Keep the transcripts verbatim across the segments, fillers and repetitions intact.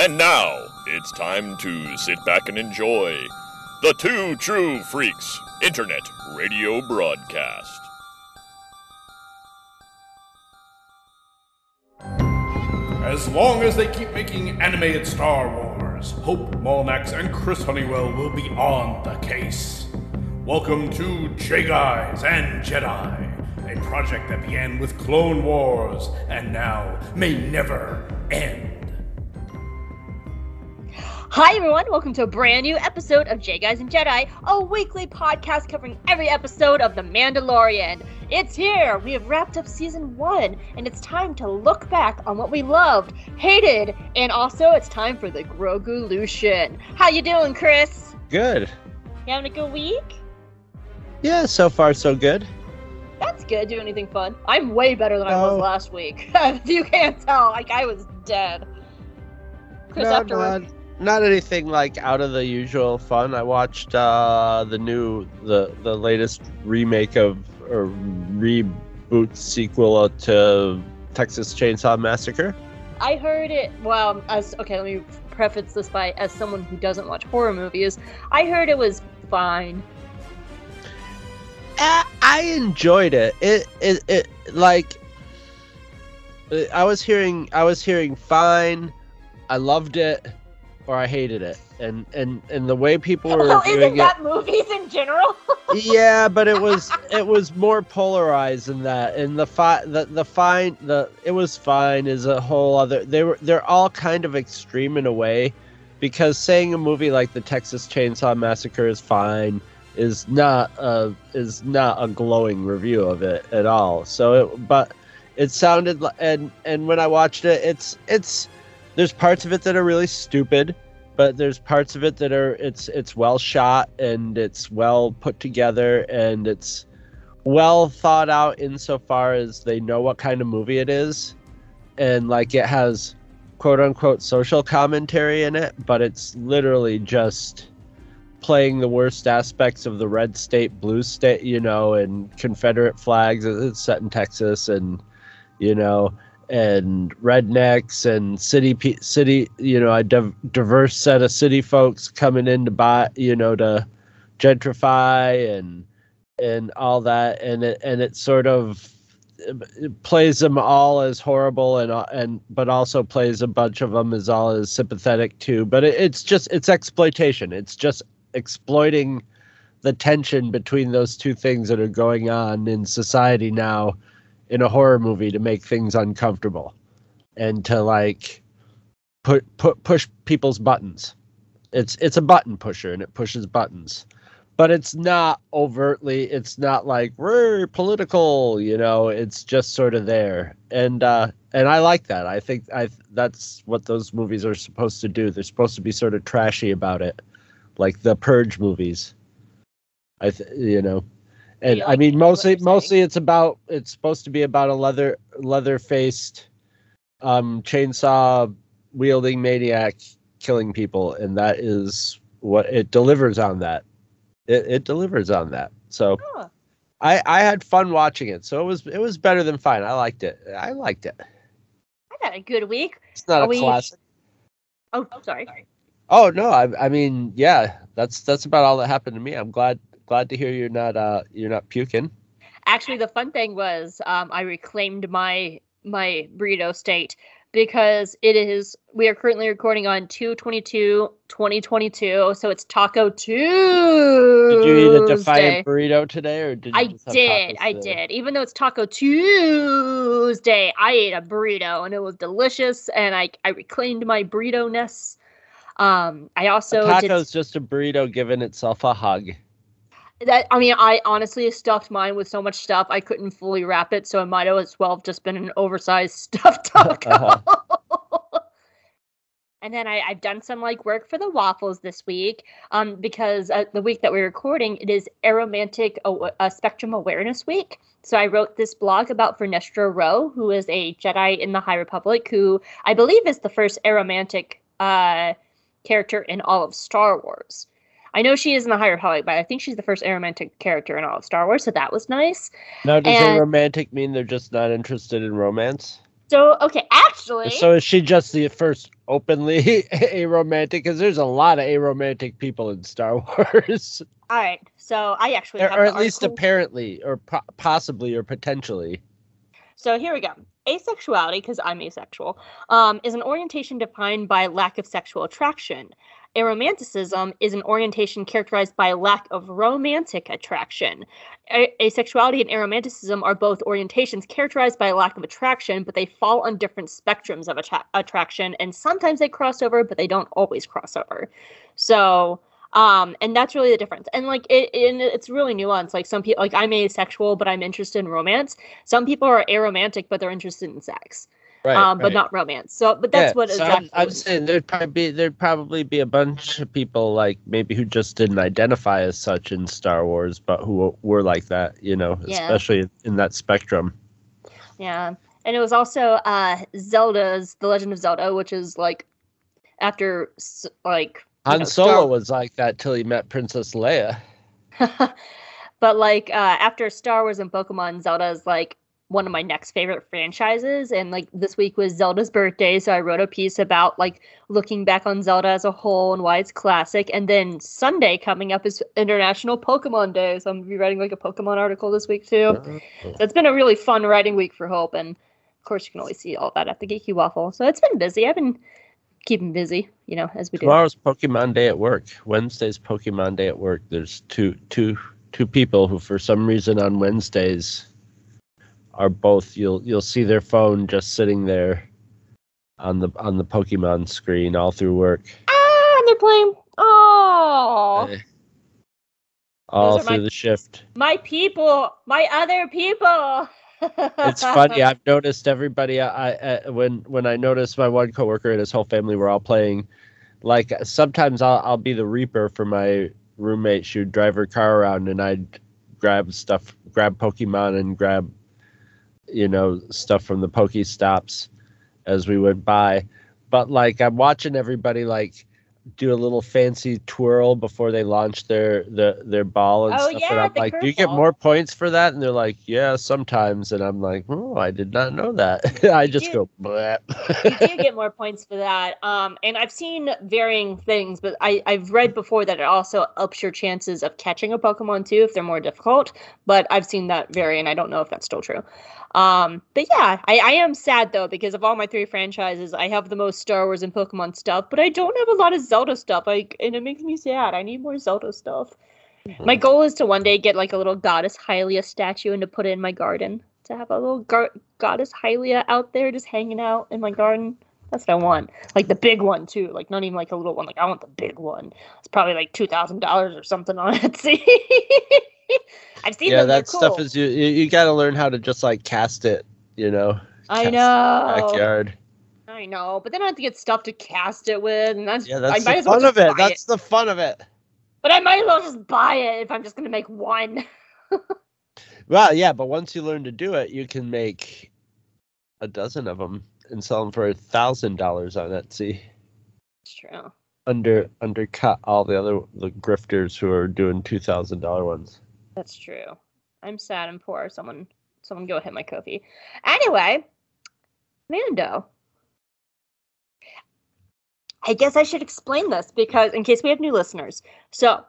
And now, it's time to sit back and enjoy the Two True Freaks Internet Radio Broadcast. As long as they keep making animated Star Wars, Hope Monax and Chris Honeywell will be on the case. Welcome to J-Guys and Jedi, a project that began with Clone Wars and now may never end. Hi everyone, welcome to a brand new episode of J-Guys and Jedi, a weekly podcast covering every episode of The Mandalorian. It's here! We have wrapped up season one, and it's time to look back on what we loved, hated, and also it's time for the Grogu-lution. How you doing, Chris? Good. You having a good week? Yeah, so far so good. That's good. Do anything fun? I'm way better than no. I was last week. If you can't tell, like I was dead. Chris, no, afterwards. Not anything like out of the usual fun. I watched uh, the new, the the latest remake of or reboot sequel to Texas Chainsaw Massacre. I heard it. Well, as okay, let me preface this by as someone who doesn't watch horror movies, I heard it was fine. Uh, I enjoyed it. It it it like I was hearing I was hearing fine. I loved it. Or I hated it, and and and the way people were well, doing isn't that it, movies in general? Yeah, but it was it was more polarized than that, and the fi- the the fine the it was fine is a whole other. They were they're all kind of extreme in a way, because saying a movie like the Texas Chainsaw Massacre is fine is not a is not a glowing review of it at all. So, it, but it sounded and and when I watched it, it's it's. There's parts of it that are really stupid, but there's parts of it that are it's it's well shot and it's well put together and it's well thought out insofar as they know what kind of movie it is, and like it has quote unquote social commentary in it, but it's literally just playing the worst aspects of the red state, blue state, you know, and Confederate flags. It's set in Texas, and you know. And rednecks and city, city, you know, a diverse set of city folks coming in to buy, you know, to gentrify and and all that, and it and it sort of it plays them all as horrible and and but also plays a bunch of them as all as sympathetic too. But it, it's just it's exploitation. It's just exploiting the tension between those two things that are going on in society now. In a horror movie to make things uncomfortable and to like put, put push people's buttons. It's it's a button pusher and it pushes buttons, but it's not overtly. It's not like we're political, you know. It's just sort of there, and uh, and I like that. I think I that's what those movies are supposed to do. They're supposed to be sort of trashy about it, like the Purge movies. I th- you know. And I mean, mostly, mostly it's about, it's supposed to be about a leather, leather faced, um, chainsaw wielding maniac killing people. And that is what it delivers on that. It, it delivers on that. So huh. I, I had fun watching it. So it was, it was better than fine. I liked it. I liked it. I had a good week. It's not Are a we... classic. Oh, I'm sorry. sorry. Oh no. I, I mean, yeah, that's, that's about all that happened to me. I'm glad. Glad to hear you're not uh, you're not puking. Actually, the fun thing was um, I reclaimed my my burrito state because it is we are currently recording on two twenty-two twenty twenty-two, so it's Taco Tuesday. Did you eat a Defiant burrito today, or did you I did I today? did? Even though it's Taco Tuesday, I ate a burrito and it was delicious, and I I reclaimed my burrito-ness. Um, I also a taco's did... just a burrito giving itself a hug. That I mean, I honestly stuffed mine with so much stuff, I couldn't fully wrap it, so it might as well have just been an oversized stuffed taco. Uh-huh. And then I, I've done some, like, work for the waffles this week, um, because uh, the week that we're recording, it is Aromantic o- uh, Spectrum Awareness Week. So I wrote this blog about Vernestra Rowe, who is a Jedi in the High Republic, who I believe is the first Aromantic uh, character in all of Star Wars. I know she is in the High Republic, but I think she's the first Aromantic character in all of Star Wars, so that was nice. Now, does Aromantic mean they're just not interested in romance? So, okay, actually... So is she just the first openly aromantic? Because there's a lot of aromantic people in Star Wars. All right, so I actually have... Or, or at least apparently, or po- possibly, or potentially. So here we go. Asexuality, because I'm asexual, um, is an orientation defined by lack of sexual attraction. Aromanticism is an orientation characterized by a lack of romantic attraction. A- asexuality and aromanticism are both orientations characterized by a lack of attraction, but they fall on different spectrums of att- attraction, and sometimes they cross over, but they don't always cross over. So... Um, and that's really the difference. And like, it, it, it's really nuanced. Like some people, like I'm asexual, but I'm interested in romance. Some people are aromantic, but they're interested in sex, right, um, but right. not romance. So, but that's yeah, what. So I'm, I'm saying there'd probably be, there'd probably be a bunch of people like maybe who just didn't identify as such in Star Wars, but who were like that, you know, yeah. especially in that spectrum. Yeah, and it was also uh, Zelda's, The Legend of Zelda, which is like after like. Han Solo was like that till he met Princess Leia. But like uh, after Star Wars and Pokemon, Zelda is like one of my next favorite franchises. And like this week was Zelda's birthday, so I wrote a piece about like looking back on Zelda as a whole and why it's classic. And then Sunday coming up is International Pokemon Day, so I'm gonna be writing like a Pokemon article this week too. So it's been a really fun writing week for Hope, and of course you can always see all that at the Geeky Waffle. So it's been busy. I've been. Keep them busy, you know, as we do. Tomorrow's Pokemon Day at work. Wednesday's Pokemon Day at work. There's two, two, two people who, for some reason, on Wednesdays, are both. You'll you'll see their phone just sitting there, on the on the Pokemon screen all through work. Ah, and they're playing. Oh. Uh, all through my, the shift. My people, my other people. It's funny. I've noticed everybody. I, I when when I noticed my one coworker and his whole family were all playing. Like sometimes I'll I'll be the Reaper for my roommate. She would drive her car around, and I'd grab stuff, grab Pokemon, and grab you know stuff from the Pokestops as we went by. But like I'm watching everybody like do a little fancy twirl before they launch their the, their ball and oh, stuff. Yeah, and I'm like, do you get more points for that? And they're like, yeah, sometimes. And I'm like, oh, I did not know that. I you just do, go, bleh. You do get more points for that. Um, and I've seen varying things, but I, I've read before that it also ups your chances of catching a Pokemon too, if they're more difficult. But I've seen that vary, and I don't know if that's still true. Um, but yeah, I, I am sad though, because of all my three franchises, I have the most Star Wars and Pokemon stuff, but I don't have a lot of Zelda stuff. Like, and it makes me sad. I need more Zelda stuff. Mm-hmm. My goal is to one day get like a little Goddess Hylia statue and to put it in my garden. To have a little gar- Goddess Hylia out there just hanging out in my garden. That's what I want. Like the big one too. Like not even like a little one. Like I want the big one. It's probably like two thousand dollars or something on Etsy. I've seen yeah, them. That cool. stuff is you. You, you got to learn how to just like cast it, you know. I know. Backyard. I know, but then I have to get stuff to cast it with, and that's yeah, that's I the fun well of it. That's it. the fun of it. But I might as well just buy it if I'm just gonna make one. Well, yeah, but once you learn to do it, you can make a dozen of them and sell them for a thousand dollars on Etsy. It's true. Under undercut all the other the grifters who are doing two thousand dollar ones. That's true. I'm sad and poor. Someone, someone go hit my Kofi. Anyway, Mando. I guess I should explain this because in case we have new listeners. So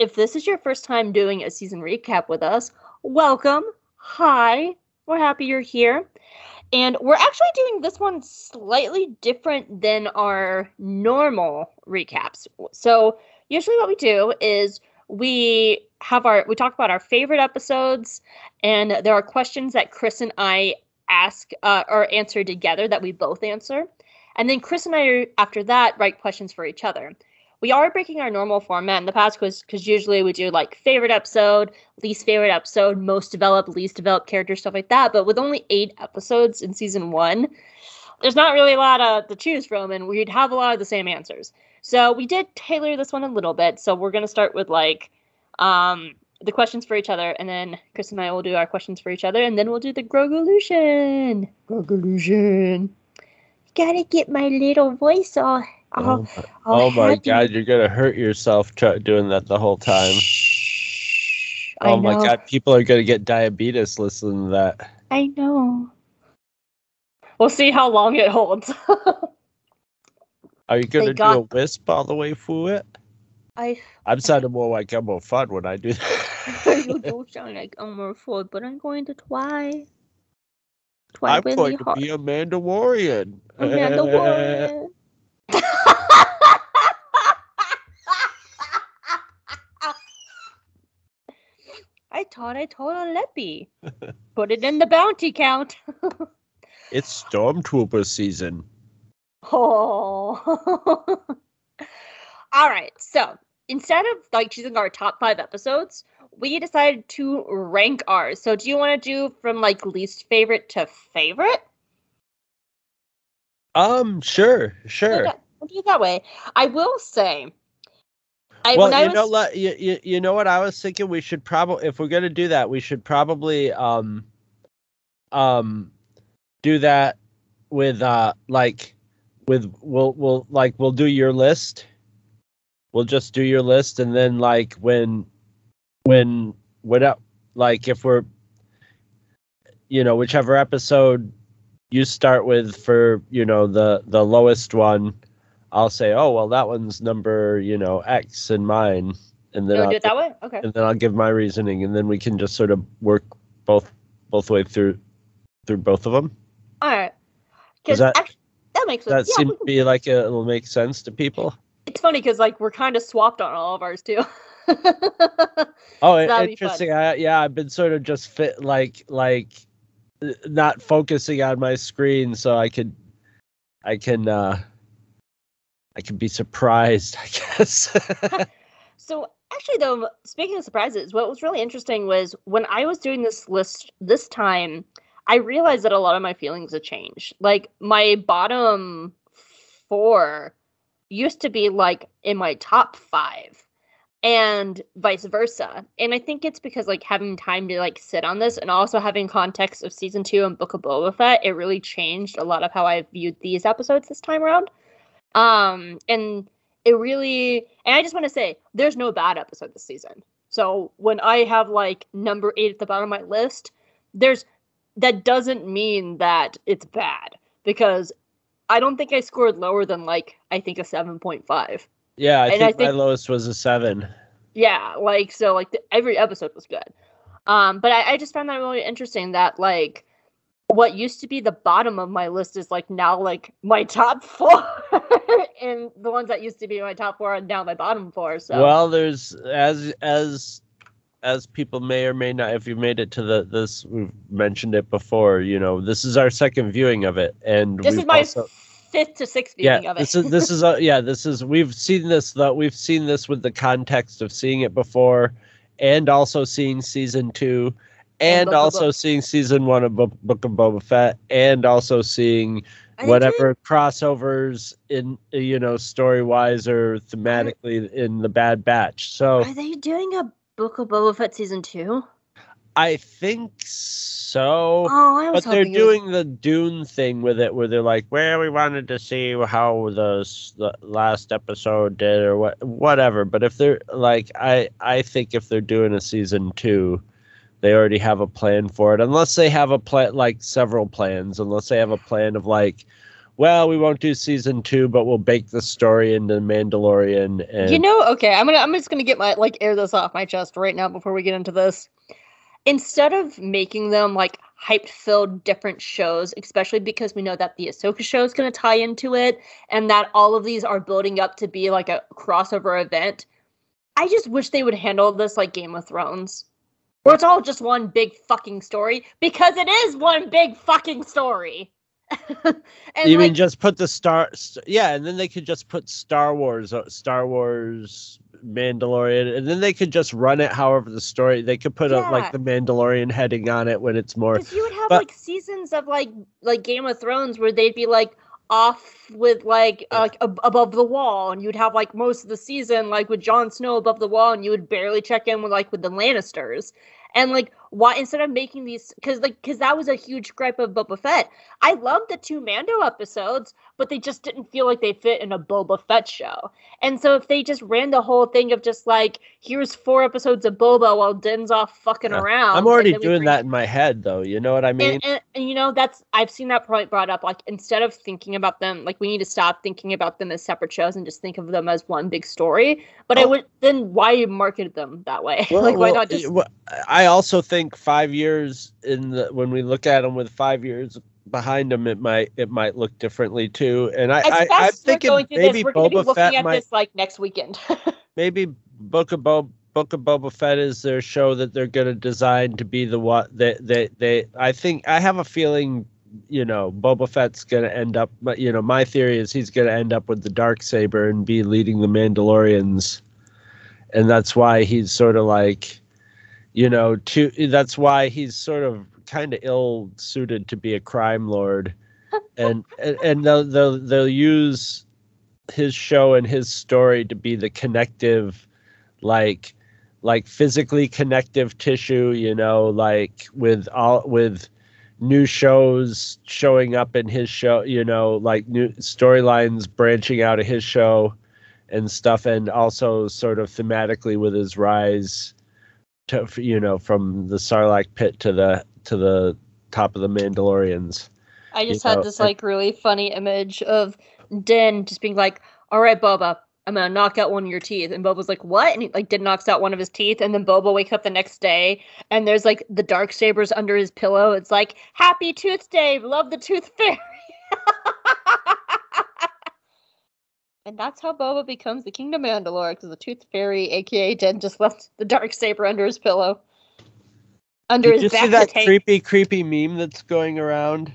if this is your first time doing a season recap with us, welcome. Hi. We're happy you're here. And we're actually doing this one slightly different than our normal recaps. So usually what we do is we... have our we talk about our favorite episodes, and there are questions that Chris and I ask uh, or answer together that we both answer, and then Chris and I are, after that write questions for each other. We are breaking our normal format in the past because because usually we do like favorite episode, least favorite episode, most developed, least developed character, stuff like that. But with only eight episodes in season one, there's not really a lot of to choose from, and we'd have a lot of the same answers. So we did tailor this one a little bit. So we're gonna start with like. Um, the questions for each other, and then Chris and I will do our questions for each other, and then we'll do the Grogolution. Grogolution. Gotta get my little voice all. all oh my, all oh my God, you're gonna hurt yourself try, doing that the whole time. Shh, oh I my know. God, people are gonna get diabetes listening to that. I know. We'll see how long it holds. Are you going to do a wisp all the way through it? I, I'm sounding more like Elmer Fudd when I do that. You don't sound like Elmer Fudd, but I'm going to try. try I'm really going hard. to be a Mandalorian. A Mandalorian. I thought I told a leppy. Put it in the bounty count. It's Stormtrooper season. Oh. All right, so instead of like choosing our top five episodes, we decided to rank ours. So do you want to do from like least favorite to favorite? Um, sure, sure. Okay, we'll do it that way. I will say... I, well, you was... know what, you, you, you know what I was thinking? We should probably, if we're going to do that, we should probably um, um, do that with, uh, like, with, we'll, we'll, like, we'll do your list. We'll just do your list, and then, like, when, when, what, like, if we're, you know, whichever episode you start with for, you know, the, the lowest one, I'll say, oh, well, that one's number, you know, X in mine. And then I'll do it that way? Okay. And then I'll give my reasoning, and then we can just sort of work both both way through through both of them. All right. Because that, that makes sense. That yeah, seems to be like a, it'll make sense to people. It's funny because, like, we're kind of swapped on all of ours, too. Oh, it, interesting. I, yeah, I've been sort of just fit, like, like not focusing on my screen so I could, I can... Uh, I can be surprised, I guess. So, actually, though, speaking of surprises, what was really interesting was when I was doing this list this time, I realized that a lot of my feelings have changed. Like, my bottom four used to be, like, in my top five and vice versa. And I think it's because, like, having time to, like, sit on this and also having context of Season two and Book of Boba Fett, it really changed a lot of how I viewed these episodes this time around. Um, and it really, and I just want to say, there's no bad episode this season. So when I have, like, number eight at the bottom of my list, there's, that doesn't mean that it's bad, because I don't think I scored lower than, like, I think a seven point five. Yeah, I think, I think my lowest was a seven. Yeah, like, so, like, the, every episode was good. Um, but I, I just found that really interesting that, like, what used to be the bottom of my list is, like, now, like, my top four. And the ones that used to be my top four are now my bottom four. So well, there's as as as people may or may not, if you made it to the this, we've mentioned it before. You know, this is our second viewing of it, and this is my also, fifth to sixth viewing yeah, of it. this is this is a, yeah, this is we've seen this though we've seen this with the context of seeing it before, and also seeing season two. And, and also seeing season one of Bo- Book of Boba Fett, and also seeing I whatever did. crossovers in, you know, story-wise or thematically are, in The Bad Batch. So are they doing a Book of Boba Fett season two? I think so. Oh, I was but they're doing was... the Dune thing with it, where they're like, "Well, we wanted to see how the, the last episode did, or what, whatever." But if they're like, I, I think if they're doing a season two. They already have a plan for it, unless they have a plan, like several plans, unless they have a plan of like, well, we won't do season two, but we'll bake the story into Mandalorian. And you know, okay, I'm gonna, I'm just gonna get my like air this off my chest right now before we get into this. Instead of making them like hype-filled different shows, especially because we know that the Ahsoka show is gonna tie into it, and that all of these are building up to be like a crossover event. I just wish they would handle this like Game of Thrones. Or it's all just one big fucking story, because it is one big fucking story. And you like, mean just put the Star... St- yeah, and then they could just put Star Wars, uh, Star Wars, Mandalorian, and then they could just run it however the story... They could put, yeah. a, like, the Mandalorian heading on it when it's more... Because you would have, but, like, seasons of, like, like Game of Thrones where they'd be, like, off with, like, uh, like ab- above the wall, and you'd have, like, most of the season, like, with Jon Snow above the wall, and you would barely check in with, like, with the Lannisters. And, like, Why, instead of making these, because like because that was a huge gripe of Boba Fett. I loved the two Mando episodes, but they just didn't feel like they fit in a Boba Fett show. And so if they just ran the whole thing of just like, here's four episodes of Boba while Din's off fucking yeah. around. I'm already doing bring... that in my head, though. You know what I mean? And, and, and you know, that's I've seen that probably brought up. Like, instead of thinking about them, like, we need to stop thinking about them as separate shows and just think of them as one big story. But oh. I would then why market them that way? Well, like, why well, not just? Well, I also think. Five years in the, when we look at them with five years behind them, it might it might look differently too. And I, I I'm thinking maybe this, Boba Fett might this, like next weekend. Maybe Book of Bo- Book of Boba Fett is their show that they're going to design to be the one that they, they they. I think I have a feeling. You know, Boba Fett's going to end up. You know, my theory is he's going to end up with the Darksaber and be leading the Mandalorians, and that's why he's sort of like. You know, to that's why he's sort of kind of ill suited to be a crime lord, and and, and they'll, they'll they'll use his show and his story to be the connective, like like physically connective tissue. You know, like with all with new shows showing up in his show. You know, like new storylines branching out of his show, and stuff, and also sort of thematically with his rise. To, you know, from the Sarlacc pit to the to the top of the Mandalorians. I just had know? this like really funny image of Din just being like, "All right, Boba, I'm gonna knock out one of your teeth," and Boba's like, "What?" And he like Din knocks out one of his teeth, and then Boba wakes up the next day, and there's like the Darksabers under his pillow. It's like, "Happy Tooth Day, love the Tooth Fairy." And that's how Boba becomes the King of Mandalore, because the Tooth Fairy, a k a. Din, just left the Darksaber under his pillow. Under Did his back. Did you see that creepy, creepy meme that's going around?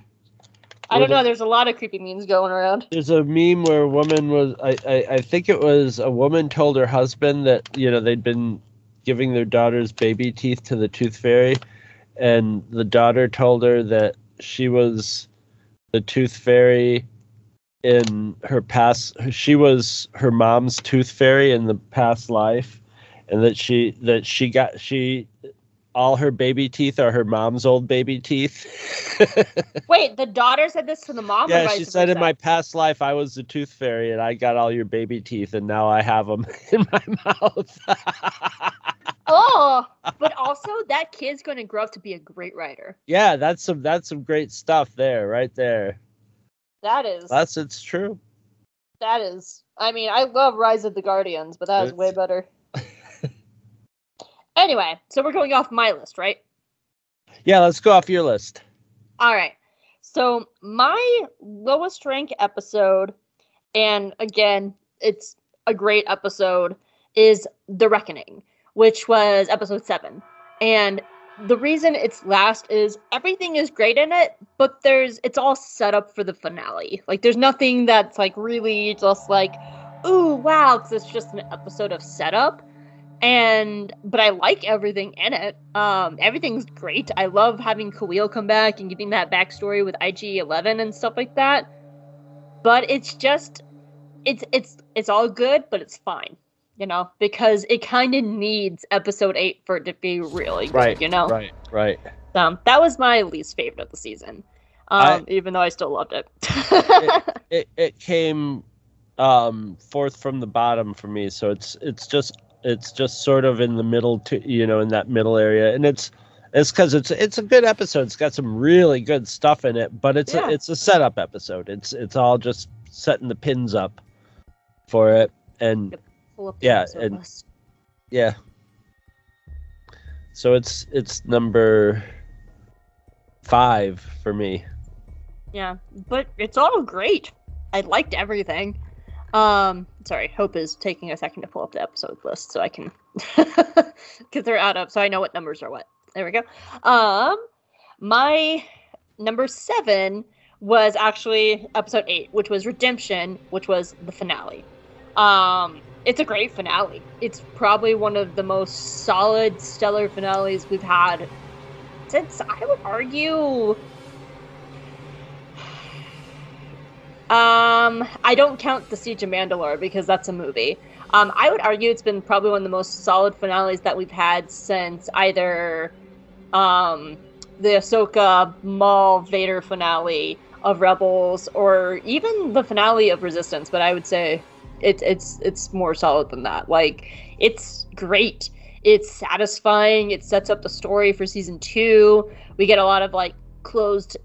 I don't know. There's a lot of creepy memes going around. There's a meme where a woman was... I, I, I think it was a woman told her husband that, you know, they'd been giving their daughter's baby teeth to the Tooth Fairy, and the daughter told her that she was the Tooth Fairy... In her past, she was her mom's tooth fairy in the past life, and that she that she got she all her baby teeth are her mom's old baby teeth. Wait, the daughter said this to the mom? Yeah, she said in my past life I was the tooth fairy and I got all your baby teeth and now I have them in my mouth. Oh, but also that kid's going to grow up to be a great writer. Yeah, that's some that's some great stuff there, right there. That is. That's it's true. That is. I mean, I love Rise of the Guardians, but that it's... is way better. Anyway, so we're going off my list, right? Yeah, let's go off your list. All right. So my lowest rank episode, and again, it's a great episode, is The Reckoning, whiwhich was episode seven. And the reason it's last is everything is great in it, but there's it's all set up for the finale. Like, there's nothing that's, like, really just, like, ooh, wow, because it's just an episode of setup. And, but I like everything in it. Um, everything's great. I love having Kuiil come back and getting that backstory with I G eleven and stuff like that. But it's just, it's, it's, it's all good, but it's fine. You know, because it kind of needs episode eight for it to be really good, right, you know? Right, right, right. Um, that was my least favorite of the season, um, I, even though I still loved it. it, it, it came um, fourth from the bottom for me, so it's it's just it's just sort of in the middle, to you know, in that middle area, and it's it's because it's it's a good episode. It's got some really good stuff in it, but it's yeah. a, it's a setup episode. It's it's all just setting the pins up for it, and. Yep. Yeah, and, yeah. So it's it's number five for me. Yeah, but it's all great. I liked everything. Um, sorry, Hope is taking a second to pull up the episode list so I can, because they're out of, so I know what numbers are what. There we go. Um, my number seven was actually episode eight, which was Redemption, which was the finale. Um. It's a great finale. It's probably one of the most solid, stellar finales we've had since, I would argue... Um, I don't count The Siege of Mandalore because that's a movie. Um, I would argue it's been probably one of the most solid finales that we've had since either um, the Ahsoka Maul Vader finale of Rebels, or even the finale of Resistance, but I would say it, it's it's more solid than that. Like, it's great. It's satisfying. It sets up the story for season two. We get a lot of, like, closed,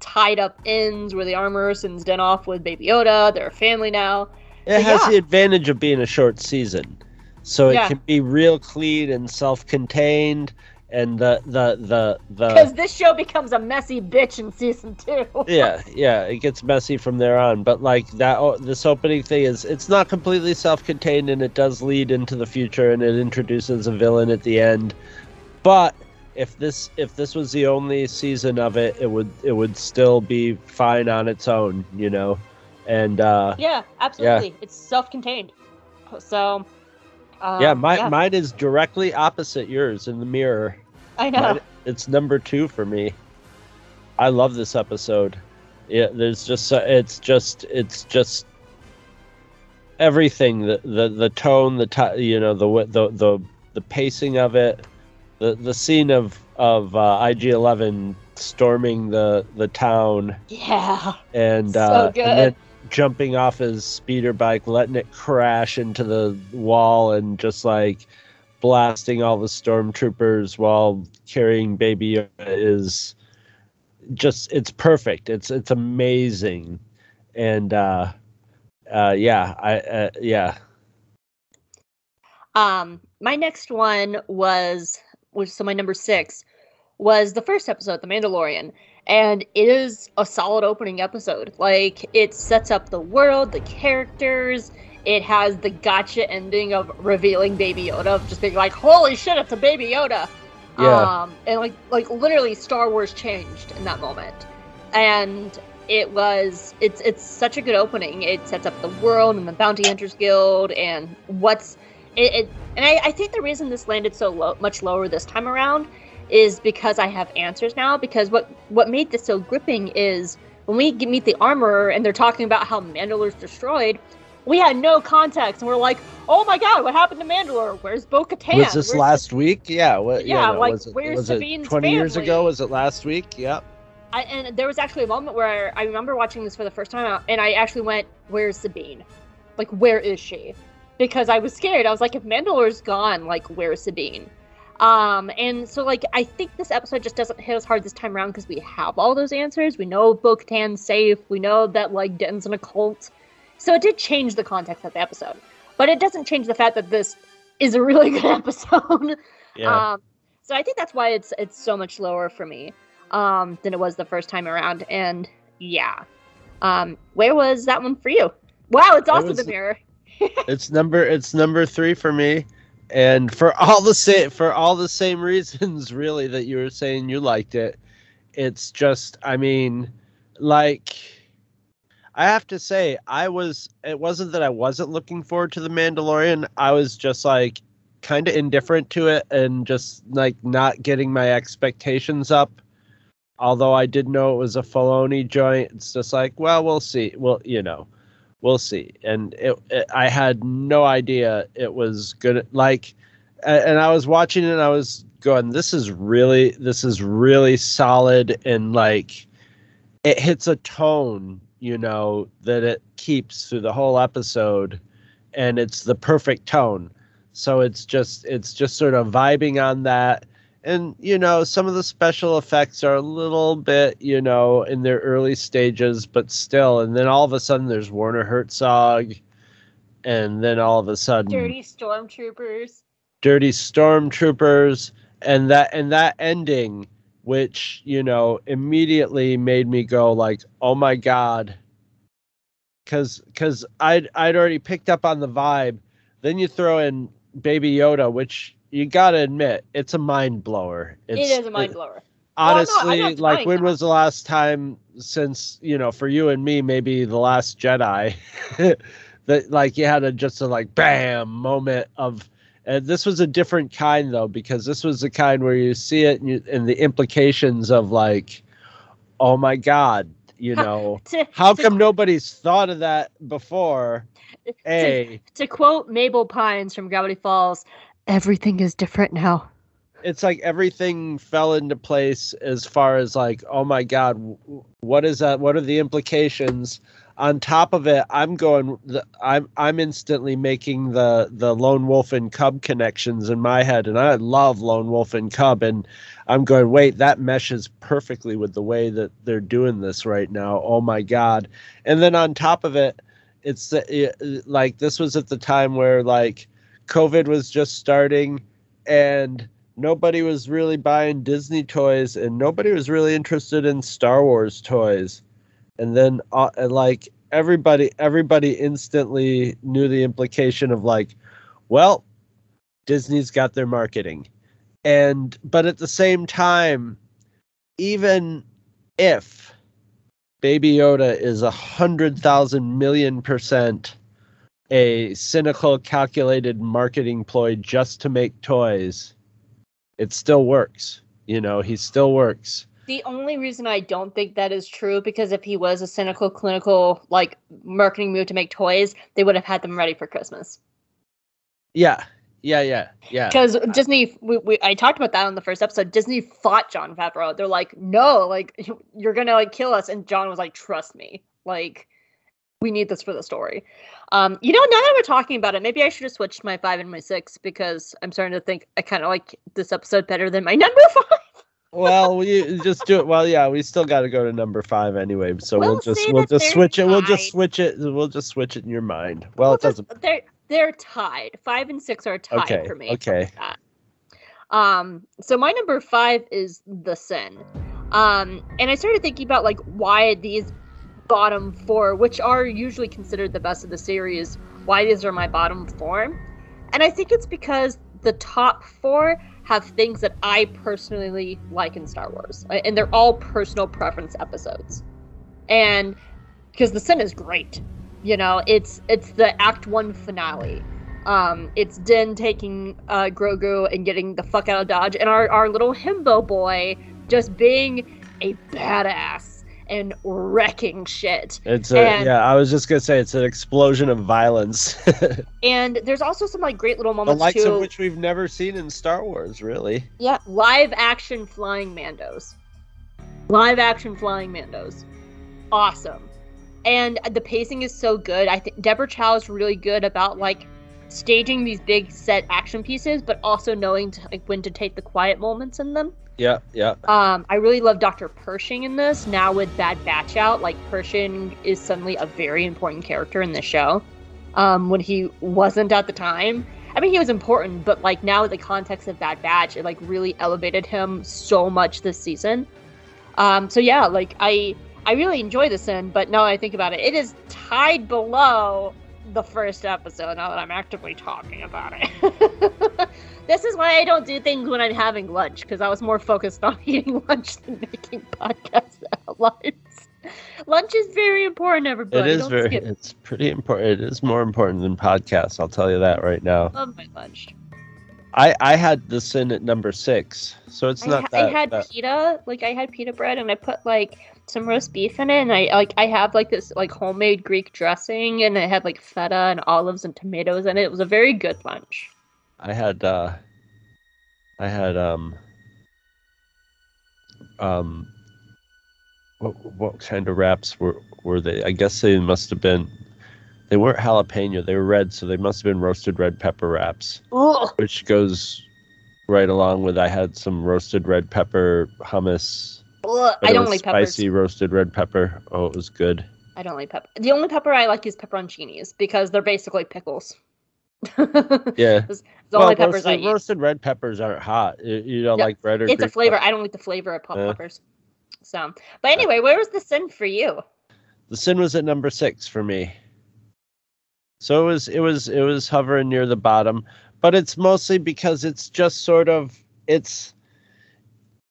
tied-up ends where the Armorisons den off with Baby Yoda. They're a family now. It so, has yeah. the advantage of being a short season. So yeah. it can be real clean and self-contained. And the the the because the... this show becomes a messy bitch in season two. yeah, yeah, it gets messy from there on. But like that, oh, this opening thing is it's not completely self-contained, and it does lead into the future, and it introduces a villain at the end. But if this if this was the only season of it, it would it would still be fine on its own, you know. And uh, yeah, absolutely, yeah. it's self-contained. So. Um, yeah, my, yeah, mine is directly opposite yours in the mirror. I know. Mine, it's number two for me. I love this episode. Yeah, there's just uh, it's just it's just everything, the the, the tone, the t- you know the the the the pacing of it, the the scene of of uh, I G eleven storming the the town. Yeah. And so uh, good. And then, jumping off his speeder bike, letting it crash into the wall, and just like blasting all the stormtroopers while carrying Baby Yoda is just—it's perfect. It's—it's it's amazing, and uh, uh, yeah, I uh, yeah. Um, my next one was was so my number six was the first episode, The Mandalorian. And it is a solid opening episode. Like, it sets up the world, the characters. It has the gotcha ending of revealing Baby Yoda, of just being like, holy shit, it's a Baby Yoda. Yeah. Um, and like, like literally Star Wars changed in that moment. And it was, it's, it's such a good opening. It sets up the world and the Bounty Hunters Guild and what's it. it and I, I think the reason this landed so low, much lower this time around is because I have answers now, because what, what made this so gripping is when we meet the armorer and they're talking about how Mandalore's destroyed, we had no context, and we're like, oh my god, what happened to Mandalore? Where's Bo-Katan? Was this where's last the... week? Yeah. What, yeah, you know, like, was it, where's was Sabine's twenty family? Years ago? Was it last week? Yep. I, and there was actually a moment where I remember watching this for the first time, and I actually went, where's Sabine? Like, where is she? Because I was scared. I was like, if Mandalore's gone, like, where's Sabine? Um, and so, like, I think this episode just doesn't hit us hard this time around because we have all those answers. We know Bo-Katan's safe. We know that, like, Den's in a cult. So it did change the context of the episode. But it doesn't change the fact that this is a really good episode. Yeah. Um, so I think that's why it's it's so much lower for me um, than it was the first time around. And, yeah. Um, where was that one for you? Wow, it's also the mirror. it's number It's number three for me. And for all the same, for all the same reasons, really, that you were saying you liked it, it's just, I mean, like, I have to say, I was, it wasn't that I wasn't looking forward to The Mandalorian. I was just, like, kind of indifferent to it and just, like, not getting my expectations up. Although I did know it was a Filoni joint, it's just like, well, we'll see. Well, you know. We'll see. And it, it, I had no idea it was good. Like, and I was watching it and I was going, this is really, this is really solid. And like, it hits a tone, you know, that it keeps through the whole episode, and it's the perfect tone. So it's just, it's just sort of vibing on that. And, you know, some of the special effects are a little bit, you know, in their early stages, but still. And then all of a sudden there's Werner Herzog. And then all of a sudden... Dirty Stormtroopers. Dirty Stormtroopers. And that, and that ending, which, you know, immediately made me go like, oh my God. Because because I'd, I'd already picked up on the vibe. Then you throw in Baby Yoda, which... You gotta admit, it's a mind blower. It's, it is a mind blower. It, honestly, well, no, like when that. was the last time since, you know, for you and me, maybe The Last Jedi, that like you had a just a like bam moment of. And this was a different kind though, because this was the kind where you see it and, you, and the implications of like, oh my God, you know, to, how to, come nobody's thought of that before? A to, to quote Mabel Pines from Gravity Falls. Everything is different now. it's like everything fell into place as far as like, oh my God, what is that? What are the implications? On top of it, I'm going, I'm I'm instantly making the the Lone Wolf and Cub connections in my head, and I love Lone Wolf and Cub, and I'm going, wait, that meshes perfectly with the way that they're doing this right now. Oh my God! And then on top of it, it's it, like this was at the time where like COVID was just starting, and nobody was really buying Disney toys, and nobody was really interested in Star Wars toys. And then, uh, like, everybody everybody instantly knew the implication of, like, well, Disney's got their marketing. And but at the same time, even if Baby Yoda is one hundred thousand million percent a cynical, calculated marketing ploy just to make toys, it still works. You know, he still works. The only reason I don't think that is true, because if he was a cynical, clinical, like, marketing move to make toys, they would have had them ready for Christmas. Yeah, yeah, yeah, yeah. Because Disney, we, we I talked about that on the first episode. Disney fought Jon Favreau. They're like, no, like, you're gonna like kill us. And Jon was like, trust me, like, we need this for the story. Um, you know, now that we're talking about it, maybe I should have switched my five and my six, because I'm starting to think I kind of like this episode better than my number five. Well, we just do it. Well, yeah, we still got to go to number five anyway, so we'll, we'll just we'll just switch tied. it. We'll just switch it. We'll just switch it in your mind. Well, we'll it doesn't. Just, they're they're tied. Five and six are tied okay, for me. Okay. Like um. So my number five is The Sin. Um. And I started thinking about like why these bottom four, which are usually considered the best of the series, why these are my bottom four, and I think it's because the top four have things that I personally like in Star Wars. And they're all personal preference episodes. And because The Sin is great. You know, it's it's the Act One finale. Um, it's Din taking uh, Grogu and getting the fuck out of Dodge. And our, our little himbo boy just being a badass and wrecking shit. It's a, and, yeah, I was just going to say, it's an explosion of violence. And there's also some, like, great little moments, too. The likes too. of which we've never seen in Star Wars, really. Yeah, live-action flying Mandos. Live-action flying Mandos. Awesome. And the pacing is so good. I think Deborah Chow is really good about, like, staging these big set action pieces, but also knowing to, like, when to take the quiet moments in them. Yeah, yeah. Um, I really love Doctor Pershing in this. Now with Bad Batch out, like, Pershing is suddenly a very important character in the show, um, when he wasn't at the time. I mean, he was important, but, like, now with the context of Bad Batch, it, like, really elevated him so much this season. Um, so, yeah, like, I I really enjoy The Sin, but now that I think about it, it is tied below the first episode, now that I'm actively talking about it. This is why I don't do things when I'm having lunch, because I was more focused on eating lunch than making podcasts at lunch. Lunch is very important, everybody. It is don't very, skip. It's pretty important. It is more important than podcasts, I'll tell you that right now. I love my lunch. I, I had The Sin at number six, so it's not I, that. I had that. pita, like I had pita bread, and I put like some roast beef in it, and I like I have like this like homemade Greek dressing, and it had like feta and olives and tomatoes in it. It was a very good lunch. I had, uh, I had um, um, what what kind of wraps were were they? I guess they must have been. They weren't jalapeno. They were red, so they must have been roasted red pepper wraps, Ugh. which goes right along with I had some roasted red pepper hummus. Ugh, I don't like peppers. Spicy roasted red pepper. Oh, it was good. I don't like pepper. The only pepper I like is pepperoncinis, because they're basically pickles. yeah. The well, only peppers roasted, I eat. Roasted red peppers aren't hot. You don't no, like red or It's a flavor. Pepper. I don't like the flavor of pop yeah. peppers. So, But anyway, where was The Sin for you? The Sin was at number six for me. So it was it was it was hovering near the bottom, but it's mostly because it's just sort of it's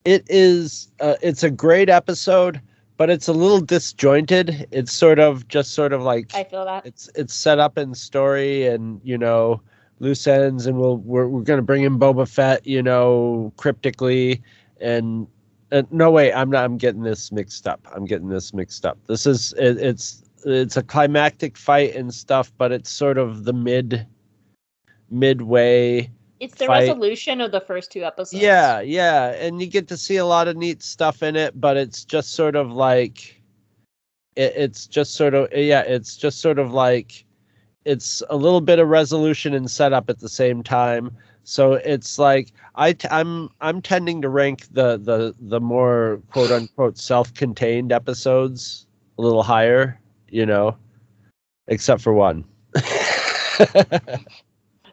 it is uh, it's a great episode, but it's a little disjointed. It's sort of just sort of like I feel that it's it's set up in story and, you know, loose ends, and we'll we're we're gonna bring in Boba Fett, you know, cryptically, and, and no wait, I'm not. I'm getting this mixed up. I'm getting this mixed up. This is it, it's. It's a climactic fight and stuff, but it's sort of the mid midway It's the fight. Resolution of the first two episodes. Yeah, yeah. And you get to see a lot of neat stuff in it, but it's just sort of like, it, it's just sort of, yeah, it's just sort of like, it's a little bit of resolution and setup at the same time. So it's like, I t- I'm, I'm tending to rank the, the, the more quote unquote self-contained episodes a little higher, you know, except for one.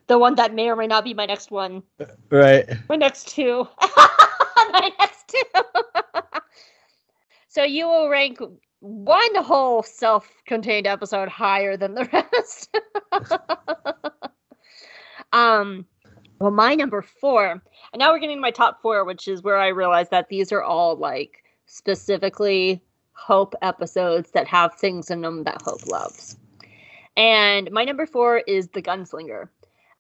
The one that may or may not be my next one. Right. My next two. My next two. So you will rank one whole self-contained episode higher than the rest. um, well, my number four. And now we're getting to my top four, which is where I realized that these are all, like, specifically Hope episodes that have things in them that Hope loves. And my number four is The Gunslinger.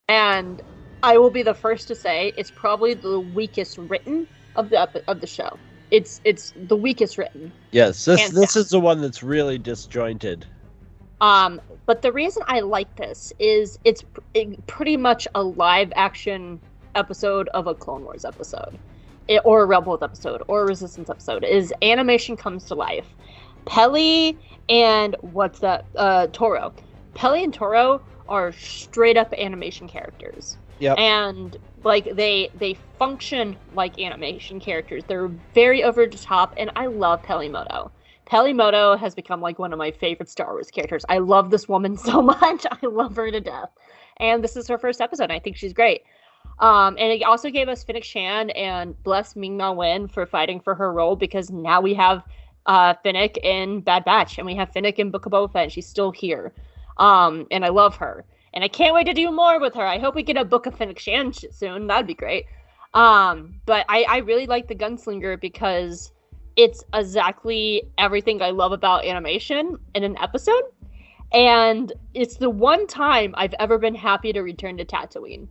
And I will be the first to say it's probably the weakest written of the of the show. It's it's the weakest written. Yes, this this down. Is the one that's really disjointed. Um, but the reason I like this is it's it, pretty much a live action episode of a Clone Wars episode, it, or a Rebels episode, or a Resistance episode. It is animation comes to life. Peli and what's that? Uh, Toro. Peli and Toro are straight up animation characters. Yep. And like they they function like animation characters. They're very over the top, and I love Peli Motto. Peli Motto has become like one of my favorite Star Wars characters. I love this woman so much. I love her to death. And this is her first episode. And I think she's great. Um, and it also gave us Fennec Shand and bless Ming-Na Wen for fighting for her role, because now we have uh, Fennec in Bad Batch, and we have Fennec in Book of Boba Fett, and she's still here. Um, and I love her, and I can't wait to do more with her. I hope we get a Book of Fennec Shand soon. That'd be great. Um, but I, I really like The Gunslinger because it's exactly everything I love about animation in an episode. And it's the one time I've ever been happy to return to Tatooine,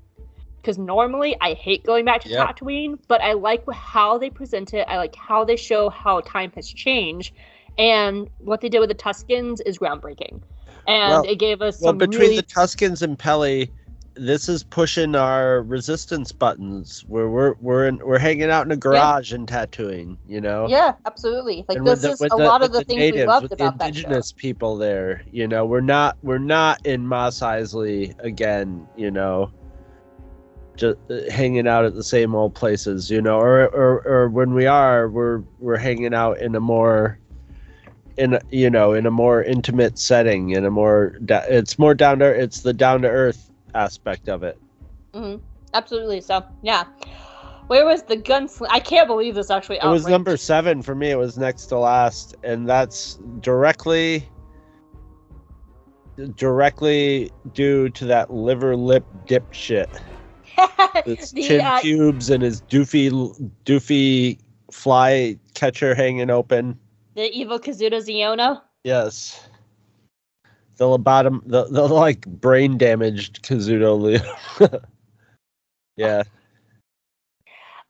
because normally I hate going back to yeah. Tatooine, but I like how they present it. I like how they show how time has changed, and what they did with the Tuskens is groundbreaking. And well, it gave us some well, between really... the Tuskens and Peli, this is pushing our Resistance buttons. Where we're we're in, we're hanging out in a garage yeah. and tattooing, you know. Yeah, absolutely. Like and this the, is a the, lot of the, the things natives, we loved with about the indigenous that show. People there, you know. We're not we're not in Mos Eisley again, you know. Just hanging out at the same old places, you know, or or, or when we are, we're we're hanging out in a more in you know in a more intimate setting, in a more it's more down to it's the down to earth aspect of it. Mm-hmm. Absolutely. So yeah, where was The Gunslinger? I can't believe this actually outranked. It was number seven for me. It was next to last, and that's directly directly due to that liver lip dipshit. His chin uh, cubes and his doofy doofy fly catcher hanging open. The evil Kazuto Ziono? Yes. The lobotom, the, the like brain damaged Kazuto Leo. Yeah.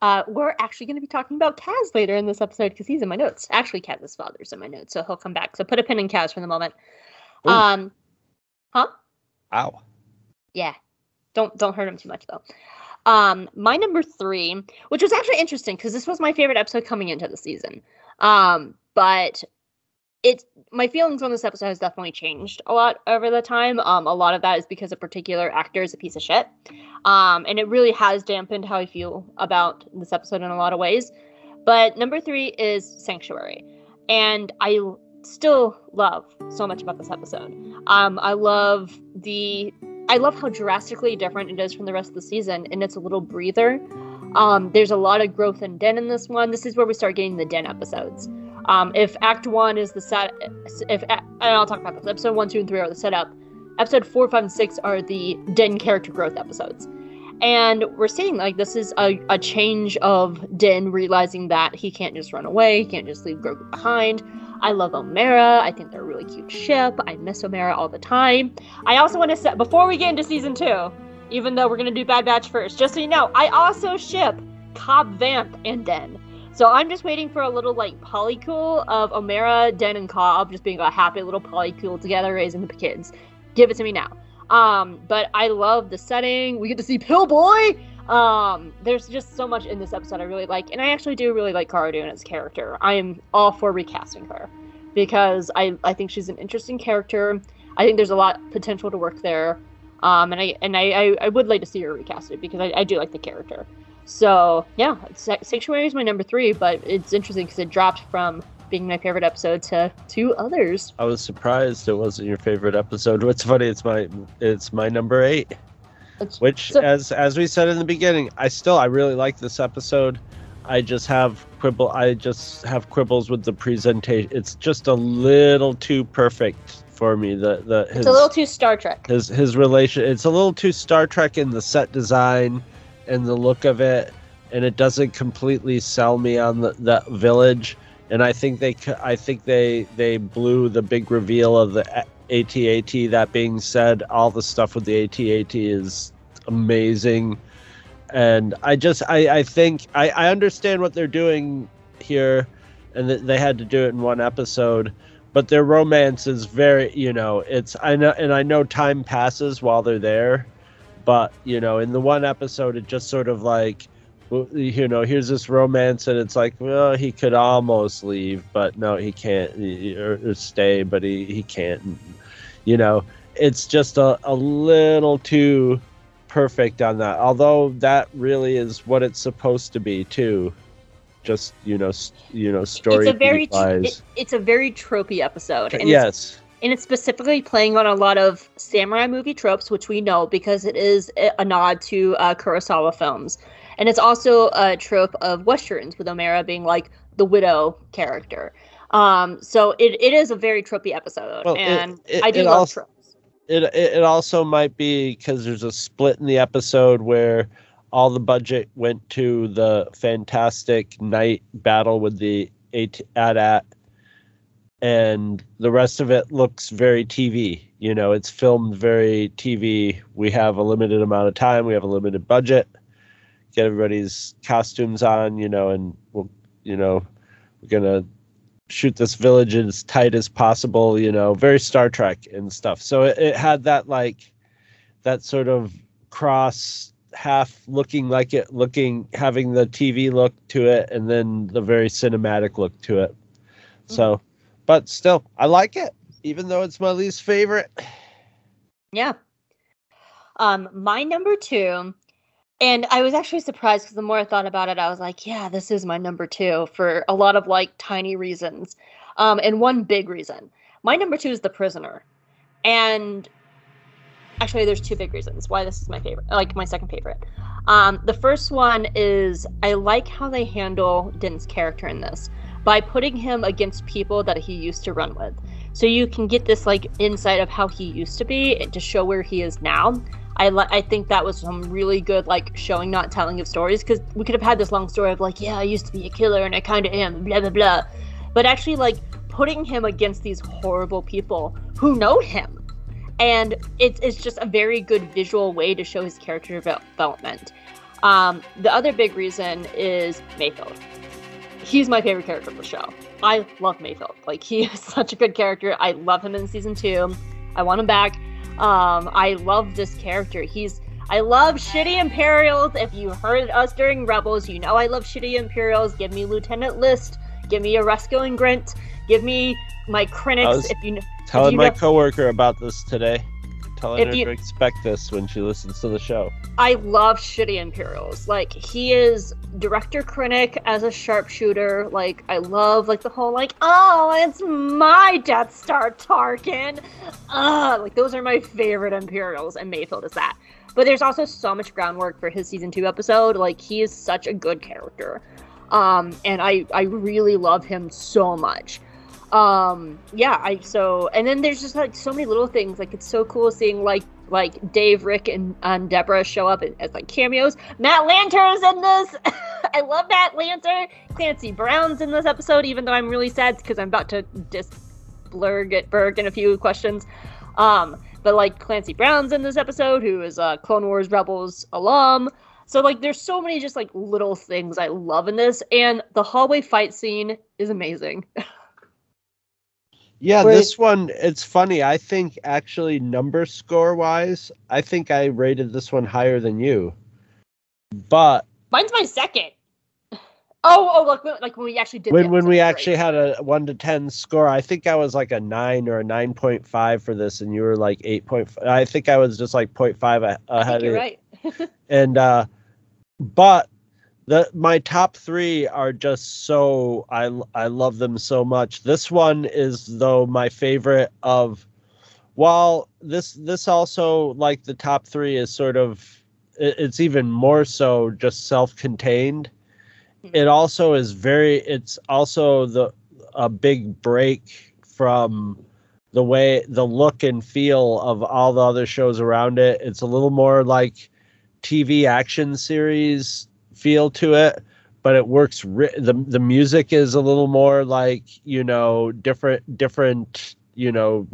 Uh, we're actually going to be talking about Kaz later in this episode because he's in my notes. Actually, Kaz's father's in my notes, so he'll come back. So put a pin in Kaz for the moment. Ooh. Um, huh? Ow. Yeah. Don't don't hurt him too much though. Um, my number three, which was actually interesting because this was my favorite episode coming into the season. Um. But it, my feelings on this episode has definitely changed a lot over the time. Um, a lot of that is because a particular actor is a piece of shit. Um, and it really has dampened how I feel about this episode in a lot of ways. But number three is Sanctuary. And I still love so much about this episode. Um, I love the, I love how drastically different it is from the rest of the season. And it's a little breather. Um, there's a lot of growth in Din in this one. This is where we start getting the Din episodes. Um, if Act One is the set, if and I'll talk about this. Episode One, Two, and Three are the setup. Episode Four, Five, and Six are the Din character growth episodes, and we're seeing like this is a, a change of Din realizing that he can't just run away, he can't just leave Grogu behind. I love Omera. I think they're a really cute ship. I miss Omera all the time. I also want to set before we get into season two, even though we're gonna do Bad Batch first, just so you know, I also ship Cobb Vanth and Din. So I'm just waiting for a little, like, polycool of Omera, Din, and Cobb just being a happy little polycool together, raising the kids. Give it to me now. Um, but I love the setting. We get to see Pillboy. Um, there's just so much in this episode I really like, and I actually do really like Cara Dune as a character. I am all for recasting her, because I, I think she's an interesting character. I think there's a lot of potential to work there, um, and I and I, I, I would like to see her recasted, because I, I do like the character. So, yeah, Sanctuary is my number three, but it's interesting because it dropped from being my favorite episode to two others. I was surprised it wasn't your favorite episode. What's funny, it's my it's my number eight. It's, which, so, as as we said in the beginning, I still I really like this episode. I just have quibble. I just have quibbles with the presentation. It's just a little too perfect for me. The the his, it's a little too Star Trek. His his relation. It's a little too Star Trek in the set design and the look of it, and it doesn't completely sell me on the, the village. And I think they I think they they blew the big reveal of the A T A T. That being said, all the stuff with the A T A T is amazing, and I just I I think I I understand what they're doing here, and that they had to do it in one episode, but their romance is very, you know, it's I know and I know time passes while they're there, but you know, in the one episode it just sort of like, you know, here's this romance, and it's like, well, he could almost leave, but no, he can't, or, or stay, but he, he can't. You know, it's just a, a little too perfect on that. Although that really is what it's supposed to be, too. Just, you know, you know, story. It's a very, it, it's a very tropey episode. And yes. It's, and it's specifically playing on a lot of samurai movie tropes, which we know because it is a nod to uh, Kurosawa films. And it's also a trope of Westerns, with Omera being like the widow character. Um, so it, it is a very tropey episode, well, and it, it, I do love also, tropes. It it also might be because there's a split in the episode where all the budget went to the fantastic night battle with the A T A T, and the rest of it looks very T V. You know, it's filmed very T V. We have a limited amount of time. We have a limited budget. Get everybody's costumes on, you know, and we'll, you know, we're gonna shoot this village as tight as possible, you know, very Star Trek and stuff. So it, it had that like, that sort of cross half looking like it, looking having the T V look to it, and then the very cinematic look to it. Mm-hmm. So, but still, I like it, even though it's my least favorite. Yeah. Um, my number two. And I was actually surprised because the more I thought about it, I was like, yeah, this is my number two for a lot of like tiny reasons. Um, and one big reason. My number two is The Prisoner. And actually, there's two big reasons why this is my favorite, like my second favorite. Um, the first one is I like how they handle Din's character in this by putting him against people that he used to run with. So you can get this like insight of how he used to be and to show where he is now. I li- I think that was some really good, like, showing, not telling of stories, because we could have had this long story of, like, yeah, I used to be a killer, and I kind of am, blah, blah, blah. But actually, like, putting him against these horrible people who know him. And it's it's just a very good visual way to show his character development. Um, the other big reason is Mayfield. He's my favorite character of the show. I love Mayfield. Like, he is such a good character. I love him in season two. I want him back. Um, I love this character. He's, I love shitty Imperials. If you heard us during Rebels, you know I love shitty Imperials. Give me Lieutenant List. Give me Oresco and Grint. Give me my Krennics. If you telling if you my know, coworker about this today, telling her you, to expect this when she listens to the show. I love shitty Imperials. Like, he is Director Krennic as a sharpshooter. Like, I love like the whole like, oh, it's my Death Star, Tarkin. Ugh, like those are my favorite Imperials, and Mayfield is that. But there's also so much groundwork for his season two episode. Like, he is such a good character, um, and I I really love him so much. Um, yeah, I, so, and then there's just, like, so many little things, like, it's so cool seeing, like, like, Dave, Rick, and, and Deborah show up as, like, cameos. Matt Lanter's in this! I love Matt Lanter! Clancy Brown's in this episode, even though I'm really sad, because I'm about to dis blurg at Berg in a few questions. Um, but, like, Clancy Brown's in this episode, who is a Clone Wars Rebels alum. So, like, there's so many just, like, little things I love in this, and the hallway fight scene is amazing. Yeah, Wait. This one, it's funny. I think actually number score wise, I think I rated this one higher than you. But mine's my second. Oh, oh, look, like, like when we actually did. When when we actually had a one to ten score, I think I was like a nine or a nine point five for this, and you were like eight point. I think I was just like point five ahead. I think you're right. And uh, but the my top three are just so I I love them so much. This one is though my favorite of. While this this also like the top three is sort of it, it's even more so just self-contained. It also is very, it's also the a big break from the way, the look and feel of all the other shows around it. It's a little more like T V action series feel to it, but it works. Ri- the the music is a little more like, you know, different, different, you know,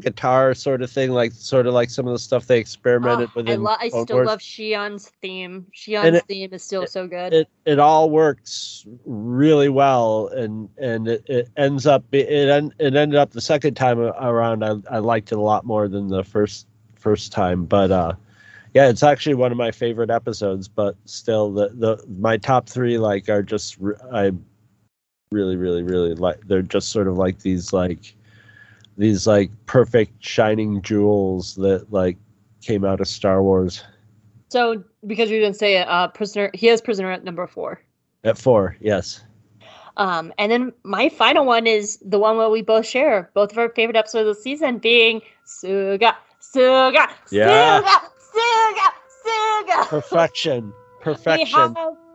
guitar sort of thing, like sort of like some of the stuff they experimented oh, with. I, lo- I still love Shion's theme. Shion's it, theme is still it, so good. It it all works really well, and and it, it ends up it en- it ended up the second time around. I, I liked it a lot more than the first first time, but uh, yeah, it's actually one of my favorite episodes. But still, the the my top three like are just I really really really like. They're just sort of like these like. These like perfect shining jewels that like came out of Star Wars. So, because you didn't say it, uh, prisoner, he has prisoner at number four. At four, yes. Um, and then my final one is the one where we both share both of our favorite episodes of the season, being Suga, Suga, yeah. Suga, Suga, Suga. Perfection, perfection. We have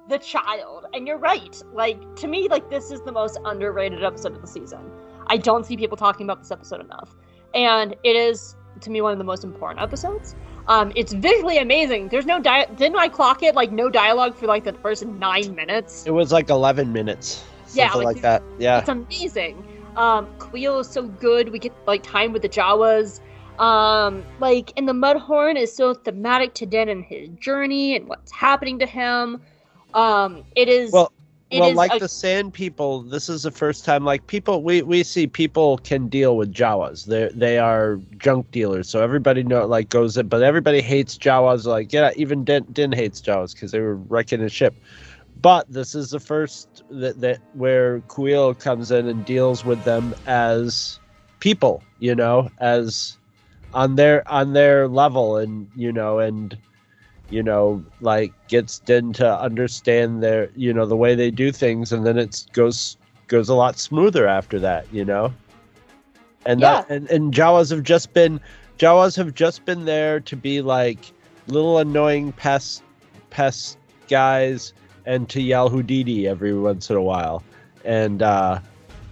the child, and you're right. Like to me, like this is the most underrated episode of the season. I don't see people talking about this episode enough. And it is, to me, one of the most important episodes. Um, it's visually amazing. There's no di- Didn't I clock it? Like, no dialogue for, like, the first nine minutes? It was, like, eleven minutes. Yeah. Something like, like that. Yeah. It's amazing. Um, Kuiil is so good. We get, like, time with the Jawas. Um, like, and the Mudhorn is so thematic to Din and his journey and what's happening to him. Um, it is... Well, It well, like a- the Sand People, this is the first time, like, people, we, we see people can deal with Jawas. They they are junk dealers, so everybody know like goes in, but everybody hates Jawas. Like, yeah, even Din, Din hates Jawas because they were wrecking his ship. But this is the first that, that where Kuiil comes in and deals with them as people, you know, as on their on their level and, you know, and... you know, like gets Din to understand their, you know, the way they do things. And then it goes, goes a lot smoother after that, you know, and yeah. that, and, and Jawas have just been, Jawas have just been there to be like little annoying pest, pest guys and to yell Houdini every once in a while. And, uh,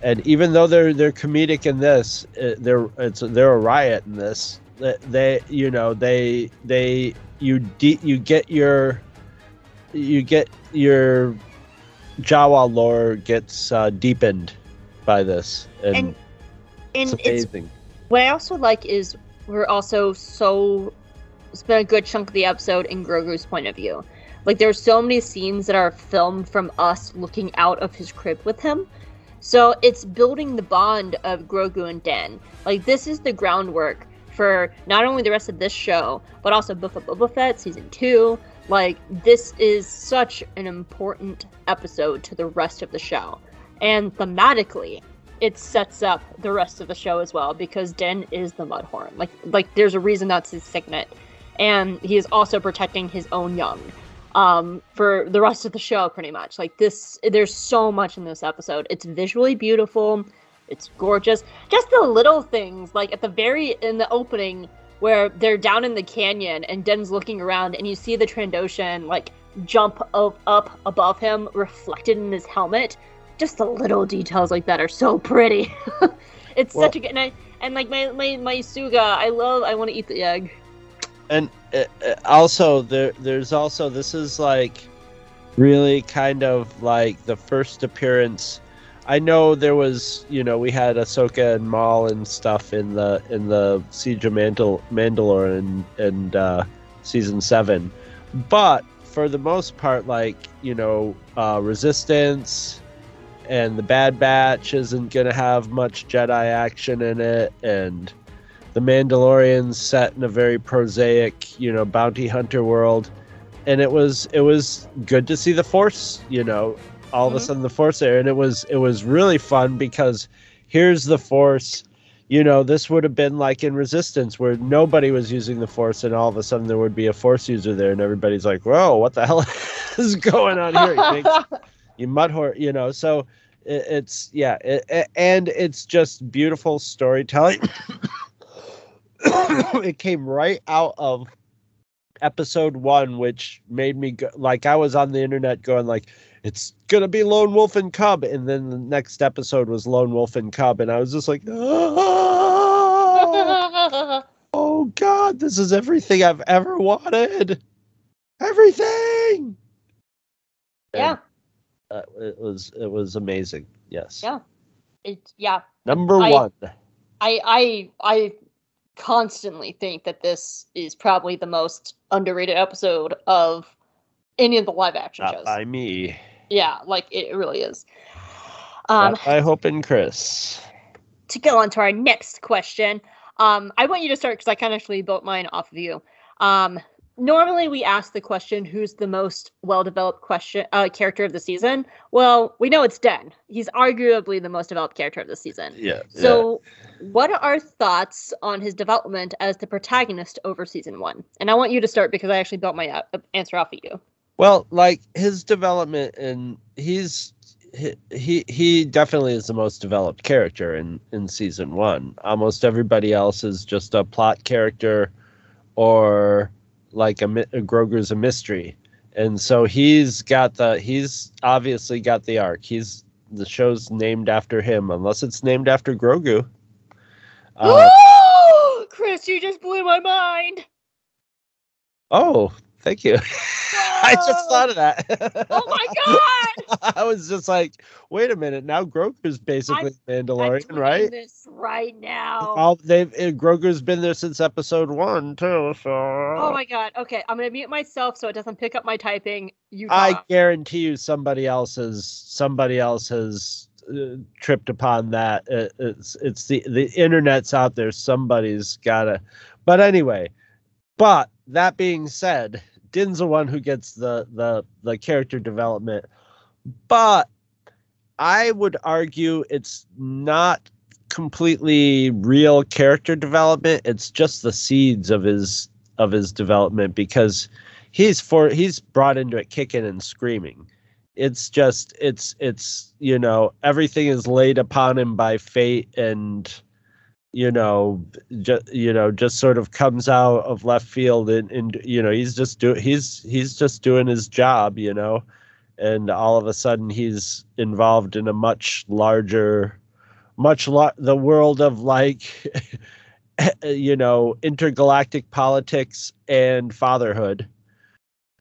and even though they're, they're comedic in this, they're, it's, they're a riot in this, they, they you know, they, they, You de- you get your you get your Jawa lore gets uh, deepened by this, and, and, and it's amazing. It's, what I also like is we're also so spent a good chunk of the episode in Grogu's point of view. Like there's so many scenes that are filmed from us looking out of his crib with him. So it's building the bond of Grogu and Din. Like this is the groundwork for not only the rest of this show, but also Book of Boba Fett season two. Like, this is such an important episode to the rest of the show. And thematically, it sets up the rest of the show as well, because Din is the Mudhorn. Like, like there's a reason that's his signet. And he is also protecting his own young um, for the rest of the show, pretty much. Like, this, there's so much in this episode. It's visually beautiful. It's gorgeous. Just the little things, like at the very in the opening where they're down in the canyon and Den's looking around and you see the Trandoshan like jump up, up above him reflected in his helmet. Just the little details like that are so pretty. It's well, such a good and I and like my my, my Suga. I love. I want to eat the egg. And uh, also there there's also this is like really kind of like the first appearance. I know there was, you know, we had Ahsoka and Maul and stuff in the in the Siege of Mandal- Mandalore and and uh, season seven, but for the most part, like you know, uh, Resistance and the Bad Batch isn't gonna have much Jedi action in it, and the Mandalorian's set in a very prosaic, you know, bounty hunter world, and it was it was good to see the Force, you know, all mm-hmm. of a sudden the Force there, and it was it was really fun because here's the Force. You know, this would have been like in Resistance where nobody was using the Force, and all of a sudden there would be a Force user there, and everybody's like, whoa, what the hell is going on here? You, think, you Mudhorn, you know, so it, it's, yeah, it, it, and it's just beautiful storytelling. It came right out of episode one, which made me go, like, I was on the internet going like, it's gonna be Lone Wolf and Cub, and then the next episode was Lone Wolf and Cub, and I was just like, oh, oh God, this is everything I've ever wanted, everything. Yeah, and, uh, it was it was amazing. Yes. Yeah, it's yeah. Number I, one. I I I. constantly think that this is probably the most underrated episode of any of the live action Not shows. By me. Yeah, like it really is. Um, I hope and Chris. To go on to our next question, um, I want you to start because I kind of actually built mine off of you. Um, normally we ask the question, who's the most well-developed question uh, character of the season? Well, we know it's Din. He's arguably the most developed character of the season. Yeah. So yeah. What are our thoughts on his development as the protagonist over season one? And I want you to start because I actually built my uh, answer off of you. Well, like his development, and he's he, he he definitely is the most developed character in, in season one. Almost everybody else is just a plot character or like a, a Grogu's a mystery. And so he's got the, he's obviously got the arc. He's, the show's named after him, unless it's named after Grogu. Uh, Ooh, Chris, you just blew my mind. Oh, thank you. Oh. I just thought of that. Oh my God. I was just like, wait a minute. Now Grogu's basically I'm, Mandalorian, I'm right? This right now. All they've Grogu's been there since episode one too. So. Oh my God. Okay, I'm gonna mute myself so it doesn't pick up my typing. You. Talk. I guarantee you, somebody else has somebody else has uh, tripped upon that. It, it's it's the the internet's out there. Somebody's gotta. But anyway, but that being said, Din's the one who gets the, the, the character development. But I would argue it's not completely real character development. It's just the seeds of his of his development because he's for he's brought into it kicking and screaming. It's just it's it's you know, everything is laid upon him by fate, and you know, just, you know, just sort of comes out of left field, and, and you know, he's just do he's, he's just doing his job, you know, and all of a sudden he's involved in a much larger, much lo- the world of like, you know, intergalactic politics and fatherhood,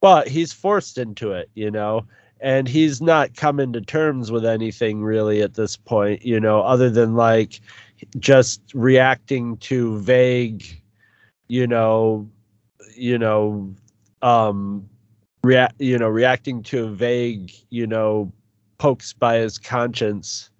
but he's forced into it, you know. And he's not coming to terms with anything really at this point, you know, other than like just reacting to vague, you know, you know, um, rea- you know, reacting to vague, you know, pokes by his conscience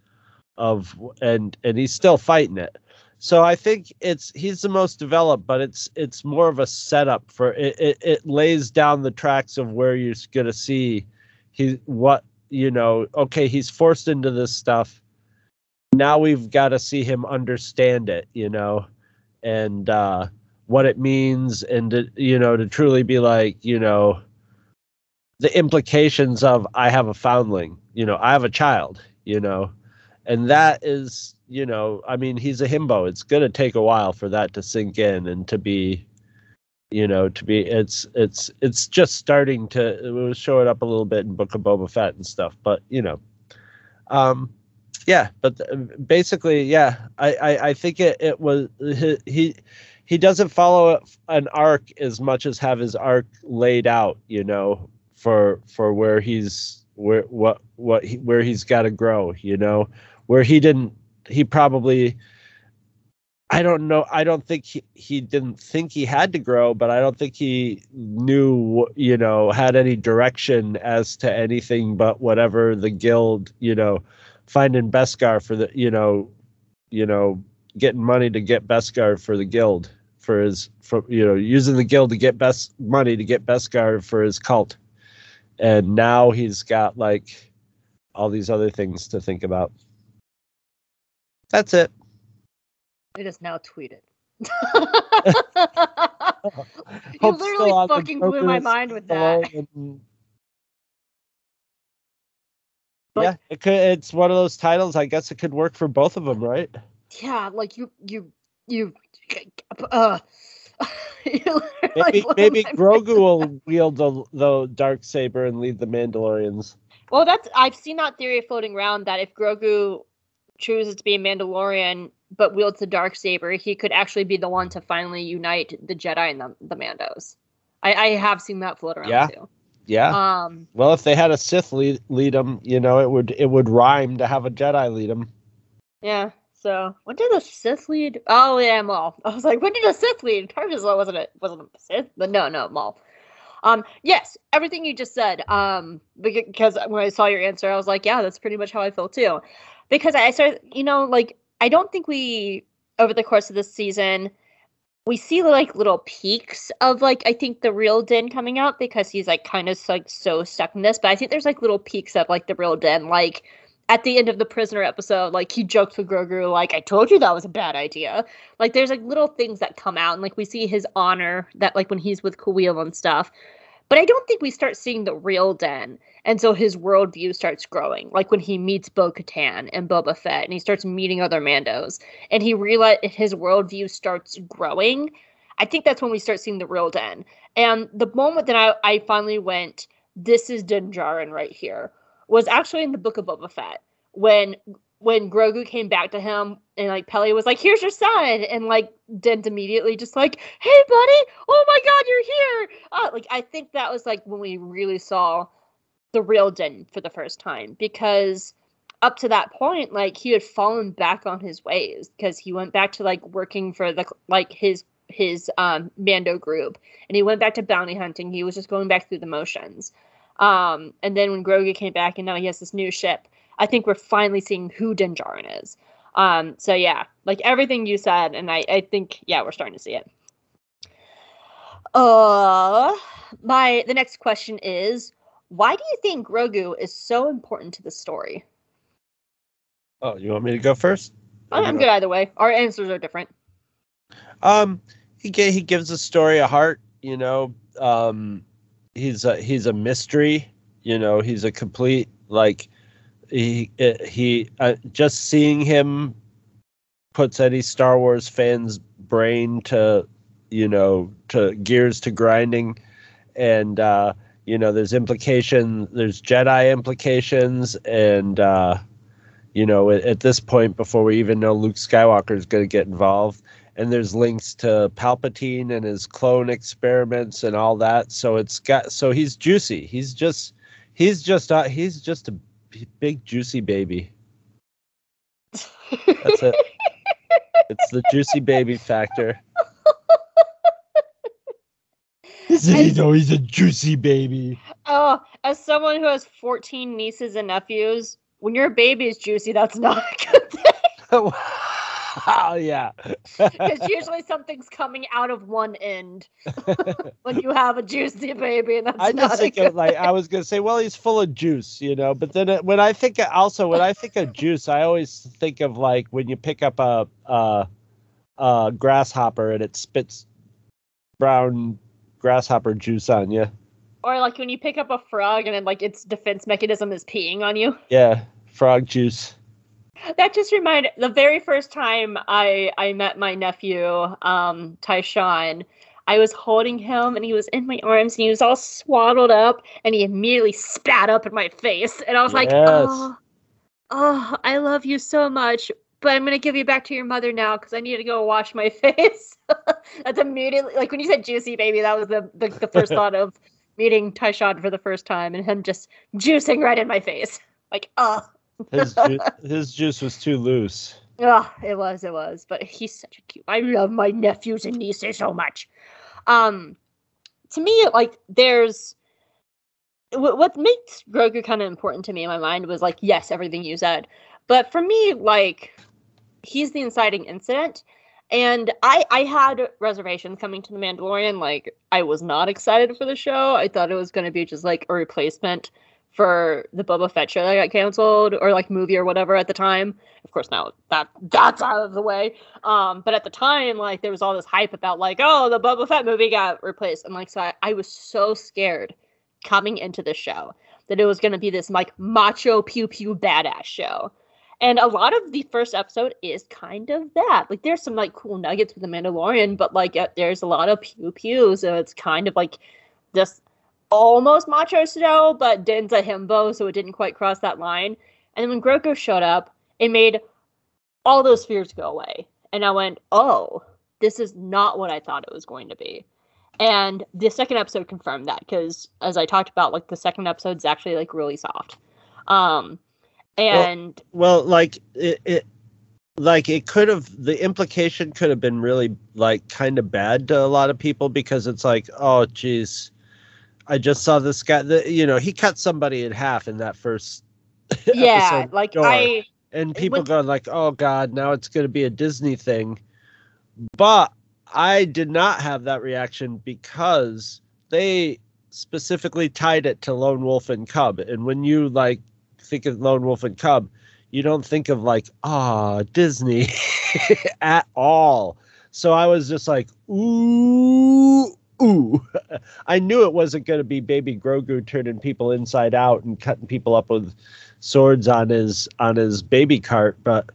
of, and, and he's still fighting it. So I think it's he's the most developed, but it's it's more of a setup for it. It, it lays down the tracks of where you're going to see He what you know, okay, he's forced into this stuff. Now we've got to see him understand it, you know, and uh, what it means, and to, you know, to truly be like, you know, the implications of I have a foundling, you know, I have a child, you know, and that is, you know, I mean, he's a himbo. It's gonna take a while for that to sink in and to be. You know, to be it's it's it's just starting to show it up a little bit in Book of Boba Fett and stuff. But, you know, um, yeah, but basically, yeah, I, I, I think it, it was he he doesn't follow an arc as much as have his arc laid out, you know, for for where he's where what what he, where he's got to grow, you know, where he didn't he probably. I don't know. I don't think he, he didn't think he had to grow, but I don't think he knew, you know, had any direction as to anything but whatever the guild, you know, finding Beskar for the, you know, you know, getting money to get Beskar for the guild for his, for, you know, using the guild to get best money to get Beskar for his cult. And now he's got like all these other things to think about. That's it. It is now tweeted. You literally fucking blew my mind with that. And, but, yeah, it could, it's one of those titles. I guess it could work for both of them, right? Yeah, like you, you, you. Uh, you maybe maybe Grogu will wield the, the Darksaber and lead the Mandalorians. Well, that's I've seen that theory floating around that if Grogu chooses to be a Mandalorian but wields the Darksaber, he could actually be the one to finally unite the Jedi and the, the Mandos. I, I have seen that float around yeah. too. Yeah. Um, well, if they had a Sith lead, lead them, you know, it would it would rhyme to have a Jedi lead them. Yeah. So when did the Sith lead? Oh yeah, Maul. I was like, when did the Sith lead? Targazlo wasn't it? Wasn't a Sith? But no, no, Maul. Um, yes, everything you just said. Um, because when I saw your answer, I was like, yeah, that's pretty much how I feel too. Because I started, you know, like I don't think we over the course of this season. We see like little peaks of like I think the real Din coming out because he's like kind of like so stuck in this, but I think there's like little peaks of like the real Din. Like at the end of the prisoner episode, like he jokes with Grogu, like I told you that was a bad idea. Like there's like little things that come out, and like we see his honor that like when he's with Kuiil and stuff. But I don't think we start seeing the real Din, and so his worldview starts growing. Like when he meets Bo-Katan and Boba Fett, and he starts meeting other Mandos, and he realize his worldview starts growing. I think that's when we start seeing the real Din. And the moment that I, I finally went, "This is Din Djarin right here," was actually in the Book of Boba Fett when when Grogu came back to him, and like Peli was like, "Here's your son," and like Din immediately just like, "Hey, buddy! Oh my God, you're here!" Oh, like I think that was like when we really saw the real Din for the first time, because up to that point, like he had fallen back on his ways because he went back to like working for the like his his um, Mando group, and he went back to bounty hunting. He was just going back through the motions, um, and then when Grogu came back, and now he has this new ship. I think we're finally seeing who Din Djarin is. Um, so, yeah, like everything you said, and I, I think, yeah, we're starting to see it. Uh, my the next question is, why do you think Grogu is so important to the story? Oh, you want me to go first? I'm, I'm good either way. Our answers are different. Um, he he gives the story a heart, you know. Um, he's a, he's a mystery, you know. He's a complete, like... He he, uh, just seeing him puts any Star Wars fan's brain to, you know, to gears to grinding, and uh, you know, there's implication, there's Jedi implications, and uh, you know, at, at this point, before we even know Luke Skywalker is going to get involved, and there's links to Palpatine and his clone experiments and all that. So it's got so he's juicy. He's just he's just uh, he's just a big juicy baby. That's it. It's the juicy baby factor. He's always a juicy baby. Oh, as someone who has fourteen nieces and nephews, when your baby is juicy, that's not a good thing. Oh yeah. Because usually something's coming out of one end when you have a juicy baby, and that's I not just think of, like I was gonna say, well, he's full of juice, you know. But then it, when I think of, also when I think of juice, I always think of like when you pick up a a, a grasshopper and it spits brown grasshopper juice on you. Or like when you pick up a frog and then like its defense mechanism is peeing on you. Yeah, frog juice. That just reminded the very first time I, I met my nephew, um, Tyshawn, I was holding him and he was in my arms and he was all swaddled up and he immediately spat up in my face. And I was yes. like, oh, oh, I love you so much, but I'm going to give you back to your mother now because I need to go wash my face. That's immediately, like when you said juicy baby, that was the, the, the first thought of meeting Tyshawn for the first time and him just juicing right in my face. Like, oh. his, ju- his juice was too loose. Oh, it was, it was. But he's such a cute... I love my nephews and nieces so much. Um, to me, like, there's... W- what makes Grogu kind of important to me in my mind was, like, yes, everything you said. But for me, like, he's the inciting incident. And I, I had reservations coming to The Mandalorian. Like, I was not excited for the show. I thought it was going to be just, like, a replacement for the Boba Fett show that got canceled, or, like, movie or whatever at the time. Of course, now that that's out of the way. Um, but at the time, like, there was all this hype about, like, oh, the Boba Fett movie got replaced. And, like, so I, I was so scared coming into the show that it was going to be this, like, macho pew-pew badass show. And a lot of the first episode is kind of that. Like, there's some, like, cool nuggets with The Mandalorian, but, like, uh, there's a lot of pew-pew, so it's kind of, like, this almost macho show, but Din's a himbo, so it didn't quite cross that line. And then when Grogu showed up, it made all those fears go away. And I went, oh, this is not what I thought it was going to be. And the second episode confirmed that, because, as I talked about, like, the second episode's actually, like, really soft. Um... And well, well like it, it like it could have, the implication could have been really, like, kind of bad to a lot of people, because it's like, oh geez, I just saw this guy, the, you know, he cut somebody in half in that first yeah episode like door. I and people went, going like, oh god, now it's going to be a Disney thing. But I did not have that reaction, because they specifically tied it to Lone Wolf and Cub, and when you, like, think of Lone Wolf and Cub, you don't think of, like, ah, Disney at all. So I was just like, ooh, ooh. I knew it wasn't going to be baby Grogu turning people inside out and cutting people up with swords on his on his baby cart, but,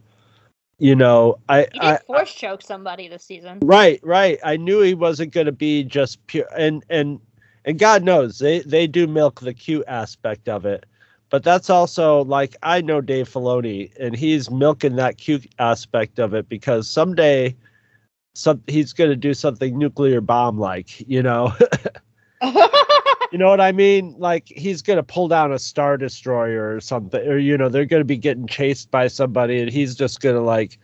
you know, I he did force choke somebody this season. Right, right. I knew he wasn't going to be just pure, and and and God knows they they do milk the cute aspect of it. But that's also, like, I know Dave Filoni, and he's milking that cute aspect of it, because someday some he's going to do something nuclear bomb-like, you know? You know what I mean? Like, he's going to pull down a Star Destroyer or something, or, you know, they're going to be getting chased by somebody, and he's just going to, like,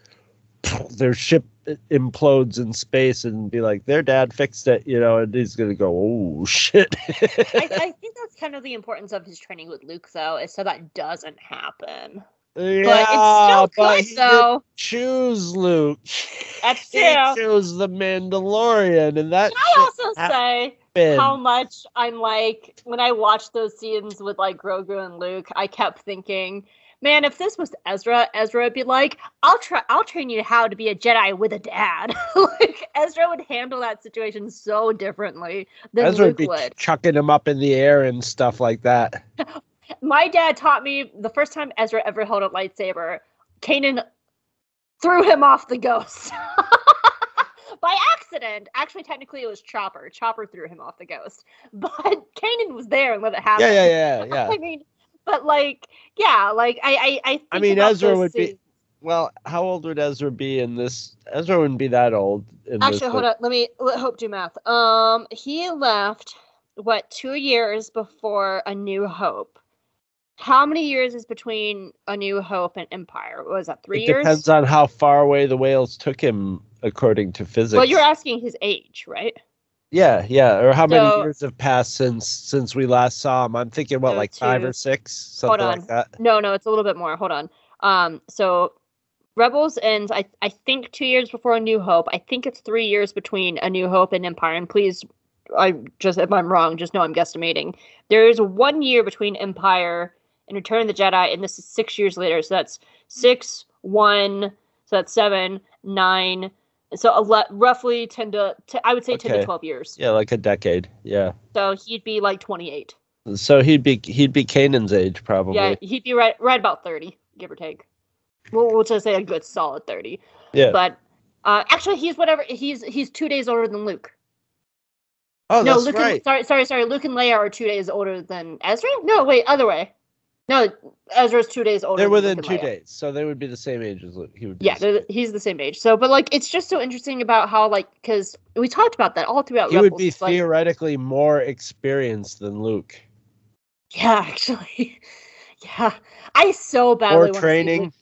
their ship implodes in space and be like, their dad fixed it, you know, and he's gonna go, oh shit. I, I think that's kind of the importance of his training with Luke, though, is so that doesn't happen. Yeah, but it's still good, but though. He choose Luke. That's true. He chose the Mandalorian, and that. Can I also happened. say how much I'm like, when I watched those scenes with, like, Grogu and Luke, I kept thinking, man, if this was Ezra, Ezra would be like, I'll try, I'll train you how to be a Jedi with a dad. Like, Ezra would handle that situation so differently than Ezra Luke would. Ezra would be chucking him up in the air and stuff like that. My dad taught me, the first time Ezra ever held a lightsaber, Kanan threw him off the Ghost. By accident. Actually, technically, it was Chopper. Chopper threw him off the Ghost. But Kanan was there and let it happen. Yeah, yeah, yeah, yeah. I mean... But, like, yeah, like, I I I, think I mean, Ezra would scenes. be, well, how old would Ezra be in this? Ezra wouldn't be that old. In Actually, this hold on. Let me, let Hope do math. Um, he left, what, two years before A New Hope. How many years is between A New Hope and Empire? What was that, three it years? It depends on how far away the whales took him, according to physics. Well, you're asking his age, right? Yeah, yeah. Or how so, many years have passed since since we last saw him? I'm thinking, what, like two, five or six? Something hold on. like that. No, no, it's a little bit more. Hold on. Um, so Rebels ends, I I think, two years before A New Hope. I think it's three years between A New Hope and Empire. And please, I just if I'm wrong, just know I'm guesstimating. There is one year between Empire and Return of the Jedi, and this is six years later. So that's six, one, so that's seven, nine. So ele- roughly ten to, t- I would say ten okay. to twelve years. Yeah, like a decade. Yeah. So he'd be like twenty-eight. So he'd be he'd be Kanan's age probably. Yeah, he'd be right right about thirty, give or take. Well, we'll just say a good solid thirty. Yeah. But uh, actually, he's whatever. He's he's two days older than Luke. Oh, no, that's Luke right. And, sorry, sorry, sorry. Luke and Leia are two days older than Ezra. No, wait, other way. No, Ezra's two days older. They're within two days, so they would be the same age as Luke. He would be yeah, the he's the same age. So, but, like, it's just so interesting about how, like, because we talked about that all throughout Rebels. He would be theoretically more experienced than Luke. Yeah, actually, yeah. I so badly want to see Luke.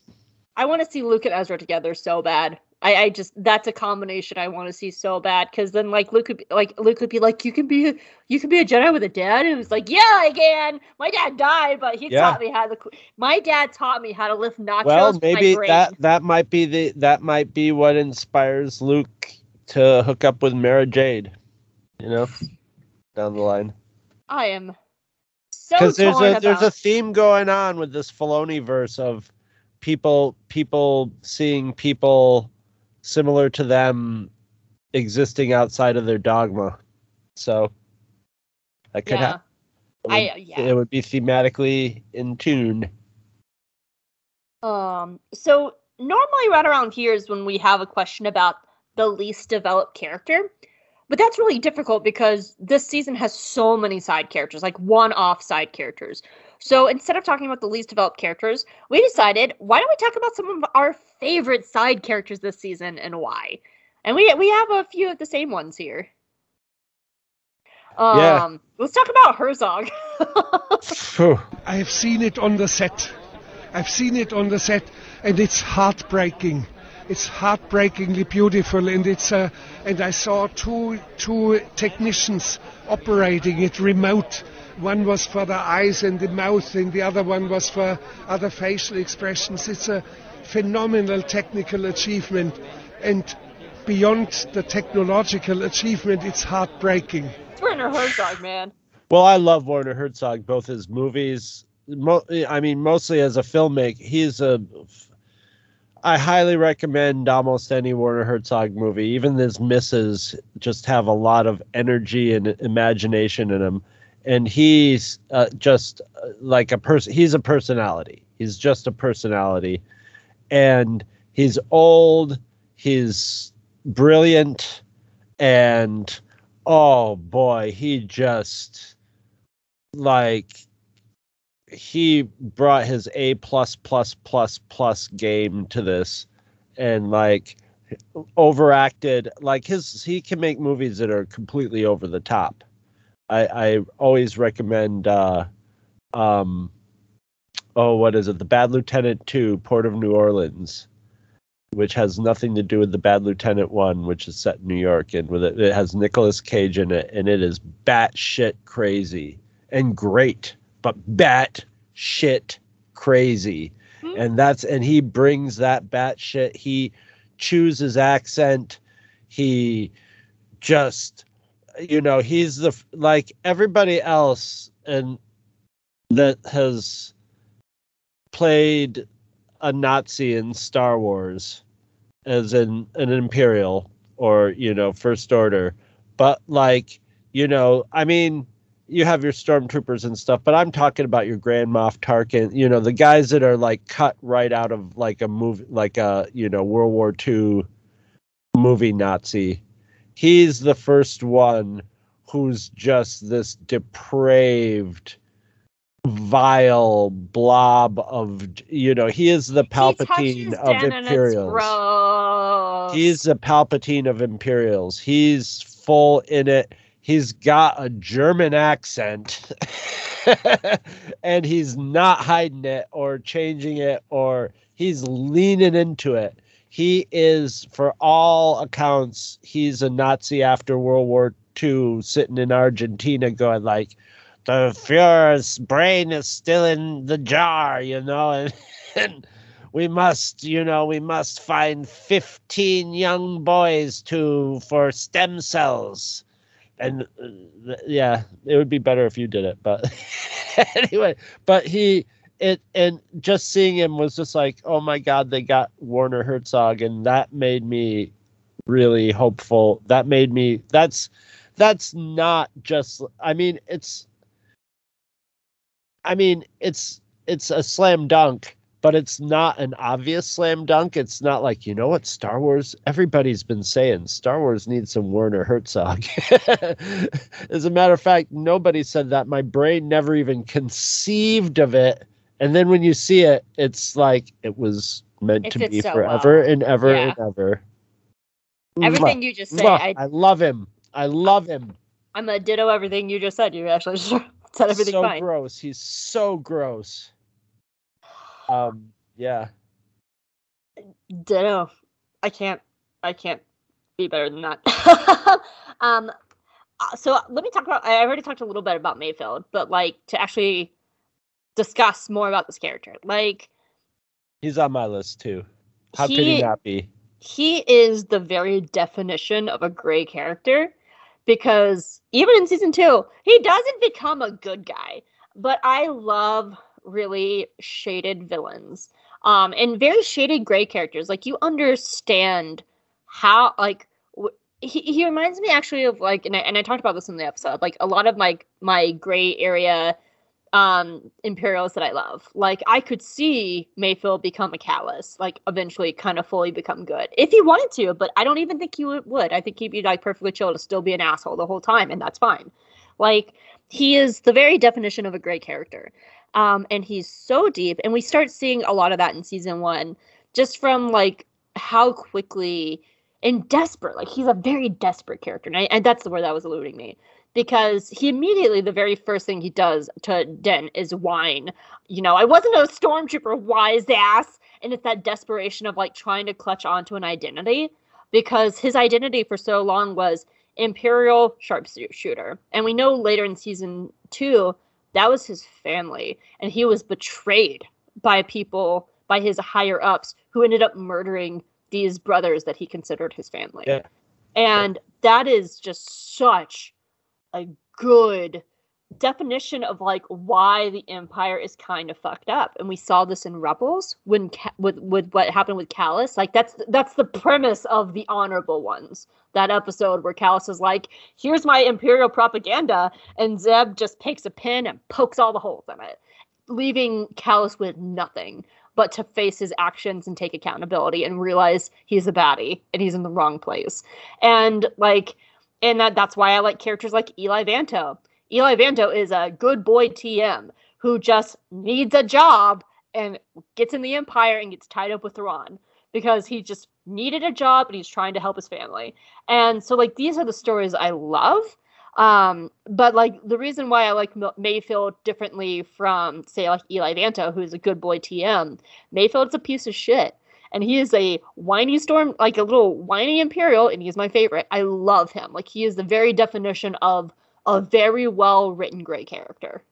I want to see Luke and Ezra together so bad. I, I just, that's a combination I want to see so bad, because then like Luke could be, like Luke could be like, you can be a, you can be a Jedi with a dad, and it was like, yeah, I can. My dad died, but he yeah. taught me how to. My dad taught me how to lift nachos. Well, maybe my that that might be the that might be what inspires Luke to hook up with Mara Jade, you know, down the line. I am so because there's a about. there's a theme going on with this Filoni-verse of people people seeing people similar to them existing outside of their dogma, so that could yeah. happen. It would, I, yeah. it would be thematically in tune. Um. So normally, right around here is when we have a question about the least developed character, but that's really difficult because this season has so many side characters, like one-off side characters. So instead of talking about the least developed characters, we decided, why don't we talk about some of our favorite side characters this season and why? And we we have a few of the same ones here. Um, yeah. Let's talk about Herzog. I have seen it on the set. I've seen it on the set, and it's heartbreaking. It's heartbreakingly beautiful, and it's uh, and I saw two two technicians operating it remote. One was for the eyes and the mouth, and the other one was for other facial expressions. It's a phenomenal technical achievement, and beyond the technological achievement, it's heartbreaking. It's Werner Herzog, man. Well, I love Werner Herzog, both his movies. Mo- I mean, mostly as a filmmaker. He's a... I highly recommend almost any Werner Herzog movie. Even his misses just have a lot of energy and imagination in them. And he's uh, just uh, like a person. He's a personality. He's just a personality. And he's old. He's brilliant. And oh boy, he just like he brought his A plus plus plus plus game to this, and like overacted. Like his, he can make movies that are completely over the top. I, I always recommend, uh, um, oh, what is it? The Bad Lieutenant two, Port of New Orleans, which has nothing to do with the Bad Lieutenant one, which is set in New York. And with it, it has Nicolas Cage in it, and it is batshit crazy and great, but batshit crazy. Mm-hmm. And that's, and he brings that batshit. He chews his accent. He just... You know, he's the like everybody else and that has played a Nazi in Star Wars as in an Imperial or, you know, First Order. But like, you know, I mean, you have your stormtroopers and stuff, but I'm talking about your Grand Moff Tarkin, you know, the guys that are like cut right out of like a movie, like a, you know, World War Two movie Nazi. He's the first one who's just this depraved, vile blob of, you know, he is the Palpatine of Imperials. He's the Palpatine of Imperials. He's full in it. He's got a German accent and he's not hiding it or changing it, or he's leaning into it. He is, for all accounts, he's a Nazi after World War Two, sitting in Argentina going like, the Fuhrer's brain is still in the jar, you know, and, and we must, you know, we must find fifteen young boys to for stem cells. And uh, yeah, it would be better if you did it. But anyway, but he... It, and just seeing him was just like, oh my God, they got Werner Herzog, and that made me really hopeful. That made me. That's that's not just. I mean, it's. I mean, it's it's a slam dunk, but it's not an obvious slam dunk. It's not like, you know what, Star Wars. Everybody's been saying Star Wars needs some Werner Herzog. As a matter of fact, nobody said that. My brain never even conceived of it. And then when you see it, it's like it was meant it to be so forever well. and ever yeah. and ever. Everything Mwah. you just said. I, I love him. I love him. I'm going to ditto everything you just said. You actually said everything so fine. So gross. He's so gross. Um. Yeah. Ditto. I can't. I can't be better than that. um, so let me talk about, I already talked a little bit about Mayfield, but like to actually discuss more about this character. Like, he's on my list too. How he, could he not be? He is the very definition of a gray character, because even in season two, he doesn't become a good guy. But I love really shaded villains, um, and very shaded gray characters. Like, you understand how, like, w- he, he reminds me actually of, like, and I, and I talked about this in the episode, like, a lot of my, my gray area um, Imperials that I love. Like, I could see Mayfield become a Callus, like, eventually kind of fully become good. If he wanted to, but I don't even think he would. I think he'd be, like, perfectly chill to still be an asshole the whole time, and that's fine. Like, he is the very definition of a gray character. Um, and he's so deep. And we start seeing a lot of that in season one, just from, like, how quickly and desperate. Like, he's a very desperate character. And, I, and that's the word that was eluding me. Because he immediately, the very first thing he does to Din is whine. You know, I wasn't a stormtrooper, wise ass. And it's that desperation of, like, trying to clutch onto an identity. Because his identity for so long was Imperial sharpshooter. And we know later in season two, that was his family, and he was betrayed by people, by his higher ups, who ended up murdering these brothers that he considered his family. Yeah. And that is just such a good definition of, like, why the Empire is kind of fucked up. And we saw this in Rebels when with with what happened with Callus. Like, that's that's the premise of The Honorable Ones. That episode where Callus is like, here's my Imperial propaganda, and Zeb just takes a pin and pokes all the holes in it, leaving Callus with nothing but to face his actions and take accountability and realize he's a baddie and he's in the wrong place. And like, and that that's why I like characters like Eli Vanto. Eli Vanto is a good boy T M who just needs a job and gets in the Empire and gets tied up with Thrawn because he just needed a job and he's trying to help his family. And so, like, these are the stories I love. Um, but, like, the reason why I like Mayfield differently from, say, like Eli Vanto, who's a good boy T M, Mayfield's a piece of shit. And he is a whiny storm, like a little whiny Imperial, and he's my favorite. I love him. Like, he is the very definition of a very well-written gray character.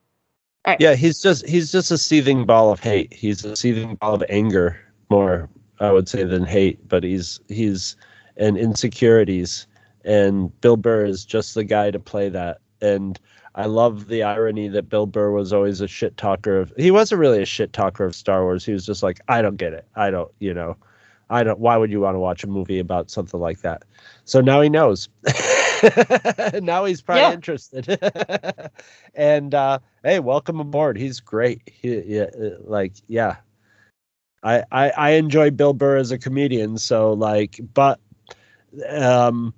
All right. Yeah, he's just he's just a seething ball of hate. He's a seething ball of anger, more, I would say, than hate. But he's he's and insecurities. And Bill Burr is just the guy to play that. And I love the irony that Bill Burr was always a shit talker of. He wasn't really a shit talker of Star Wars. He was just like, I don't get it. I don't, you know, I don't. Why would you want to watch a movie about something like that? So now he knows. Now he's probably yeah. interested. And uh, hey, welcome aboard. He's great. He, yeah, like, yeah, I, I I enjoy Bill Burr as a comedian. So like, but um,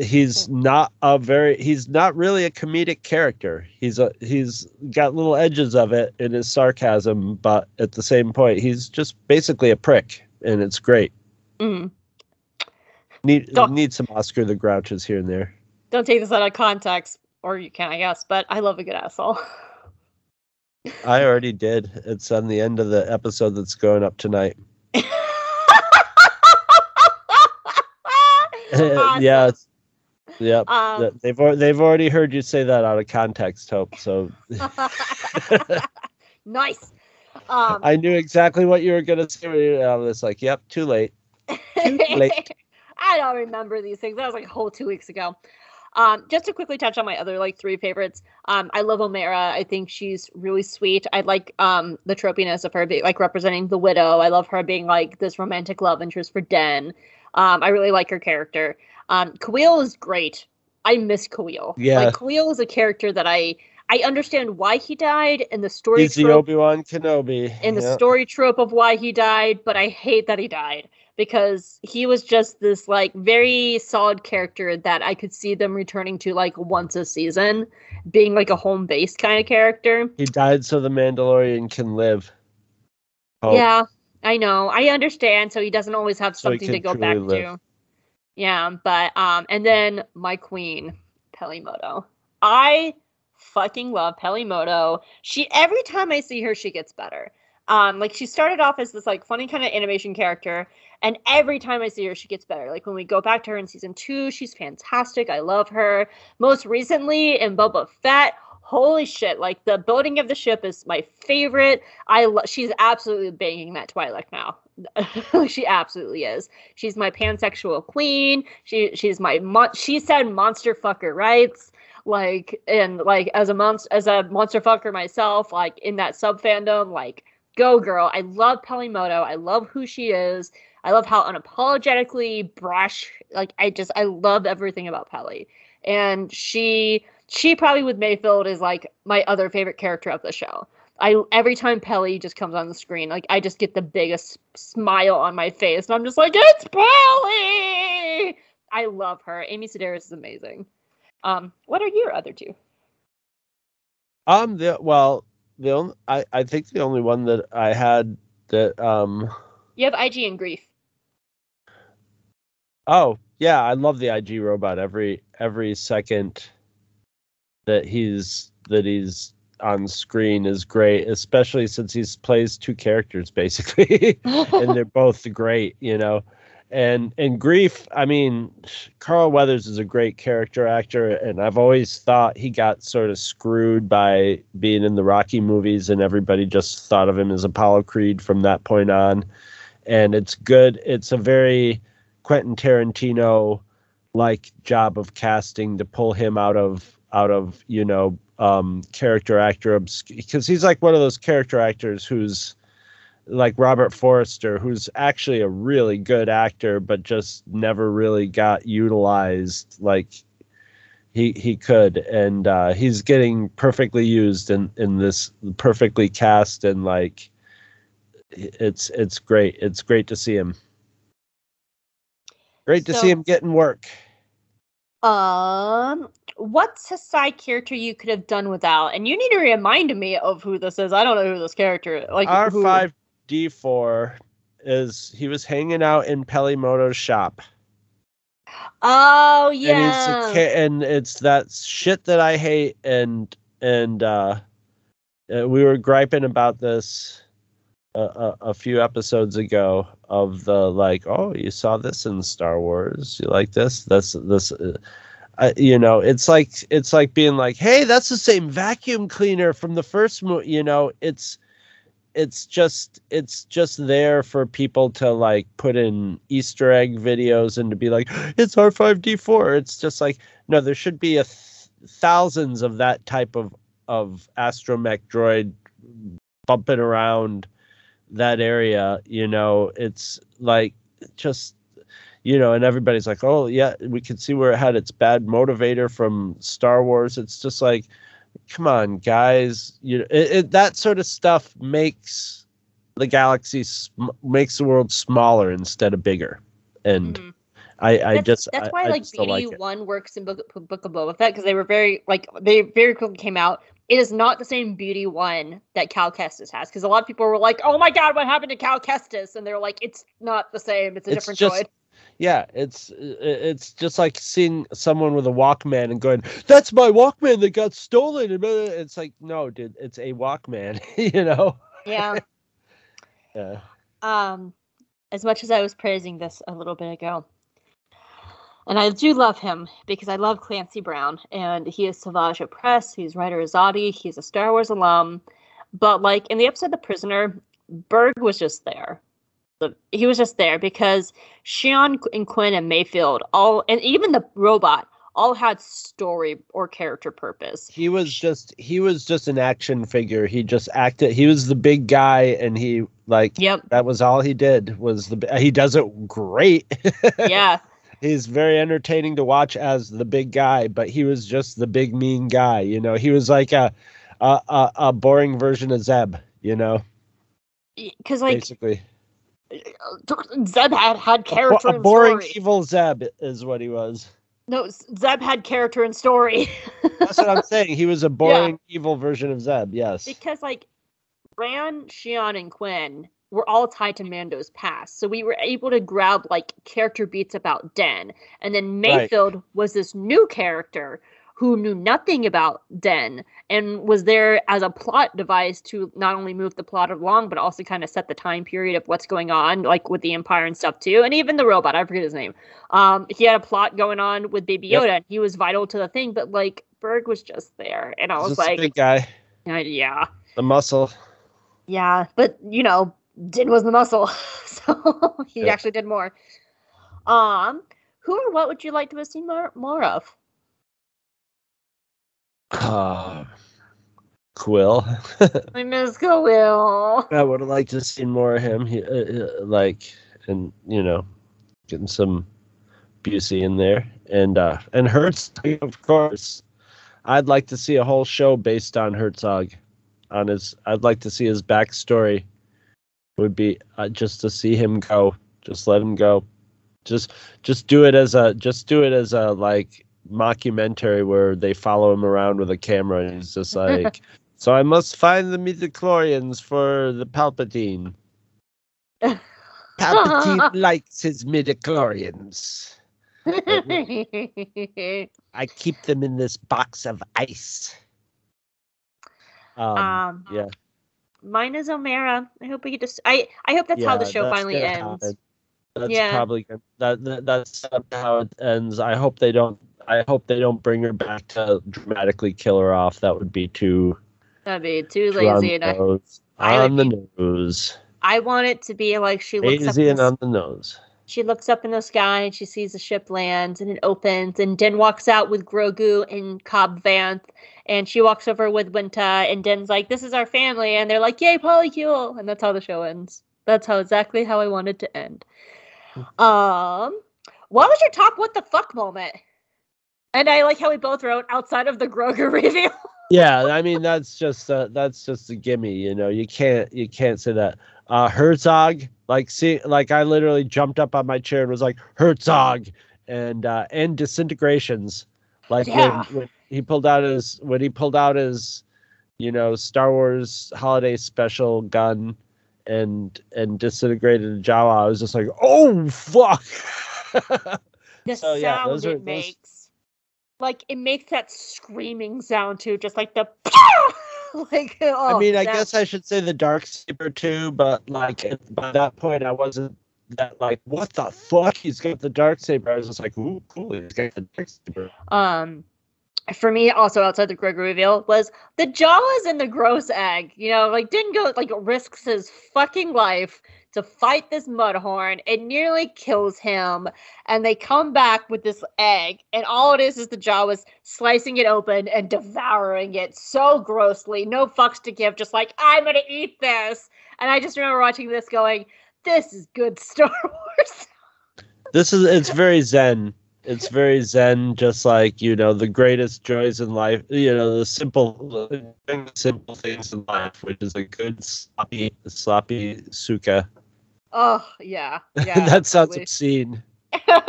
he's not a very he's not really a comedic character. He's a he's got little edges of it in his sarcasm, but at the same point, he's just basically a prick, and it's great. Mm. Need don't, need some Oscar the Grouches here and there. Don't take this out of context, or you can, I guess. But I love a good asshole. I already did. It's on the end of the episode that's going up tonight. Awesome. Yeah, yep. Um, they've they've already heard you say that out of context, Hope. So nice. Um, I knew exactly what you were going to say. I was like, "Yep, too late." Too late. I don't remember these things. That was like a whole two weeks ago. Um, just to quickly touch on my other like three favorites. Um, I love Omera. I think she's really sweet. I like um, the tropiness of her be- like representing the widow. I love her being like this romantic love interest for Den. Um, I really like her character. Um, Kuiil is great. I miss Kuiil. Yeah. Like, Kuiil is a character that I I understand why he died and the story. He's trope, the Obi-Wan Kenobi. And yeah. the story trope of why he died, but I hate that he died. Because he was just this, like, very solid character that I could see them returning to, like, once a season. Being, like, a home-based kind of character. He died so the Mandalorian can live. Oh. Yeah, I know. I understand, so he doesn't always have something so to go back live. to. Yeah, but, um, and then my queen, Peli Motto. I fucking love Peli Motto. She, every time I see her, she gets better. Um, like, she started off as this, like, funny kind of animation character, and every time I see her, she gets better. Like, when we go back to her in season two, she's fantastic. I love her. Most recently, in Boba Fett, holy shit, like, the building of the ship is my favorite. I lo- She's absolutely banging that Twi'lek now. She absolutely is. She's my pansexual queen. She She's my, mon- she said monster fucker rights. Like, and, like, as a monster, as a monster fucker myself, like, in that sub-fandom, like, go girl. I love Peli Motto. I love who she is. I love how unapologetically brash, like, I just, I love everything about Peli. And she, she probably with Mayfield is, like, my other favorite character of the show. I, every time Peli just comes on the screen, like, I just get the biggest smile on my face, and I'm just like, it's Peli! I love her. Amy Sedaris is amazing. Um, what are your other two? Um, the, well, The only, I, I think the only one that I had that... um You have I G and Greef. Oh, yeah. I love the I G robot. Every every second that he's that he's on screen is great, especially since he plays two characters, basically. And they're both great, you know. And, and Greef, I mean, Carl Weathers is a great character actor, and I've always thought he got sort of screwed by being in the Rocky movies, and everybody just thought of him as Apollo Creed from that point on. And it's good. It's a very Quentin Tarantino-like job of casting to pull him out of, out of you know, um, character actor obs- because he's like one of those character actors who's like Robert Forster, who's actually a really good actor, but just never really got utilized like he he could. And uh, he's getting perfectly used in, in this, perfectly cast, and like it's it's great. It's great to see him. Great to so, see him getting work. Um, what's a side character you could have done without? And you need to remind me of who this is. I don't know who this character is. Like R five. D four is he was hanging out in Peli Motto's shop. Oh yeah, and, he's a, and it's that shit that I hate, and and uh, we were griping about this a, a, a few episodes ago of the like, oh, you saw this in Star Wars, you like this, this, this. Uh, Uh, you know, it's like it's like being like, hey, that's the same vacuum cleaner from the first movie. You know, it's it's just it's just there for people to like put in Easter egg videos and to be like, it's R five D four. It's just like, no, there should be a th- thousands of that type of of astromech droid bumping around that area. You know, it's like just. You know, and everybody's like, oh, yeah, we can see where it had its bad motivator from Star Wars. It's just like, come on, guys. You know, it, it, that sort of stuff makes the galaxy, sm- makes the world smaller instead of bigger. And mm-hmm. I, I that's, just That's I, why, I like, B D one like works in Book, Book of Boba Fett, because they were very, like, they very quickly came out. It is not the same Beauty One that Cal Kestis has, because a lot of people were like, oh, my God, what happened to Cal Kestis? And they're like, it's not the same. It's a it's different just, droid. Yeah, it's it's just like seeing someone with a Walkman and going, that's my Walkman that got stolen. It's like, no, dude, it's a Walkman, you know? Yeah. Yeah. Um, as much as I was praising this a little bit ago, and I do love him because I love Clancy Brown, and he is Savage Press, he's writer Azadi, he's a Star Wars alum, but like in the episode The Prisoner, Berg was just there. He was just there because Shion and Quinn and Mayfield all, and even the robot, all had story or character purpose. He was just he was just an action figure. He just acted. He was the big guy, and he like yep. That was all he did. Was the he does it great. Yeah, he's very entertaining to watch as the big guy, but he was just the big mean guy. You know, he was like a a a, a boring version of Zeb. You know, because like basically. Zeb had, had character a and boring, story. Evil Zeb is what he was. No, Zeb had character and story. That's what I'm saying. He was a boring, yeah. evil version of Zeb, yes. Because, like, Ran, Shion, and Quinn were all tied to Mando's past. So we were able to grab, like, character beats about Den. And then Mayfield right. was this new character who knew nothing about Din and was there as a plot device to not only move the plot along, but also kind of set the time period of what's going on, like with the Empire and stuff too. And even the robot, I forget his name. Um, he had a plot going on with Baby Yoda, yep. and he was vital to the thing. But like Berg was just there, and I was just like, a big guy, yeah, the muscle, yeah. But you know, Din was the muscle, so he yep. actually did more. Um, who or what would you like to have seen more, more of? Uh, Kuiil. I miss Kuiil. I would have liked to see more of him. He, uh, like, and you know, getting some Busey in there, and uh, and Herzog, of course. I'd like to see a whole show based on Herzog. On his, I'd like to see his backstory. Would be uh, just to see him go. Just let him go. Just just do it as a just do it as a like mockumentary where they follow him around with a camera and he's just like, so I must find the midichlorians for the Palpatine. Palpatine likes his midichlorians. I keep them in this box of ice. Um, um yeah. Mine is Omera. I hope we get to I I hope that's yeah, how the show finally ends. Happen. That's yeah. probably that, that. That's how it ends. I hope they don't. I hope they don't bring her back to dramatically kill her off. That would be too. That'd be too, too lazy and on, I, on I like, the nose. I want it to be like she looks lazy up and the, on the nose. She looks up in the sky and she sees a ship land and it opens and Din walks out with Grogu and Cobb Vanth and she walks over with Winta and Din's like, "This is our family," and they're like, "Yay, polycule!" And that's how the show ends. That's how exactly how I wanted to end. Um, what was your top what the fuck moment? And I like how we both wrote outside of the Grogu reveal. Yeah, I mean that's just uh, that's just a gimme, you know. You can't you can't say that. Uh, Herzog, like see, like I literally jumped up on my chair and was like Herzog, and uh, and disintegrations, like yeah. when, when he pulled out his when he pulled out his, you know, Star Wars holiday special gun. And and disintegrated Jawa. I was just like, oh fuck! The so, sound yeah, those it are, makes, those... like it makes that screaming sound too, just like the. Like oh, I mean, I that... guess I should say the Darksaber too, but like by that point, I wasn't that like, what the fuck? He's got the Darksaber. I was just like, ooh, cool, he's got the Darksaber. Um. For me, also outside the Grogu reveal, was the Jawas and the gross egg. You know, like, didn't go, like, risks his fucking life to fight this Mudhorn. It nearly kills him. And they come back with this egg. And all it is is the Jawas slicing it open and devouring it so grossly. No fucks to give. Just like, I'm going to eat this. And I just remember watching this going, this is good Star Wars. This is, it's very zen. It's very zen, just like, you know, the greatest joys in life, you know, the simple the simple things in life, which is a good sloppy, sloppy suka. Oh, yeah. yeah that sounds obscene. Have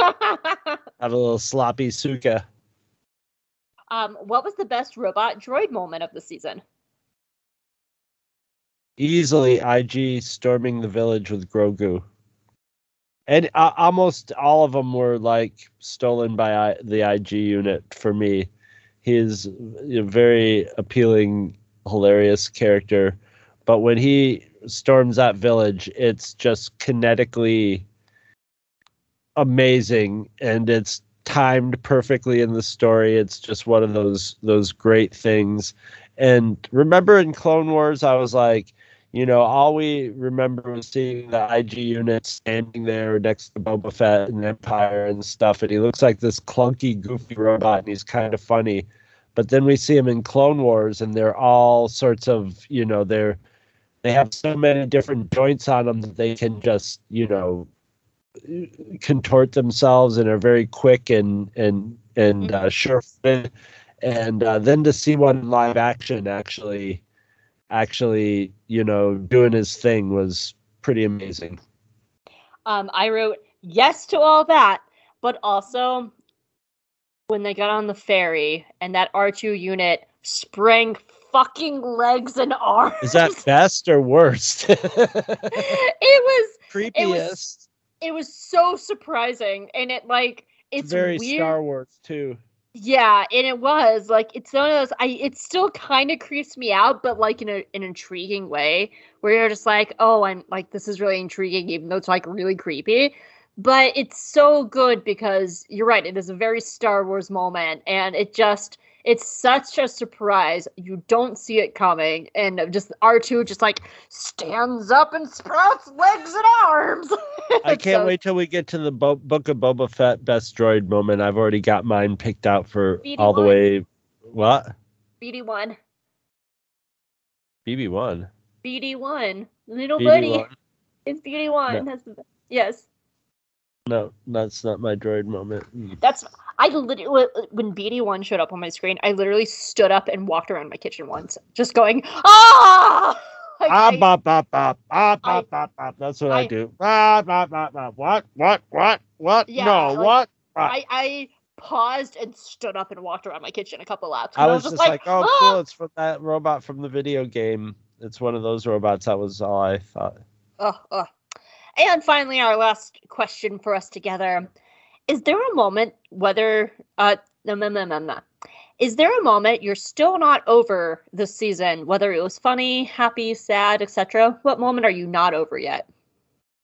a little sloppy suka. Um, what was the best robot droid moment of the season? Easily I G storming the village with Grogu. And uh, almost all of them were, like, stolen by I- the I G unit for me. He is a very appealing, hilarious character. But when he storms that village, it's just kinetically amazing. And it's timed perfectly in the story. It's just one of those those great things. And remember in Clone Wars, I was like, you know, all we remember was seeing the I G unit standing there next to Boba Fett and Empire and stuff, and he looks like this clunky, goofy robot, and he's kind of funny. But then we see him in Clone Wars, and they're all sorts of, you know, they're they have so many different joints on them that they can just, you know, contort themselves and are very quick and and and uh, sure-footed. And uh, then to see one in live action actually. actually, you know, doing his thing was pretty amazing. Um, I wrote yes to all that, but also when they got on the ferry and that R two unit sprang fucking legs and arms. Is that best or worst? It was... Creepiest. It was, it was so surprising, and it, like, it's, it's very weird. Star Wars, too. Yeah, and it was like it's one of those. I it still kind of creeps me out, but like in a, an intriguing way, where you're just like, oh, I'm like this is really intriguing, even though it's like really creepy. But it's so good because you're right. It is a very Star Wars moment, and it just it's such a surprise. You don't see it coming, and just R two just like stands up and sprouts legs and arms. I can't so, wait till we get to the Bo- Book of Boba Fett best droid moment. I've already got mine picked out for B D one. All the way. What? B D one. B B one. B D one. Little B D one. Buddy. It's B D one. No. That's the, yes. No, that's not my droid moment. That's I literally when B D one showed up on my screen, I literally stood up and walked around my kitchen once, just going ah. Like ah, I, bop, bop, bop. Ah, bop, I, bop, bop. That's what I, I do. Ah, bop, bop, bop. What, what, what, what? Yeah, no, like, what? Ah. I, I paused and stood up and walked around my kitchen a couple laps. I, I was just like, like oh, ah! Cool. It's from that robot from the video game. It's one of those robots. That was all I thought. Oh, oh. And finally, our last question for us together. Is there a moment, whether... Uh, no, no, no, no, no. Is there a moment you're still not over this season, whether it was funny, happy, sad, et cetera? What moment are you not over yet?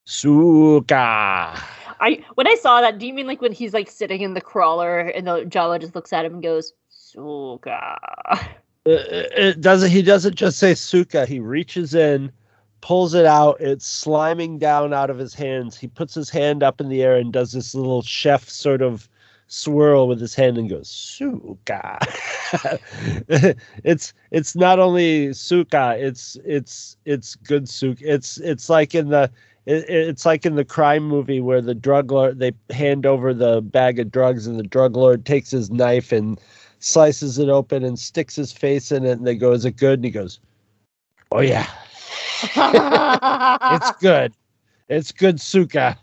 Suka. I when I saw that, do you mean like when he's like sitting in the crawler and the Jawa just looks at him and goes, Suka? It, it doesn't. He doesn't just say Suka. He reaches in, pulls it out. It's sliming down out of his hands. He puts his hand up in the air and does this little chef sort of swirl with his hand and goes Suka. it's it's not only Suka, it's it's it's good Suka. It's it's like in the it, it's like in the crime movie where the drug lord, they hand over the bag of drugs and the drug lord takes his knife and slices it open and sticks his face in it and they go, is it good? And he goes, oh yeah. It's good. It's good Suka.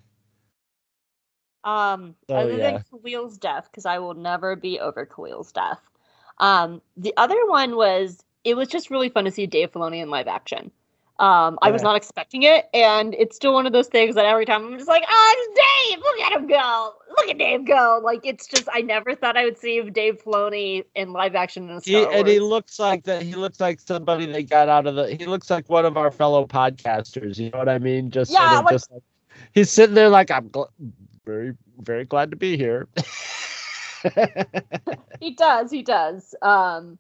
Um, oh, other yeah. than Kuiil's death, because I will never be over Kuiil's death. Um, the other one was, it was just really fun to see Dave Filoni in live action. Um, yeah. I was not expecting it, and it's still one of those things that every time I'm just like, oh, it's Dave! Look at him go! Look at Dave go! Like, it's just, I never thought I would see Dave Filoni in live action in a Star he, Wars. And he looks like that. He looks like somebody they got out of the, he looks like one of our fellow podcasters, you know what I mean? Just yeah, sort of like, just like, he's sitting there like, I'm gl- very, very glad to be here. He does. He does. Um,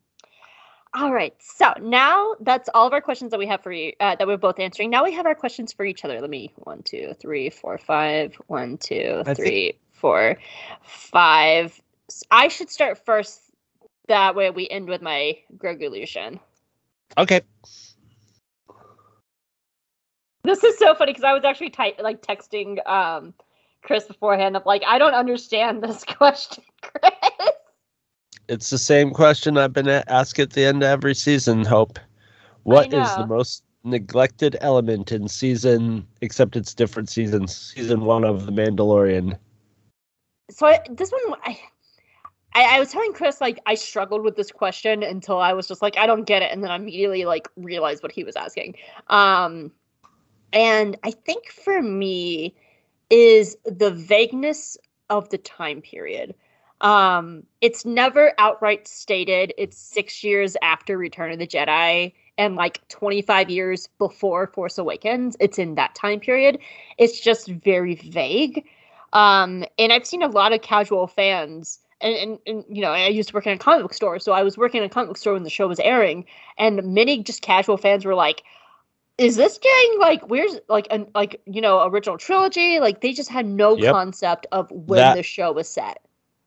all right. So now that's all of our questions that we have for you uh, that we're both answering. Now we have our questions for each other. Let me one, two, three, four, five. One, two, I three, think... four, five. I should start first. That way we end with my Grogulution. Okay. This is so funny because I was actually ty- like texting um, Chris beforehand of like, I don't understand this question, Chris. It's the same question I've been asked at the end of every season, Hope. What is the most neglected element in season, except it's different seasons, season one of The Mandalorian? So I, this one, I, I I was telling Chris, like, I struggled with this question until I was just like, I don't get it. And then I immediately, like, realized what he was asking. Um, and I think for me... is the vagueness of the time period. Um, it's never outright stated. It's six years after Return of the Jedi and like twenty-five years before Force Awakens. It's in that time period. It's just very vague. Um, and I've seen a lot of casual fans, and, and, and you know, I used to work in a comic book store, so I was working in a comic book store when the show was airing, and many just casual fans were like, is this getting, like, where's, like, an, like you know, original trilogy? Like, they just had no yep. concept of when that, the show was set.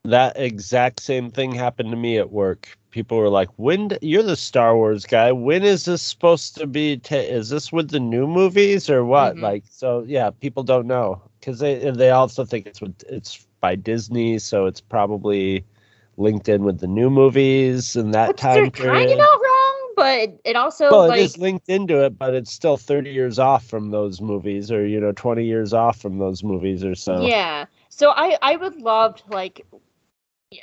That exact same thing happened to me at work. People were like, when, do, you're the Star Wars guy. When is this supposed to be, t- is this with the new movies or what? Mm-hmm. Like, so, yeah, people don't know. Because they they also think it's with, it's by Disney, so it's probably linked in with the new movies and that Which time period. Kind of not wrong. But it also well, like, it is linked into it, but it's still thirty years off from those movies, or you know, twenty years off from those movies, or so. Yeah. So I, I would love to, like,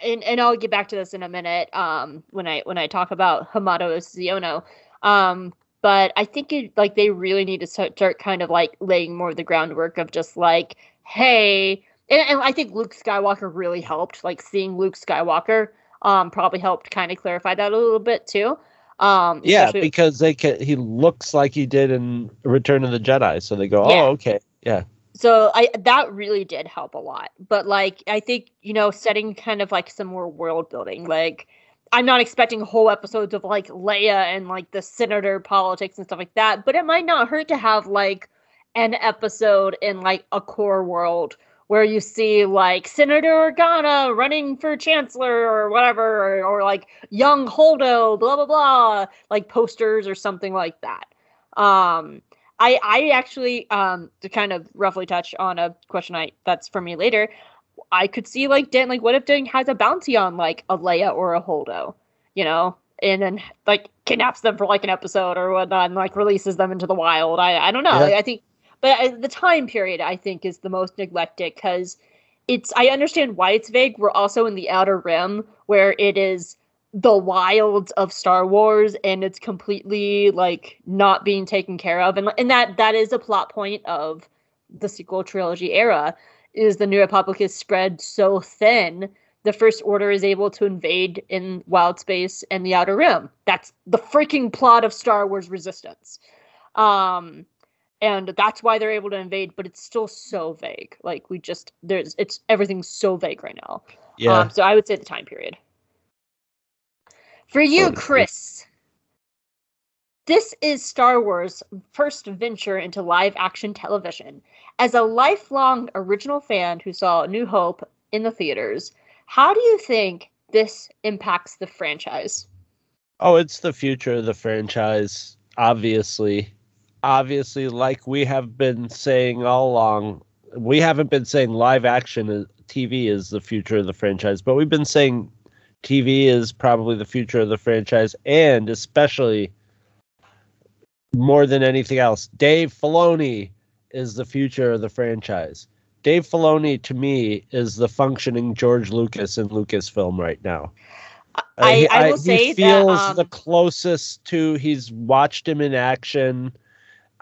and and I'll get back to this in a minute. Um, when I when I talk about Hamato Ziono, um, but I think it, like they really need to start kind of like laying more of the groundwork of just like, hey, and, and I think Luke Skywalker really helped, like seeing Luke Skywalker. um, probably helped kind of clarify that a little bit too. Um, yeah, because they can, he looks like he did in Return of the Jedi, so they go, yeah. oh, okay, yeah. So I that really did help a lot. But, like, I think, you know, setting kind of, like, some more world building. Like, I'm not expecting whole episodes of, like, Leia and, like, the senator politics and stuff like that. But it might not hurt to have, like, an episode in, like, a core world where you see, like, Senator Organa running for chancellor or whatever, or, or, like, young Holdo, blah, blah, blah, like, posters or something like that. Um, I, I actually, um, to kind of roughly touch on a question I that's for me later, I could see, like, Din, like, what if Din has a bounty on, like, a Leia or a Holdo, you know? And then, like, kidnaps them for, like, an episode or whatnot and, like, releases them into the wild. I, I don't know. Yeah. Like, I think... But the time period, I think, is the most neglected because it's. I understand why it's vague. We're also in the Outer Rim, where it is the wilds of Star Wars, and it's completely like not being taken care of. And and that that is a plot point of the sequel trilogy era. Is the New Republic is spread so thin, the First Order is able to invade in wild space and the Outer Rim. That's the freaking plot of Star Wars Resistance. Um. And that's why they're able to invade, but it's still so vague. Like, we just, there's, it's, everything's so vague right now. Yeah. Um, so I would say the time period. For you, Chris, this is Star Wars' first venture into live-action television. As a lifelong original fan who saw New Hope in the theaters, how do you think this impacts the franchise? Oh, it's the future of the franchise, obviously. Obviously, like we have been saying all along, we haven't been saying live action T V is the future of the franchise, but we've been saying T V is probably the future of the franchise, and especially more than anything else, Dave Filoni is the future of the franchise. Dave Filoni, to me, is the functioning George Lucas in Lucasfilm right now. I, I, I will I, say he feels that, um... the closest to, he's watched him in action.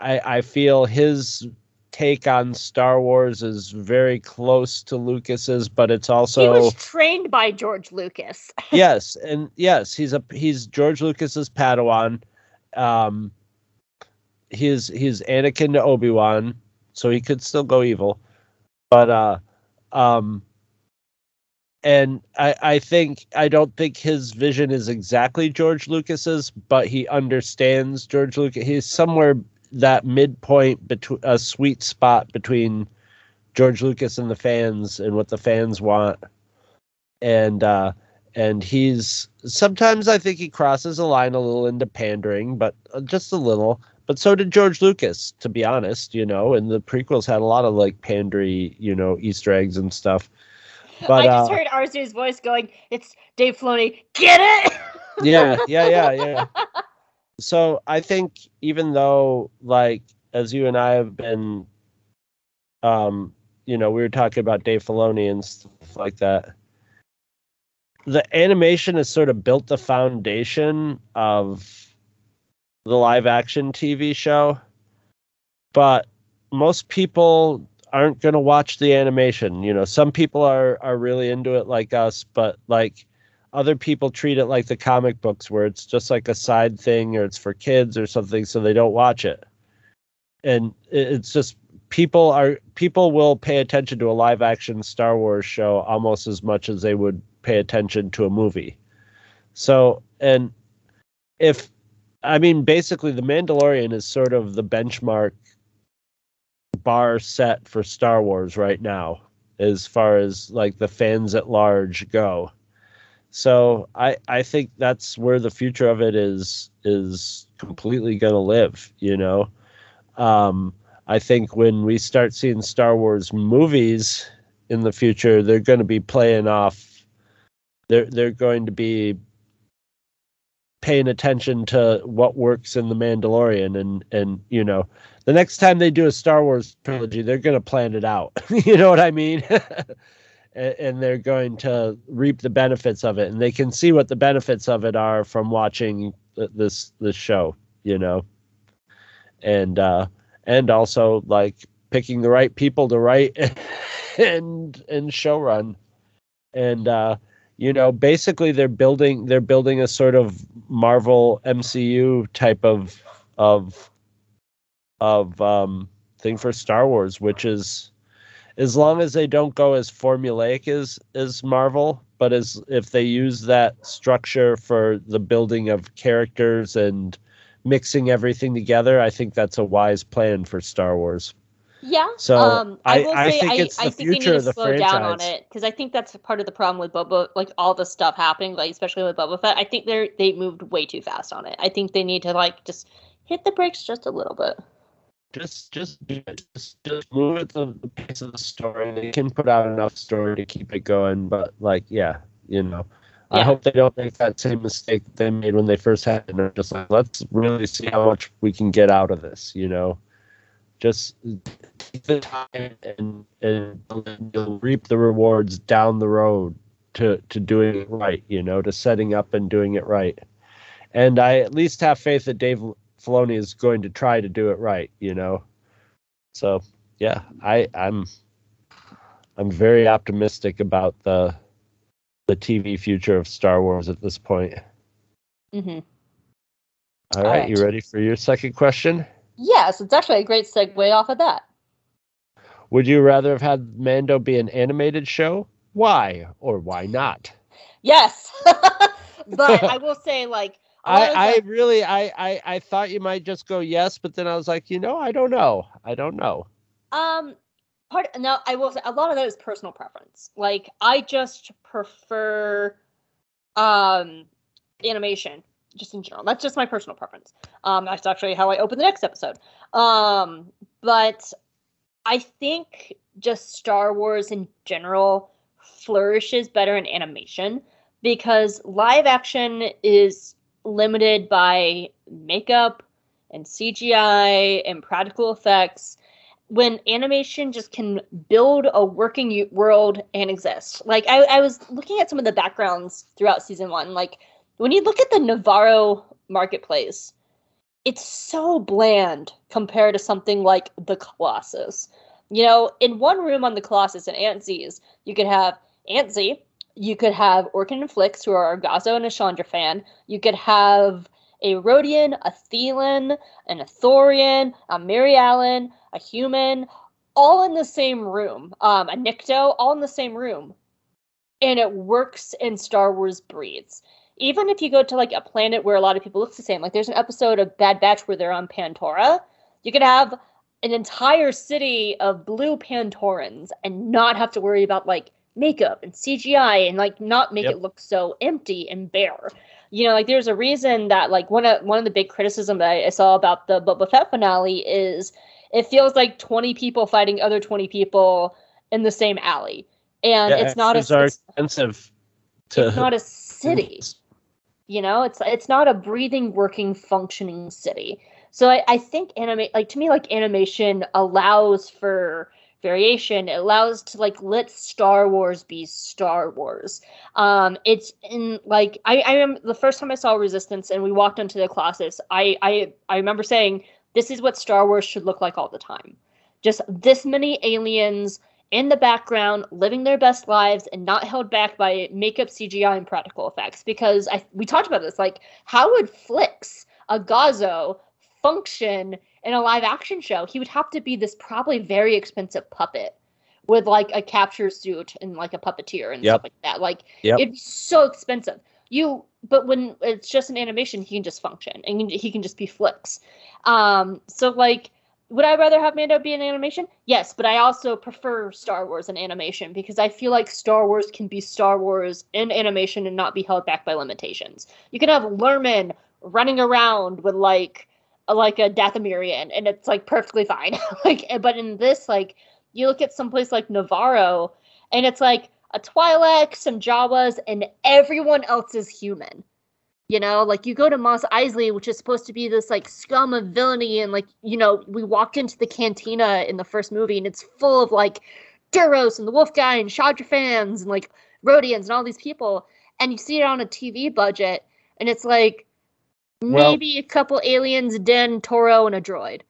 I, I feel his take on Star Wars is very close to Lucas's, but it's also he was trained by George Lucas. yes, and yes, he's a he's George Lucas's Padawan. Um, he's he's Anakin to Obi-Wan, so he could still go evil, but uh, um, and I I think I don't think his vision is exactly George Lucas's, but he understands George Lucas. He's somewhere. That midpoint between a sweet spot between George Lucas and the fans and what the fans want. And, uh, and he's sometimes I think he crosses a line a little into pandering, but uh, just a little, but so did George Lucas, to be honest, you know, and the prequels had a lot of like pandery, you know, Easter eggs and stuff. But I just uh, heard R J's voice going, it's Dave Filoni. Get it. yeah. Yeah. Yeah. Yeah. So I think even though, like, as you and I have been, um, you know, we were talking about Dave Filoni and stuff like that, the animation has sort of built the foundation of the live-action T V show, but most people aren't going to watch the animation. You know, some people are, are really into it like us, but, like, other people treat it like the comic books where it's just like a side thing or it's for kids or something. So they don't watch it. And it's just people are people will pay attention to a live action Star Wars show almost as much as they would pay attention to a movie. So and if I mean, basically, The Mandalorian is sort of the benchmark bar set for Star Wars right now, as far as like the fans at large go. So I, I think that's where the future of it is is completely going to live, you know. Um, I think when we start seeing Star Wars movies in the future, they're going to be playing off. They're, they're going to be paying attention to what works in The Mandalorian. And, and you know, the next time they do a Star Wars trilogy, they're going to plan it out. You know what I mean? And they're going to reap the benefits of it, and they can see what the benefits of it are from watching this this show, you know, and uh, and also like picking the right people to write and and show run, and uh, you know, basically they're building they're building a sort of Marvel M C U type of of of um, thing for Star Wars, which is, as long as they don't go as formulaic as as Marvel, but as if they use that structure for the building of characters and mixing everything together, I think that's a wise plan for Star Wars. Yeah. So um, I, I, will I say, think I, it's the I think future of the franchise. I think they need to slow down on it, because I think that's part of the problem with Boba, like all the stuff happening, like especially with Boba Fett. I think they they moved way too fast on it. I think they need to like just hit the brakes just a little bit. Just, just, just, just move at the pace of the story. They can put out enough story to keep it going, but like, yeah, you know, yeah. I hope they don't make that same mistake that they made when they first had it. And they're just like, let's really see how much we can get out of this, you know. Just take the time, and and you'll reap the rewards down the road to to doing it right, you know, to setting up and doing it right. And I at least have faith that Dave Filoni is going to try to do it right, you know. So yeah, I I'm I'm very optimistic about the the T V future of Star Wars at this point. Mm-hmm. All right, All right, you ready for your second question? Yes, it's actually a great segue off of that. Would you rather have had Mando be an animated show? Why or why not? Yes. But I will say, like... I, I like, really, I, I, I thought you might just go yes, but then I was like, you know, I don't know. I don't know. Um, part, no, I will say, a lot of that is personal preference. Like, I just prefer um, animation. Just in general. That's just my personal preference. Um, that's actually how I open the next episode. Um, but I think just Star Wars in general flourishes better in animation, because live action is limited by makeup and C G I and practical effects, when animation just can build a working world and exist. Like, I, I was looking at some of the backgrounds throughout season one, like, when you look at the Navarro marketplace, it's so bland compared to something like the Colossus. You know, in one room on the Colossus and Antzi's, you could have Antzi, you could have Orkin and Flix, who are Orgazzo and a Chandra fan, you could have a Rodian, a Thelan, an Ithorian, a Myrialan, a human, all in the same room, um, a Nikto, all in the same room. And it works, and Star Wars breathes. Even if you go to, like, a planet where a lot of people look the same, like, there's an episode of Bad Batch where they're on Pantora, you could have an entire city of blue Pantorans and not have to worry about, like, makeup and C G I and, like, not make yep. it look so empty and bare. You know, like, there's a reason that, like, one of, one of the big criticism that I saw about the Boba Fett finale is it feels like twenty people fighting other twenty people in the same alley. And yeah, it's not as expensive to... It's not a city. You know, it's it's not a breathing, working, functioning city. So I, I think anime, like to me, like animation allows for variation. It allows to like let Star Wars be Star Wars. Um, it's in like I, I remember the first time I saw Resistance and we walked into the Colossus. I I I remember saying, this is what Star Wars should look like all the time. Just this many aliens in the background, living their best lives and not held back by makeup, C G I, and practical effects. Because I, we talked about this, like, how would Flix, a Gazo, function in a live-action show? He would have to be this probably very expensive puppet with, like, a capture suit and, like, a puppeteer and yep. stuff like that. Like, yep. it'd be so expensive. You, but when it's just an animation, he can just function. And he can just be Flix. Um, so, like... Would I rather have Mando be in animation? Yes, but I also prefer Star Wars in animation because I feel like Star Wars can be Star Wars in animation and not be held back by limitations. You can have Lerman running around with like a, like a Dathomirian and it's like perfectly fine. Like, but in this, like you look at someplace like Navarro and it's like a Twi'lek, some Jawas, and everyone else is human. You know, like, you go to Mos Eisley, which is supposed to be this, like, scum of villainy, and, like, you know, we walked into the cantina in the first movie, and it's full of, like, Duros and the Wolf Guy and Shadra fans and, like, Rodians and all these people, and you see it on a T V budget, and it's, like, maybe well, a couple aliens, Den, Toro, and a droid.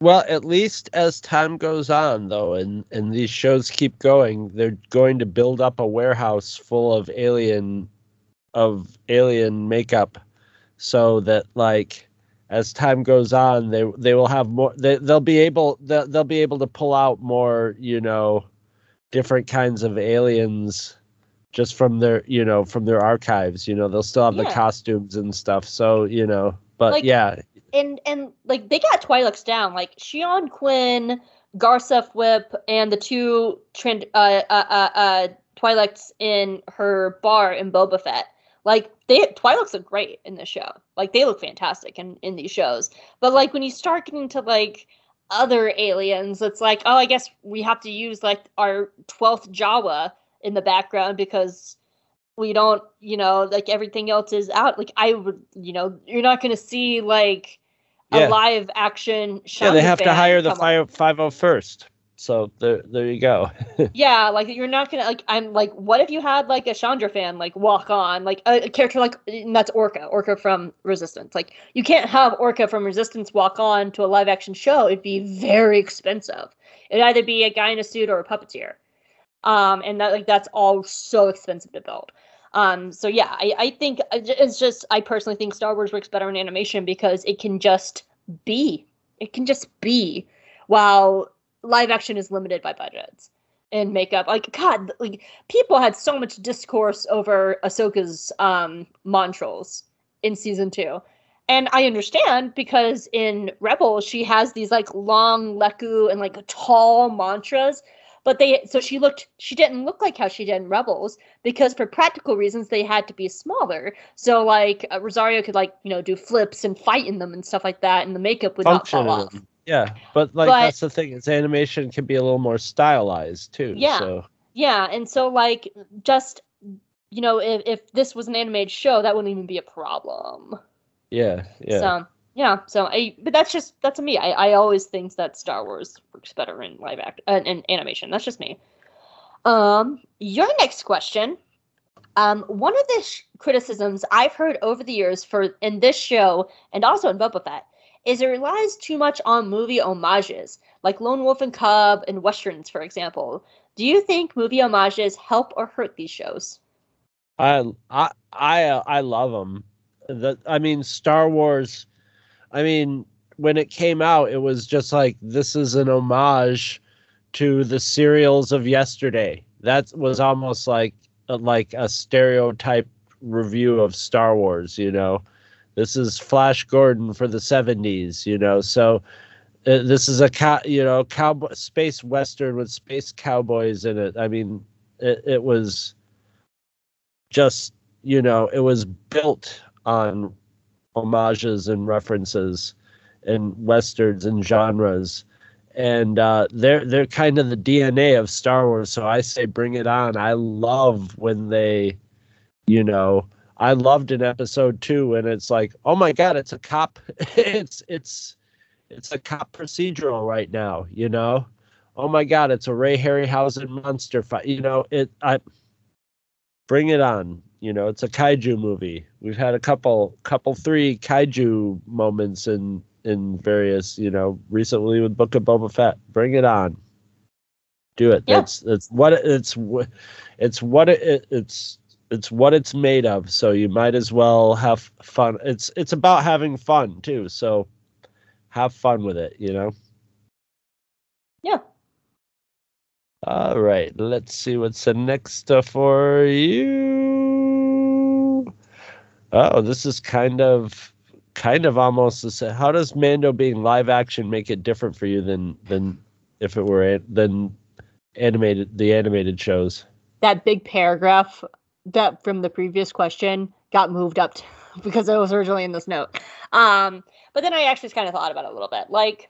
Well, at least as time goes on, though, and, and these shows keep going, they're going to build up a warehouse full of alien of alien makeup, so that, like, as time goes on, they they will have more. They they'll be able they'll, they'll be able to pull out more, you know, different kinds of aliens just from their you know from their archives. You know, they'll still have yeah. the costumes and stuff. So you know, but like, yeah. And, and like, they got Twi'leks down. Like, Shion Quinn, Garseth Whip, and the two trend, uh, uh, uh, uh, Twi'leks in her bar in Boba Fett. Like, they Twi'leks look great in this show. Like, they look fantastic in, in these shows. But, like, when you start getting to, like, other aliens, it's like, oh, I guess we have to use, like, our twelfth Jawa in the background because... we don't, you know, like, everything else is out. Like, I would, you know, you're not going to see, like, a yeah. live action Shonda Yeah, they have to hire the five oh first. So there there you go. yeah, like, you're not going to, like, I'm like, what if you had, like, a Chandra fan, like, walk on? Like, a, a character like, and that's Orca, Orca from Resistance. Like, you can't have Orca from Resistance walk on to a live action show. It'd be very expensive. It'd either be a guy in a suit or a puppeteer. Um, and that, like, that's all so expensive to build. Um, so yeah, I, I think it's just, I personally think Star Wars works better in animation because it can just be, it can just be, while live action is limited by budgets and makeup. Like, God, like, people had so much discourse over Ahsoka's, um, Montrals in season two. And I understand, because in Rebels, she has these, like, long leku and, like, tall mantras. But they, so she looked, she didn't look like how she did in Rebels, because for practical reasons, they had to be smaller. So, like, uh, Rosario could, like, you know, do flips and fight in them and stuff like that, and the makeup would not fall off. Yeah, but, like, but, that's the thing, is animation can be a little more stylized, too. Yeah, so. yeah, and so, like, just, you know, if, if this was an animated show, that wouldn't even be a problem. Yeah, yeah. So, yeah, so I, but that's just, that's me. I, I always think that Star Wars works better in live act uh, in animation. That's just me. Um, your next question. Um, one of the sh- criticisms I've heard over the years for in this show and also in Boba Fett is it relies too much on movie homages, like Lone Wolf and Cub and Westerns, for example. Do you think movie homages help or hurt these shows? I I I, I love them. The, I mean, Star Wars. I mean, when it came out, it was just like, this is an homage to the serials of yesterday. That was almost like a, like a stereotype review of Star Wars, you know. This is Flash Gordon for the seventies, you know. So uh, this is a co- you know cowboy space western with space cowboys in it. I mean, it, it was just, you know, it was built on homages and references and westerns and genres, and uh they're they're kind of the D N A of Star Wars, so I say bring it on. I love when they, you know, I loved in episode two and it's like, oh my god, it's a cop it's it's it's a cop procedural right now, you know. Oh my god, it's a Ray Harryhausen monster fight, you know. It I bring it on. You know, it's a kaiju movie. We've had a couple, couple, three kaiju moments in in various, you know, recently with Book of Boba Fett. Bring it on, do it. Yeah. That's that's what it, it's it's what it, it's it's what it's made of. So you might as well have fun. It's it's about having fun too. So have fun with it, you know. Yeah. All right. Let's see what's the next uh, for you. Oh, this is kind of, kind of almost the same. How does Mando being live action make it different for you than than if it were an, than animated the animated shows? That big paragraph that from the previous question got moved up to, because it was originally in this note. Um, but then I actually kind of thought about it a little bit. Like,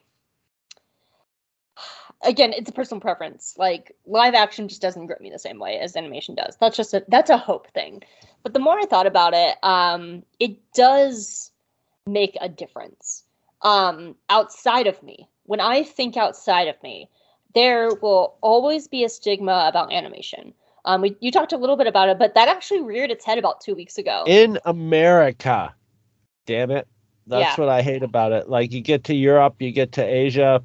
again, it's a personal preference. Like, live action just doesn't grip me the same way as animation does. That's just a, that's a Hope thing. But the more I thought about it, um, it does make a difference um, outside of me. When I think outside of me, there will always be a stigma about animation. Um, we, you talked a little bit about it, but that actually reared its head about two weeks ago. In America. Damn it. That's yeah. what I hate about it. Like, you get to Europe, you get to Asia,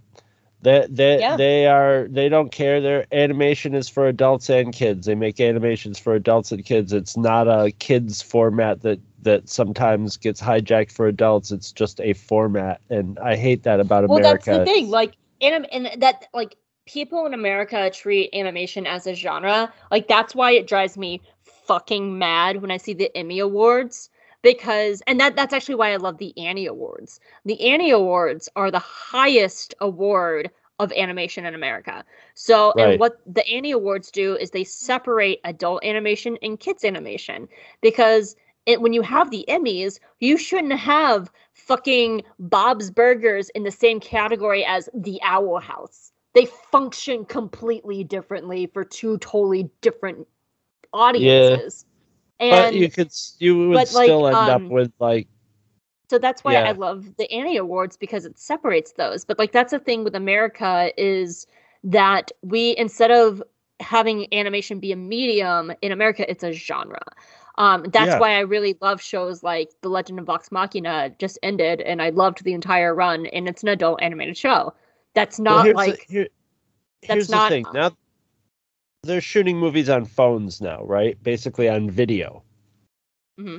they they yeah. they are they don't care. Their animation is for adults and kids. They make animations for adults and kids. It's not a kids format that that sometimes gets hijacked for adults. It's just a format, and I hate that about well, America. Well, that's the thing. Like, anim- and that like people in America treat animation as a genre. Like, that's why it drives me fucking mad when I see the Emmy Awards. Because, and that, that's actually why I love the Annie Awards. The Annie Awards are the highest award of animation in America. So, right. and what the Annie Awards do is they separate adult animation and kids animation. Because it, when you have the Emmys, you shouldn't have fucking Bob's Burgers in the same category as The Owl House. They function completely differently for two totally different audiences. Yeah. And, but you could, you would still like, end um, up with like. So that's why yeah. I love the Annie Awards, because it separates those. But like, that's the thing with America, is that we, instead of having animation be a medium in America, it's a genre. Um, that's yeah. why I really love shows like The Legend of Vox Machina just ended, and I loved the entire run, and it's an adult animated show. That's not well, here's like. The, here, here's that's the not, thing. Now, they're shooting movies on phones now, right? Basically on video. Mm-hmm.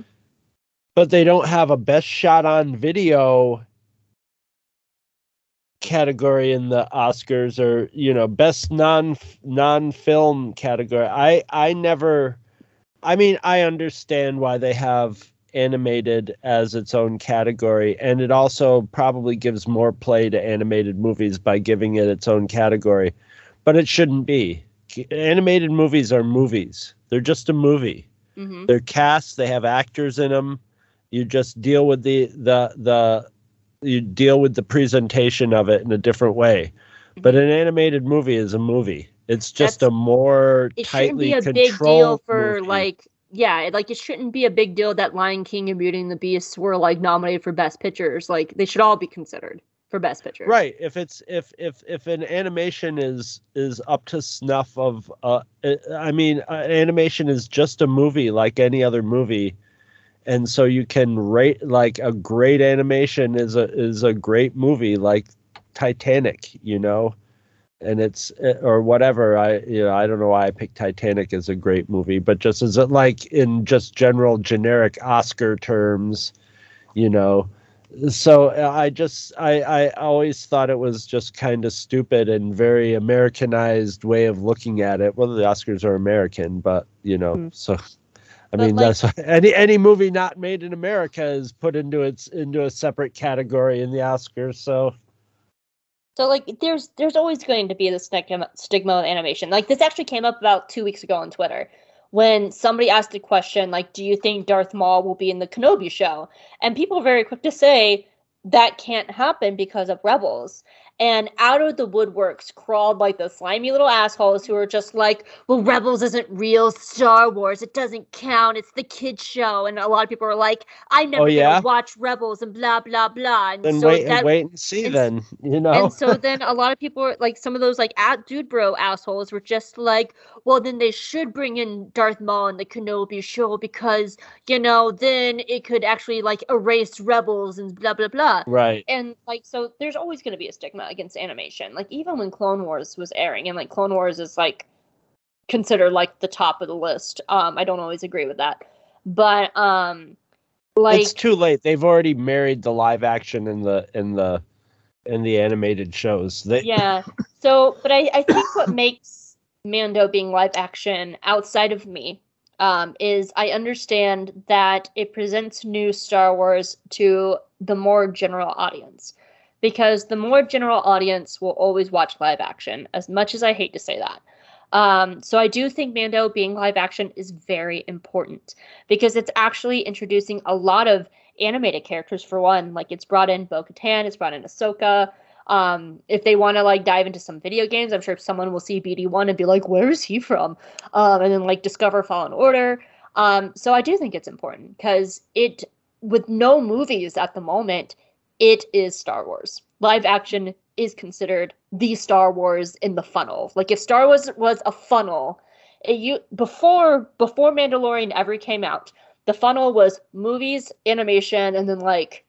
But they don't have a best shot on video category in the Oscars, or, you know, best non non-film category. I, I never... I mean, I understand why they have animated as its own category, and it also probably gives more play to animated movies by giving it its own category. But it shouldn't be. Animated movies are movies. They're just a movie. Mm-hmm. They're cast. They have actors in them. You just deal with the the the you deal with the presentation of it in a different way. Mm-hmm. But an animated movie is a movie. It's just That's, a more it tightly shouldn't be a controlled big deal for movie. Like yeah, like it shouldn't be a big deal that Lion King and Beauty and the Beast were like nominated for best pictures. Like, they should all be considered. For best picture, right? If it's if if if an animation is is up to snuff of, uh, I mean, uh, animation is just a movie like any other movie, and so you can rate like a great animation is a is a great movie like Titanic, you know, and it's or whatever. I you know I don't know why I picked Titanic as a great movie, but just as it like in just general generic Oscar terms, you know. So I just I, I always thought it was just kind of stupid and very Americanized way of looking at it. Well, the Oscars are American, but you know, mm. so I but mean like, that's why any any movie not made in America is put into its into a separate category in the Oscars. So, so like there's there's always going to be the stigma stigma of animation. Like, this actually came up about two weeks ago on Twitter, when somebody asked a question like, do you think Darth Maul will be in the Kenobi show? And people are very quick to say that can't happen because of Rebels. And out of the woodworks crawled like the slimy little assholes who are just like, well, Rebels isn't real Star Wars. It doesn't count. It's the kids show. And a lot of people are like, I'm never oh, yeah? going to watch Rebels and blah, blah, blah. And then so wait, that, and wait and see and, then, you know. And so then a lot of people are like, some of those like at dude bro assholes were just like, well, then they should bring in Darth Maul in the Kenobi show because, you know, then it could actually like erase Rebels and blah, blah, blah. Right. And like, so there's always going to be a stigma against animation. Like, even when Clone Wars was airing, and like Clone Wars is like considered like the top of the list, um I don't always agree with that, but um like it's too late. They've already married the live action and the and the and the animated shows. They- yeah so but I, I think what makes Mando being live action outside of me um is I understand that it presents new Star Wars to the more general audience. Because the more general audience will always watch live action, as much as I hate to say that. Um, so I do think Mando being live action is very important, because it's actually introducing a lot of animated characters, for one. Like, it's brought in Bo-Katan, it's brought in Ahsoka. Um, if they want to, like, dive into some video games, I'm sure someone will see B D one and be like, where is he from? Um, and then, like, discover Fallen Order. Um, so I do think it's important, because it, with no movies at the moment, it is Star Wars. Live action is considered the Star Wars in the funnel. Like, if Star Wars was a funnel, it, you before before Mandalorian ever came out, the funnel was movies, animation, and then like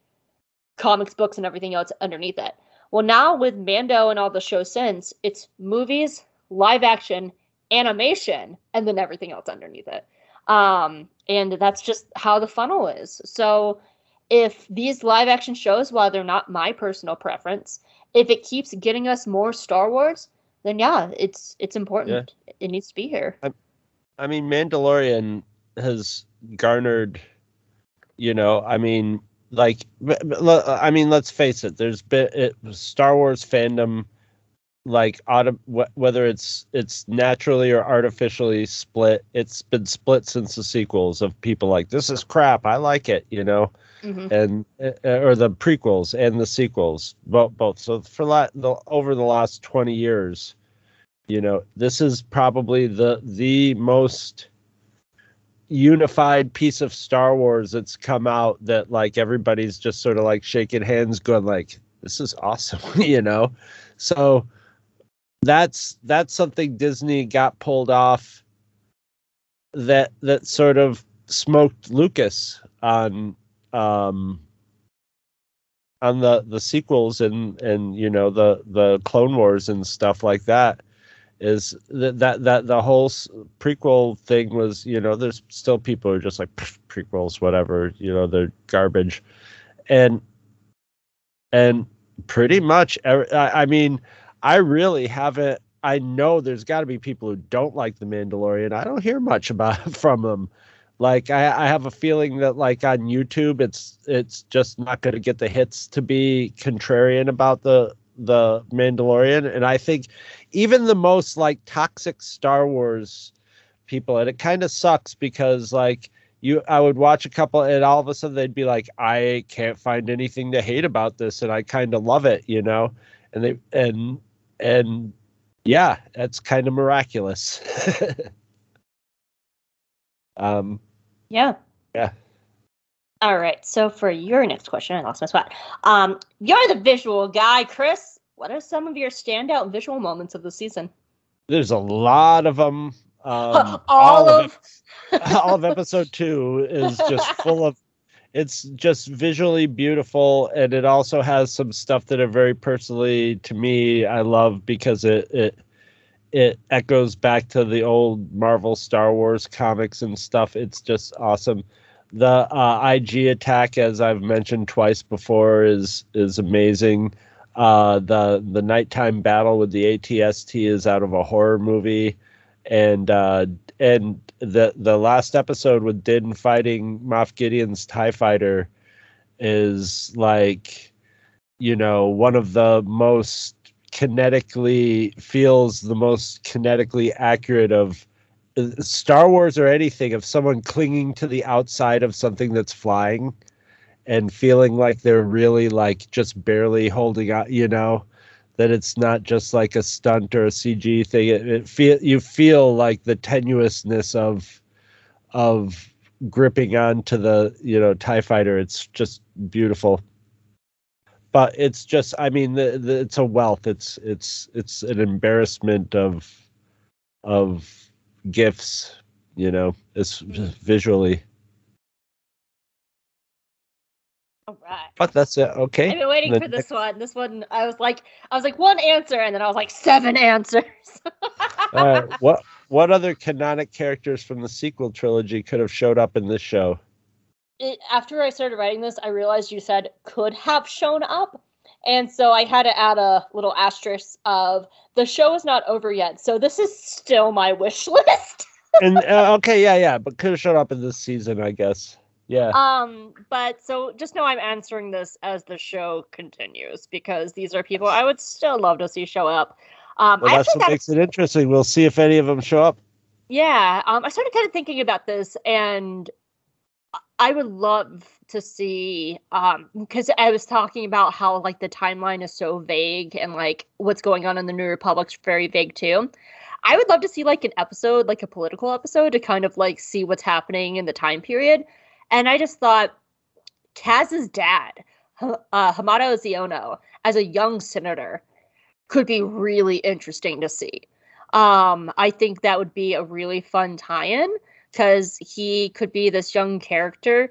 comics books and everything else underneath it. Well, now with Mando and all the show since, it's movies, live action, animation, and then everything else underneath it. Um, and that's just how the funnel is. So if these live action shows, while they're not my personal preference, if it keeps getting us more Star Wars, then yeah, it's it's important. Yeah. It needs to be here. I, I mean, Mandalorian has garnered, you know, I mean, like, I mean, let's face it, there's been it, Star Wars fandom, like, auto, whether it's it's naturally or artificially split, it's been split since the sequels of people like, this is crap, I like it, you know, mm-hmm. and or the prequels and the sequels, both. both. So for la- the, over the last twenty years, you know, this is probably the the most unified piece of Star Wars that's come out that, like, everybody's just sort of like shaking hands going like, this is awesome, you know? So that's that's something Disney got pulled off that that sort of smoked Lucas on um on the the sequels and and you know the the Clone Wars and stuff like that. Is that, that that the whole prequel thing was, you know, there's still people who are just like, prequels, whatever, you know, they're garbage. And and pretty much, I mean, I really haven't, I know there's got to be people who don't like The Mandalorian. I don't hear much about from them. Like, I, I have a feeling that, like, on YouTube, it's it's just not going to get the hits to be contrarian about the the Mandalorian. And I think even the most, like, toxic Star Wars people, and it kind of sucks because, like, you I would watch a couple and all of a sudden they'd be like, I can't find anything to hate about this and I kind of love it, you know. And they and and yeah, that's kind of miraculous. um yeah yeah All right, so for your next question, I lost my spot. Um, you're the visual guy, Chris. What are some of your standout visual moments of the season? There's a lot of them. Um, all, all of, of it, all of episode two is just full of. It's just visually beautiful, and it also has some stuff that are very personally to me. I love because it it it echoes back to the old Marvel Star Wars comics and stuff. It's just awesome. The uh, I G attack, as I've mentioned twice before, is is amazing. Uh, the the nighttime battle with the A T S T is out of a horror movie, and uh, and the the last episode with Din fighting Moff Gideon's TIE fighter is, like, you know, one of the most kinetically feels the most kinetically accurate of Star Wars or anything, of someone clinging to the outside of something that's flying and feeling like they're really, like, just barely holding out, you know, that it's not just like a stunt or a C G thing. It, it feel you feel like the tenuousness of of gripping onto the, you know, TIE fighter. It's just beautiful. But it's just, I mean, the, the, it's a wealth. It's it's it's an embarrassment of of. gifts, you know, as visually. All right. But that's it. Okay. I've been waiting the for this next... one. This one, I was like, I was like one answer, and then I was like seven answers. All right. What what other canonic characters from the sequel trilogy could have showed up in this show? It, after I started writing this, I realized you said could have shown up. And so I had to add a little asterisk of the show is not over yet. So this is still my wish list. and uh, okay, yeah, yeah. But could have shown up in this season, I guess. Yeah. Um, but so just know I'm answering this as the show continues, because these are people I would still love to see show up. Um, well, that's what that's... makes it interesting. We'll see if any of them show up. Yeah. Um, I started kind of thinking about this, and I would love to see, um, because I was talking about how, like, the timeline is so vague, and, like, what's going on in the New Republic's very vague too. I would love to see, like, an episode, like a political episode, to kind of, like, see what's happening in the time period. And I just thought Kaz's dad, uh, Hamato Ziono, as a young senator, could be really interesting to see. Um, I think that would be a really fun tie-in, because he could be this young character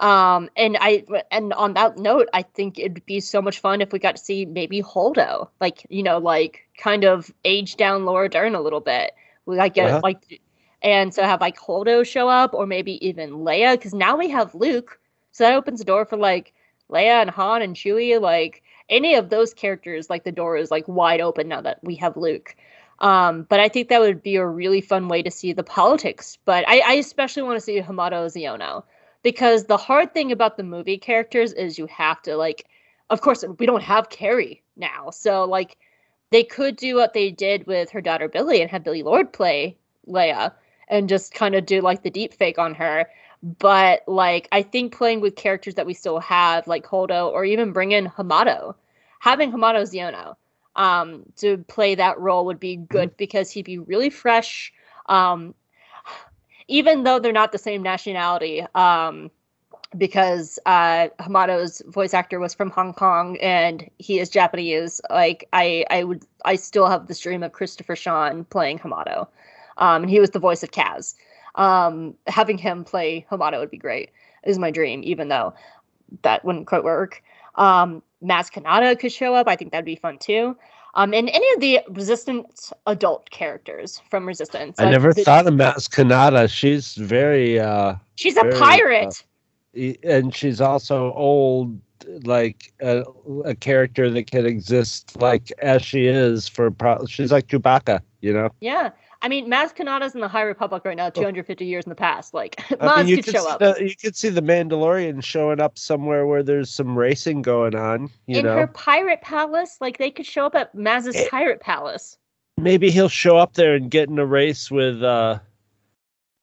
Um, and I and on that note, I think it'd be so much fun if we got to see maybe Holdo, like, you know, like kind of age down Laura Dern a little bit. We like get uh-huh. like, and so have like Holdo show up, or maybe even Leia, because now we have Luke, so that opens the door for like Leia and Han and Chewie, like any of those characters. Like the door is like wide open now that we have Luke. Um, but I think that would be a really fun way to see the politics. But I, I especially want to see Hamato Ziono, because the hard thing about the movie characters is you have to, like, of course, we don't have Carrie now. So, like, they could do what they did with her daughter Billy and have Billy Lord play Leia and just kind of do, like, the deep fake on her. But, like, I think playing with characters that we still have, like Holdo, or even bring in Hamato, having Hamato Ziono Um, to play that role would be good, because he'd be really fresh. Um, even though they're not the same nationality, um, because uh, Hamato's voice actor was from Hong Kong and he is Japanese. Like I, I would, I still have this dream of Christopher Sean playing Hamato, um, and he was the voice of Kaz. Um, having him play Hamato would be great. Is my dream, even though that wouldn't quite work. Um, Maz Kanata could show up. I think that'd be fun too. Um, and any of the Resistance adult characters from Resistance. I uh, never the, thought of Maz Kanata. She's very. Uh, she's very, a pirate. Uh, and she's also old, like uh, a character that can exist like as she is for. Pro- she's like Chewbacca, you know? Yeah. I mean, Maz Kanata's in the High Republic right now, two hundred fifty years in the past. Like, Maz I mean, could, could show up. The, you could see the Mandalorian showing up somewhere where there's some racing going on. You in know? Her pirate palace, like, they could show up at Maz's it, pirate palace. Maybe he'll show up there and get in a race with uh,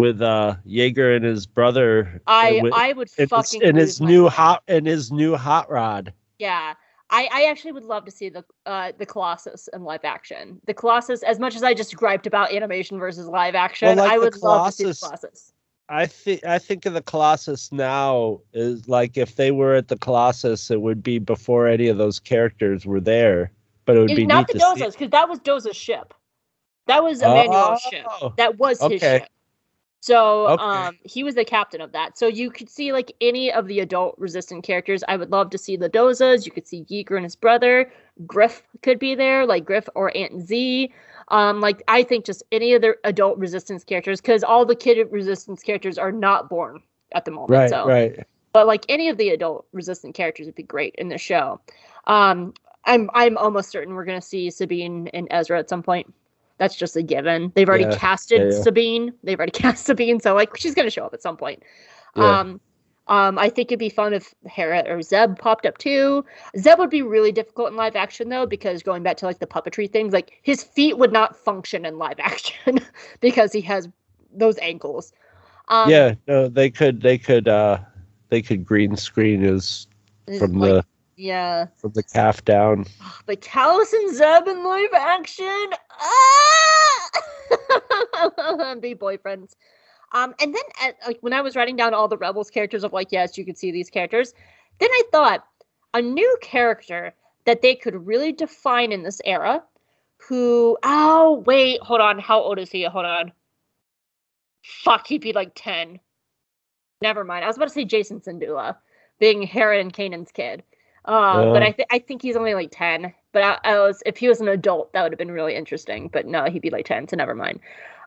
with uh, Jaeger and his brother. I, with, I would and fucking his, and his new hot and his new hot rod. Yeah. I, I actually would love to see the uh, the Colossus in live action. The Colossus, as much as I just griped about animation versus live action, well, like I would love to see the Colossus. I think I think of the Colossus now is like if they were at the Colossus, it would be before any of those characters were there. But it would it's be not neat the Doza's, because that was Doza's ship. That was Emmanuel's oh, ship. That was his okay. ship. So okay. um, he was the captain of that. So you could see like any of the adult Resistance characters. I would love to see the Dozas. You could see Yeager and his brother. Griff could be there, like Griff or Aunt Z. Um, like I think just any of the adult Resistance characters, because all the kid Resistance characters are not born at the moment. Right, so. right. But like any of the adult Resistance characters would be great in the show. Um, I'm I'm almost certain we're gonna see Sabine and Ezra at some point. That's just a given. They've already yeah, casted yeah, yeah. Sabine. They've already cast Sabine, so like she's gonna show up at some point. Yeah. Um, um, I think it'd be fun if Hera or Zeb popped up too. Zeb would be really difficult in live action though, because going back to like the puppetry things, like his feet would not function in live action because he has those ankles. Um, yeah, no, they could, they could, uh, they could green screen his from like, the. Yeah. From the calf down. But Callus and Zeb in live action. Ah! Be boyfriends. Um, and then at, like when I was writing down all the Rebels characters of like, yes, you could see these characters. Then I thought a new character that they could really define in this era who, oh, wait, hold on. How old is he? Hold on. Fuck, he'd be like ten. Never mind. I was about to say Jason Syndulla being Hera and Kanan's kid. Uh, uh, but I, th- I think he's only like ten, but I, I was, if he was an adult, that would have been really interesting, but no, he'd be like ten, so never mind.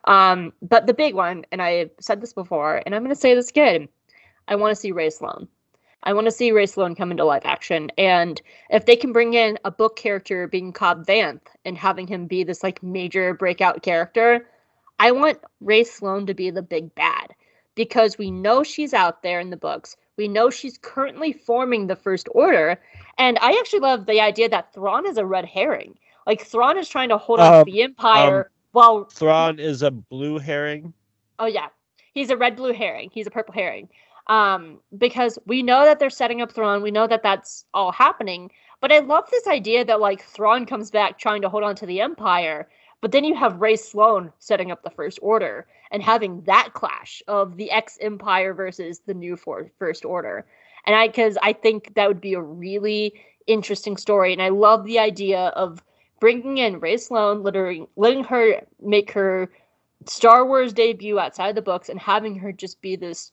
Um, but the big one, and I've said this before, and I'm going to say this again, I want to see Rae Sloan. I want to see Rae Sloan come into live action, and if they can bring in a book character being Cobb Vanth and having him be this like major breakout character, I want Rae Sloan to be the big bad, because we know she's out there in the books. We know she's currently forming the First Order. And I actually love the idea that Thrawn is a red herring. Like, Thrawn is trying to hold um, on to the Empire um, while... Thrawn is a blue herring? Oh, yeah. He's a red-blue herring. He's a purple herring. Um, because we know that they're setting up Thrawn. We know that that's all happening. But I love this idea that, like, Thrawn comes back trying to hold on to the Empire. But then you have Rae Sloan setting up the First Order and having that clash of the ex-Empire versus the new for- First Order. And I, because I think that would be a really interesting story. And I love the idea of bringing in Rae Sloan, littering, letting her make her Star Wars debut outside the books and having her just be this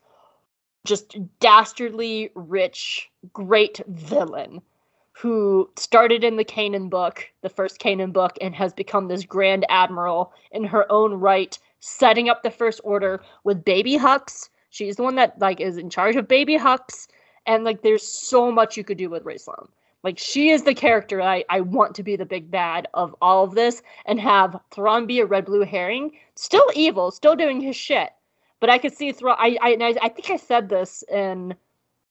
just dastardly, rich, great villain who started in the Kanan book, the first Kanan book, and has become this Grand Admiral in her own right, setting up the First Order with Baby Hux. She's the one that, like, is in charge of Baby Hux. And, like, there's so much you could do with Rae Sloan. Like, she is the character I, I want to be the big bad of all of this and have Thrawn be a red-blue herring. Still evil, still doing his shit. But I could see Thrawn... I, I, and I, I think I said this in,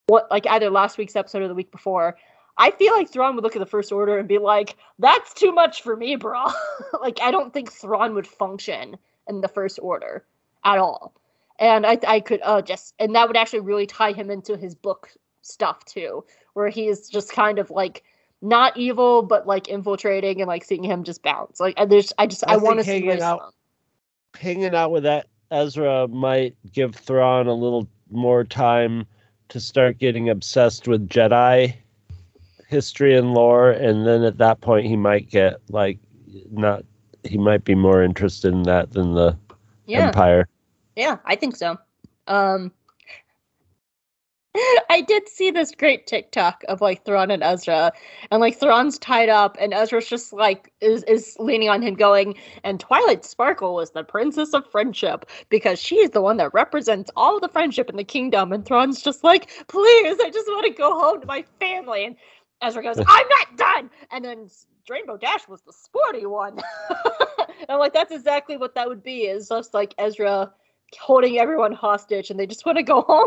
what, like, either last week's episode or the week before. I feel like Thrawn would look at the First Order and be like, that's too much for me, bro. Like, I don't think Thrawn would function in the First Order at all. And I, I could uh, just... And that would actually really tie him into his book stuff, too, where he is just kind of, like, not evil, but, like, infiltrating and, like, seeing him just bounce. Like, there's, I just, I, I want to see hanging out, hanging out with that Ezra might give Thrawn a little more time to start getting obsessed with Jedi history and lore, and then at that point he might get, like, not, he might be more interested in that than the yeah. Empire. Yeah, I think so. Um... I did see this great TikTok of, like, Thrawn and Ezra, and, like, Thrawn's tied up, and Ezra's just, like, is is leaning on him going, and Twilight Sparkle was the princess of friendship, because she is the one that represents all the friendship in the kingdom, and Thrawn's just like, please, I just want to go home to my family, and Ezra goes, I'm not done! And then Rainbow Dash was the sporty one. And, like, that's exactly what that would be, is just, like, Ezra holding everyone hostage, and they just want to go home.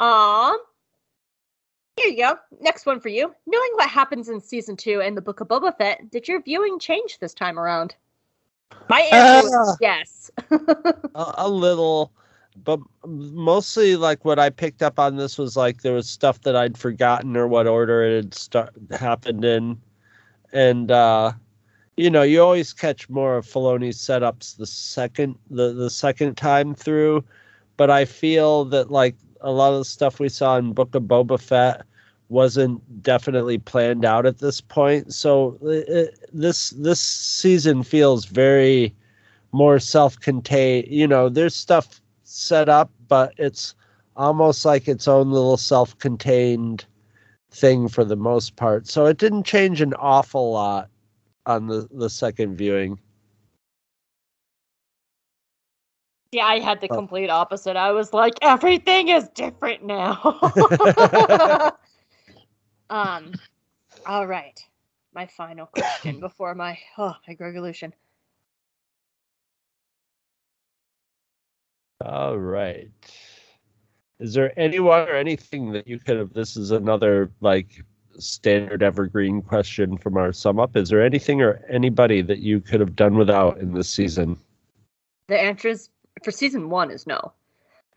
Aw. Here you go. Next one for you. Knowing what happens in Season two and the Book of Boba Fett, did your viewing change this time around? My answer uh, was yes. a, a little. But mostly, like, what I picked up on this was, like, there was stuff that I'd forgotten or what order it had start, happened in. And, uh, you know, you always catch more of Filoni's setups the second, the, the second time through. But I feel that, like, a lot of the stuff we saw in Book of Boba Fett wasn't definitely planned out at this point. So it, this this season feels very more self-contained. You know, there's stuff set up, but it's almost like its own little self-contained thing for the most part. So it didn't change an awful lot on the, the second viewing. Yeah, I had the complete opposite. I was like, everything is different now. um, all right. My final question before my oh my Gregolution. All right. Is there anyone or anything that you could have? This is another, like, standard evergreen question from our sum up. Is there anything or anybody that you could have done without in this season? The answer is. For season one is no.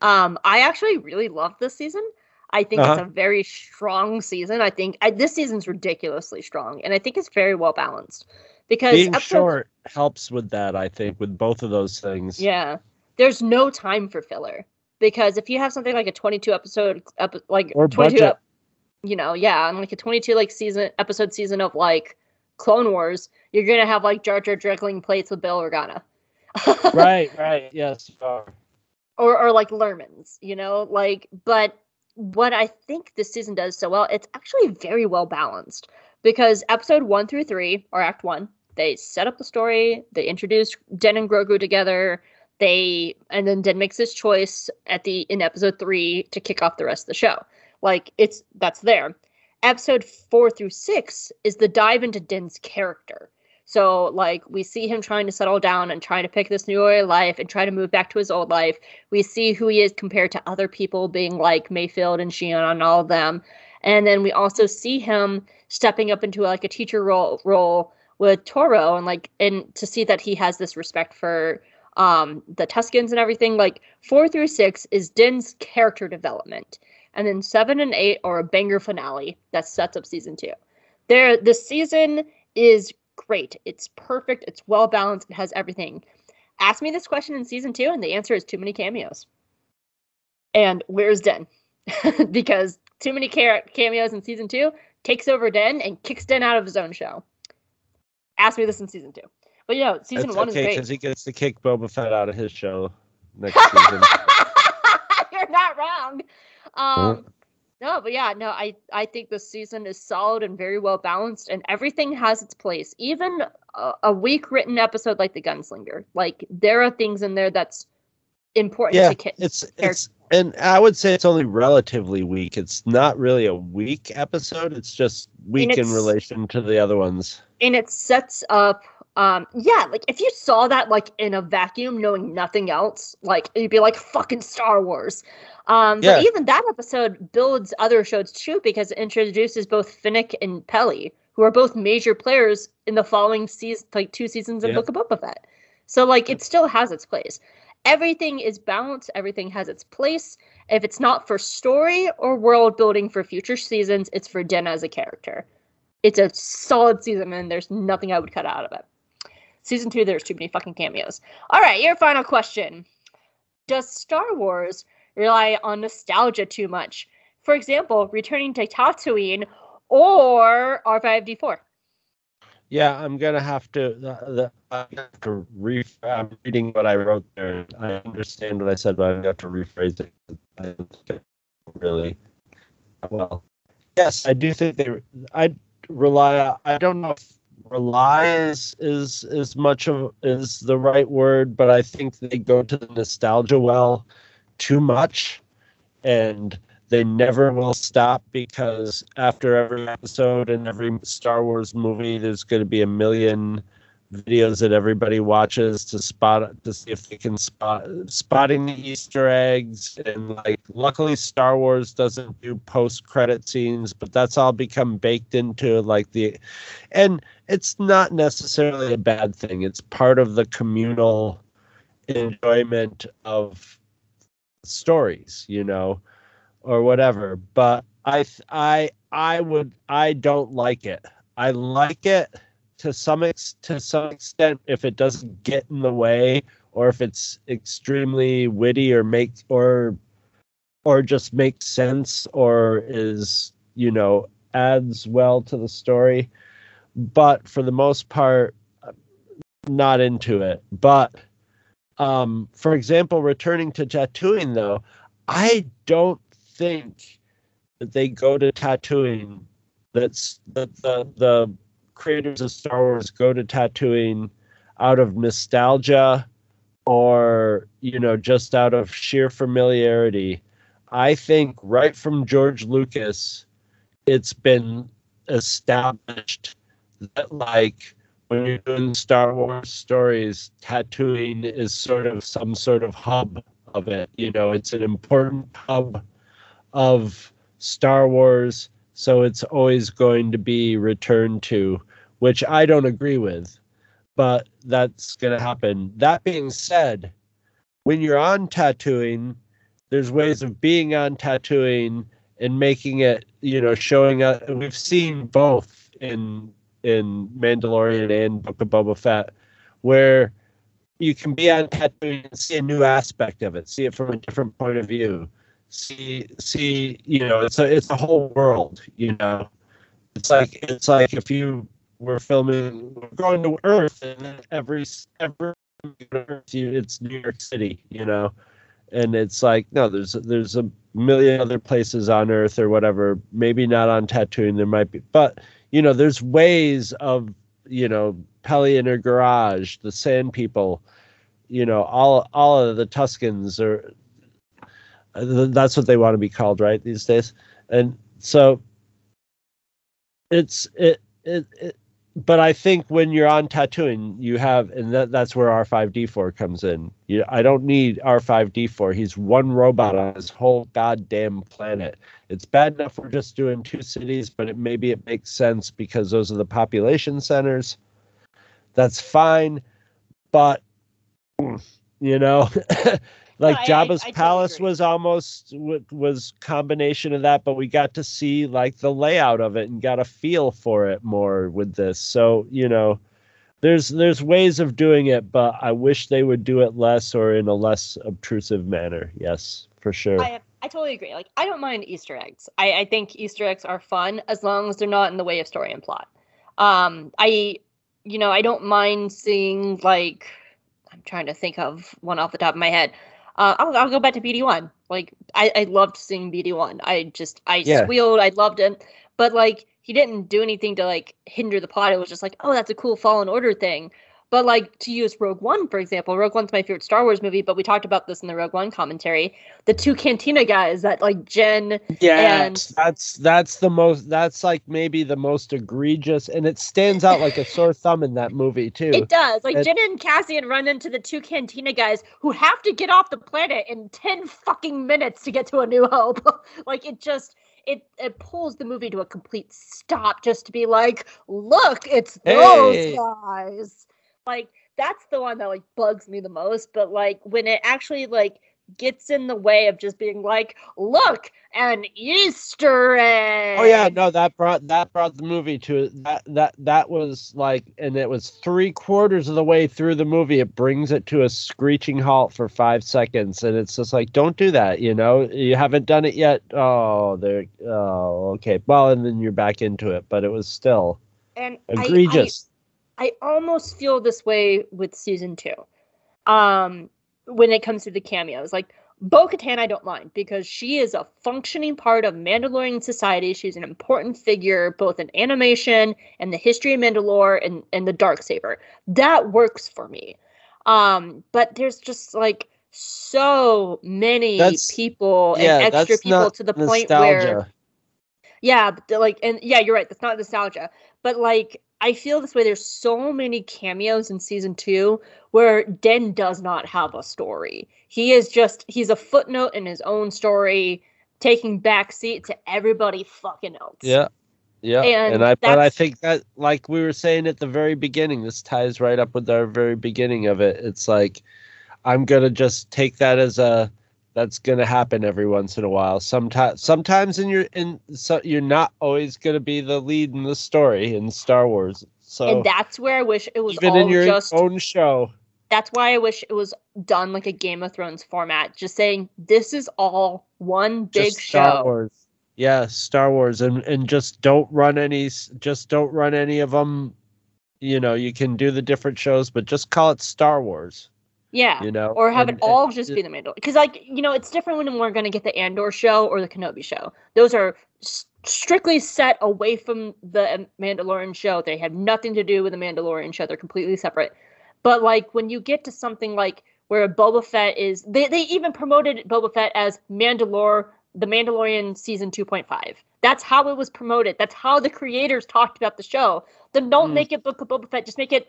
Um, I actually really love this season. I think uh-huh. It's a very strong season. I think I, this season's ridiculously strong, and I think it's very well balanced. Because being episode, short helps with that, I think, with both of those things. Yeah, there's no time for filler because if you have something like a twenty-two episode, epi- like or twenty-two, budget. you know, yeah, and like a twenty-two like season episode season of like Clone Wars, you're gonna have like Jar Jar juggling plates with Bail Organa. right, right, yes. Uh, or or like Lerman's, you know, like, but what I think this season does so well, it's actually very well balanced because episode one through three, or act one, they set up the story, they introduce Din and Grogu together, they, and then Din makes his choice at the, in episode three to kick off the rest of the show. Like, it's, that's there. Episode four through six is the dive into Din's character. So, like, we see him trying to settle down and trying to pick this newer life and try to move back to his old life. We see who he is compared to other people being like Mayfield and Shion and all of them. And then we also see him stepping up into, like, a teacher role, role with Toro and, like, and to see that he has this respect for um, the Tuskens and everything. Like, four through six is Din's character development. And then seven and eight are a banger finale that sets up season two. There, the season is great. It's perfect. It's well balanced. It has everything. Ask me this question in season two, and the answer is too many cameos. And where's Den? Because too many cameos in season two takes over Den and kicks Den out of his own show. Ask me this in season two. But you know, season That's one okay, is great because he gets to kick Boba Fett out of his show next season. Um, no, but yeah, no, I, I think this season is solid and very well balanced, and everything has its place. Even a, a weak written episode like The Gunslinger, like there are things in there that's important yeah, to kids. It's, it's, and I would say it's only relatively weak. It's not really a weak episode. It's just weak it's, in relation to the other ones. And it sets up, um, yeah, like if you saw that like in a vacuum, knowing nothing else, like you'd be like, fucking Star Wars. Um, yeah. But even that episode builds other shows too, because it introduces both Finnick and Peli, who are both major players in the following season, like two seasons of yeah. Book of Boba Fett. So like it still has its place. Everything is balanced. Everything has its place. If it's not for story or world building for future seasons, it's for Din as a character. It's a solid season, and there's nothing I would cut out of it. Season two, there's too many fucking cameos. All right, your final question. Does Star Wars rely on nostalgia too much? For example, returning to Tatooine or R five D four? Yeah, I'm gonna have to. Uh, the, I have to re- I'm reading what I wrote there. I understand what I said, but I have to rephrase it. I don't think it really well. Yes, I do think they. I rely. I don't know if rely is is is much of is the right word, but I think they go to the nostalgia well too much, and they never will stop, because after every episode and every Star Wars movie, there's going to be a million videos that everybody watches to spot to see if they can spot spotting the Easter eggs. And like, luckily, Star Wars doesn't do post-credit scenes, but that's all become baked into like the, and it's not necessarily a bad thing. It's part of the communal enjoyment of stories, you know. Or whatever, but I, I, I would, I don't like it. I like it to some ex, to some extent if it doesn't get in the way, or if it's extremely witty, or make or, or just makes sense, or is, you know, adds well to the story. But for the most part, I'm not into it. But, um, for example, returning to Tatooine though, I don't think that they go to Tatooine, that's that the the creators of Star Wars go to Tatooine out of nostalgia, or you know, just out of sheer familiarity. I think right from George Lucas, it's been established that like when you're doing Star Wars stories, Tatooine is sort of some sort of hub of it. You know, it's an important hub of Star Wars, so it's always going to be returned to, which I don't agree with, but that's going to happen. That being said, when you're on Tatooine, there's ways of being on Tatooine and making it, you know, showing up. We've seen both in in Mandalorian and Book of Boba Fett, where you can be on Tatooine and see a new aspect of it, see it from a different point of view. See, see, you know, it's a, it's a whole world, you know. It's like, it's like if you were filming, we're going to Earth, and then every, every, it's New York City, you know. And it's like, no, there's, there's a million other places on Earth or whatever, maybe not on Tatooine, there might be, but, you know, there's ways of, you know, Peli in her garage, the Sand People, you know, all, all of the Tuskens are, that's what they want to be called, right, these days. And so it's it, it it but I think when you're on Tatooine, you have, and that that's where R five D four comes in. You, I don't need R five D four. He's one robot on his whole goddamn planet. It's bad enough we're just doing two cities, but it maybe it makes sense because those are the population centers. That's fine, but you know. Like no, Jabba's I, I Palace totally was almost was combination of that, but we got to see like the layout of it and got a feel for it more with this. So, you know, there's there's ways of doing it, but I wish they would do it less or in a less obtrusive manner. Yes, for sure. I, I totally agree. Like, I don't mind Easter eggs. I, I think Easter eggs are fun as long as they're not in the way of story and plot. Um, I, you know, I don't mind seeing like, I'm trying to think of one off the top of my head. Uh, I'll, I'll go back to B D one. Like, I, I loved seeing B D one. I just, I yeah. squealed. I loved him. But, like, he didn't do anything to, like, hinder the plot. It was just like, oh, that's a cool Fallen Order thing. But, like, to use Rogue One, for example, Rogue One's my favorite Star Wars movie, but we talked about this in the Rogue One commentary. The two Cantina guys that, like, Jen yeah, and... that's that's the most, that's, like, maybe the most egregious, and it stands out like a sore thumb in that movie, too. It does. Like, it... Jen and Cassian run into the two Cantina guys who have to get off the planet in ten fucking minutes to get to A New Hope. Like, it just... It it pulls the movie to a complete stop just to be like, look, it's those hey. guys. Like, that's the one that, like, bugs me the most. But, like, when it actually, like, gets in the way of just being like, look, an Easter egg. Oh yeah, no, that brought that brought the movie to that that that was like, and it was three quarters of the way through the movie. It brings it to a screeching halt for five seconds, and it's just like, don't do that. You know, you haven't done it yet. Oh, there. Oh, okay. Well, and then you're back into it, but it was still and egregious. I, I, I almost feel this way with season two. Um. When it comes to the cameos, like Bo-Katan, I don't mind because she is a functioning part of Mandalorian society. She's an important figure, both in animation and the history of Mandalore and, and the Darksaber. That works for me. Um, but there's just like so many that's, people yeah, and extra people to the nostalgia. point where, yeah, like, and yeah, you're right. That's not nostalgia, but like, I feel this way. There's so many cameos in season two where Din does not have a story. He is just, he's a footnote in his own story, taking backseat to everybody fucking else. Yeah. Yeah. And, and I, but I think that, like we were saying at the very beginning, this ties right up with our very beginning of it. It's like, I'm going to just take that as a, that's going to happen every once in a while. Sometimes, sometimes in your in so you're not always going to be the lead in the story in Star Wars. So and that's where I wish it was even all in your just, own show. That's why I wish it was done like a Game of Thrones format, just saying this is all one big just Star show. Wars. Yeah, Star Wars, and and just don't run any, just don't run any of them. You know, you can do the different shows, but just call it Star Wars. Yeah, you know? Or have and, it all and, just be the Mandalorian. Because, like, you know, it's different when we're going to get the Andor show or the Kenobi show. Those are st- strictly set away from the Mandalorian show. They have nothing to do with the Mandalorian show. They're completely separate. But, like, when you get to something like where Boba Fett is... They, they even promoted Boba Fett as Mandalore, the Mandalorian Season two point five. That's how it was promoted. That's how the creators talked about the show. Then don't mm. make it Book of Boba Fett. Just make it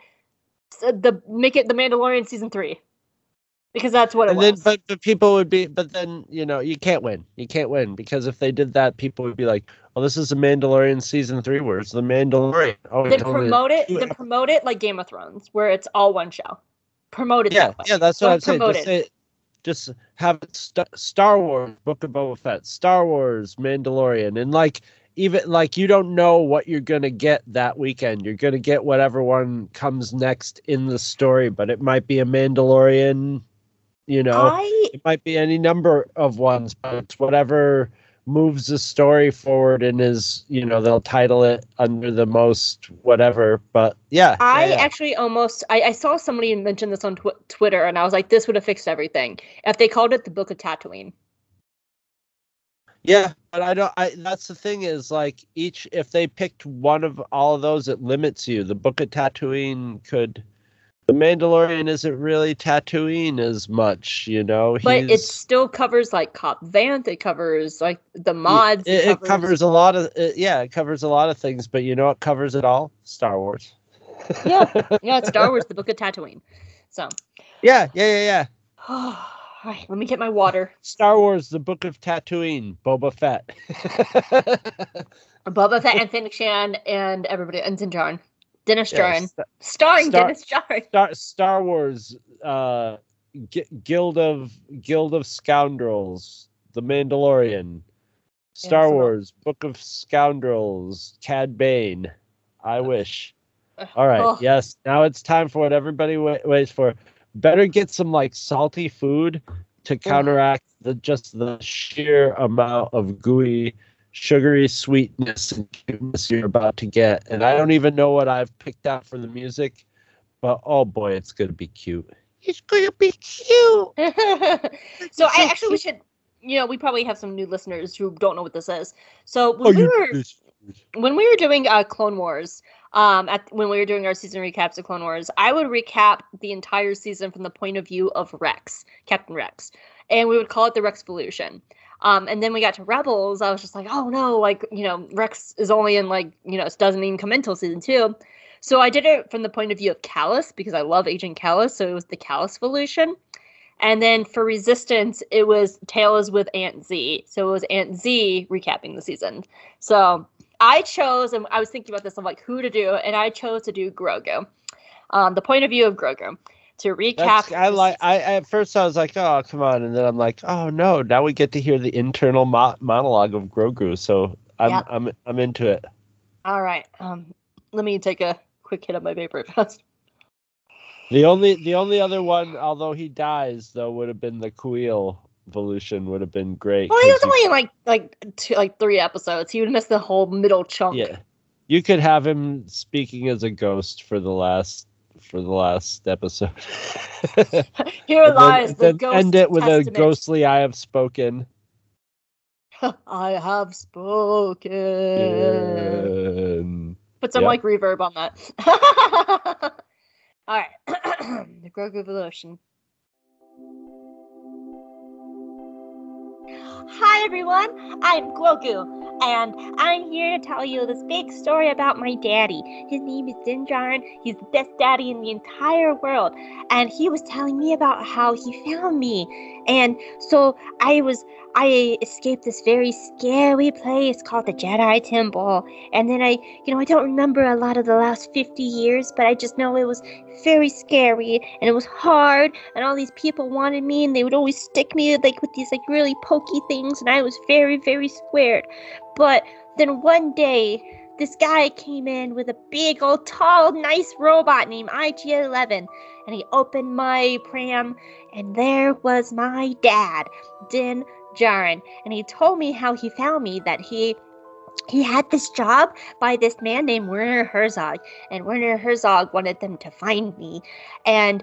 the make it the Mandalorian Season three. Because that's what it and was. Then, but, but people would be, but then, you know, you can't win. You can't win. Because if they did that, people would be like, oh, this is the Mandalorian season three, where it's the Mandalorian. Oh, then promote it, then promote it like Game of Thrones, where it's all one show. Promote it yeah, that way. Yeah, that's what Don't I'm saying. Just, say, just have it st- Star Wars, Book of Boba Fett, Star Wars, Mandalorian, and like... Even like you don't know what you're going to get that weekend. You're going to get whatever one comes next in the story, but it might be a Mandalorian, you know, I... it might be any number of ones, but it's whatever moves the story forward and is, you know, they'll title it under the most whatever. But yeah, I yeah. actually almost I, I saw somebody mention this on tw- Twitter and I was like, this would have fixed everything if they called it the Book of Tatooine. Yeah, but I don't. I that's the thing is like each. If they picked one of all of those, it limits you. The Book of Tatooine could. The Mandalorian isn't really Tatooine as much, you know. But it still covers like Cobb Vanth. It covers like the mods. It, it, it covers, covers a lot of it, yeah. It covers a lot of things, but you know what covers it all? Star Wars. yeah, yeah. It's Star Wars, the Book of Tatooine. So. Yeah, yeah, yeah, yeah. All right, let me get my water. Star Wars, the Book of Tatooine, Boba Fett. Boba Fett and Fennec Shand and everybody, and Din Djarin. Dennis Djarin. Yeah, st- Starring star, Dennis Djarin. Star, star Wars, uh, G- Guild of Guild of Scoundrels, The Mandalorian. Star yeah, Wars, not... Book of Scoundrels, Cad Bane. I wish. All right, oh. yes. Now it's time for what everybody wa- waits for. Better get some like salty food to counteract the just the sheer amount of gooey, sugary sweetness and cuteness you're about to get. And I don't even know what I've picked out for the music, but oh boy, it's gonna be cute. It's going to be cute. So I actually, we should, you know, we probably have some new listeners who don't know what this is. So when, oh, we, were, when we were doing uh, Clone Wars, um, at, when we were doing our season recaps of Clone Wars, I would recap the entire season from the point of view of Rex, Captain Rex. And we would call it the Rexvolution. Um, and then we got to Rebels. I was just like, oh, no, like, you know, Rex is only in, like, you know, it doesn't even come in until season two. So I did it from the point of view of Callus, because I love Agent Callus, so it was the Callus-volution. And then for Resistance, it was Tales with Aunt Z. So it was Aunt Z recapping the season. So I chose, and I was thinking about this, I'm like, who to do, and I chose to do Grogu. Um, the point of view of Grogu. To recap. That's, I like. I at first I was like, oh, come on. And then I'm like, oh, no, now we get to hear the internal mo- monologue of Grogu. So I'm, yep. I'm, I'm into it. All right. Um, let me take a quick hit of my paper fast. The only the only other one, although he dies, though, would have been the Kuiil evolution. Would have been great. Well, he was only in like like two, like three episodes. He would miss the whole middle chunk. Yeah, you could have him speaking as a ghost for the last for the last episode. Here lies then, the ghost. End it with testament. A ghostly "I have spoken." I have spoken. Put some yep. like reverb on that. All right. The Grogu Evolution. Hi, everyone. I'm Grogu, and I'm here to tell you this big story about my daddy. His name is Din Djarin. He's the best daddy in the entire world. And he was telling me about how he found me. And so I was... I escaped this very scary place called the Jedi Temple. And then I, you know, I don't remember a lot of the last fifty years, but I just know it was very scary and it was hard. And all these people wanted me and they would always stick me like with these like really pokey things. And I was very, very scared. But then one day, this guy came in with a big old tall, nice robot named I G eleven. And he opened my pram and there was my dad, Din Djarin, and he told me how he found me, that he he had this job by this man named Werner Herzog, and Werner Herzog wanted them to find me, and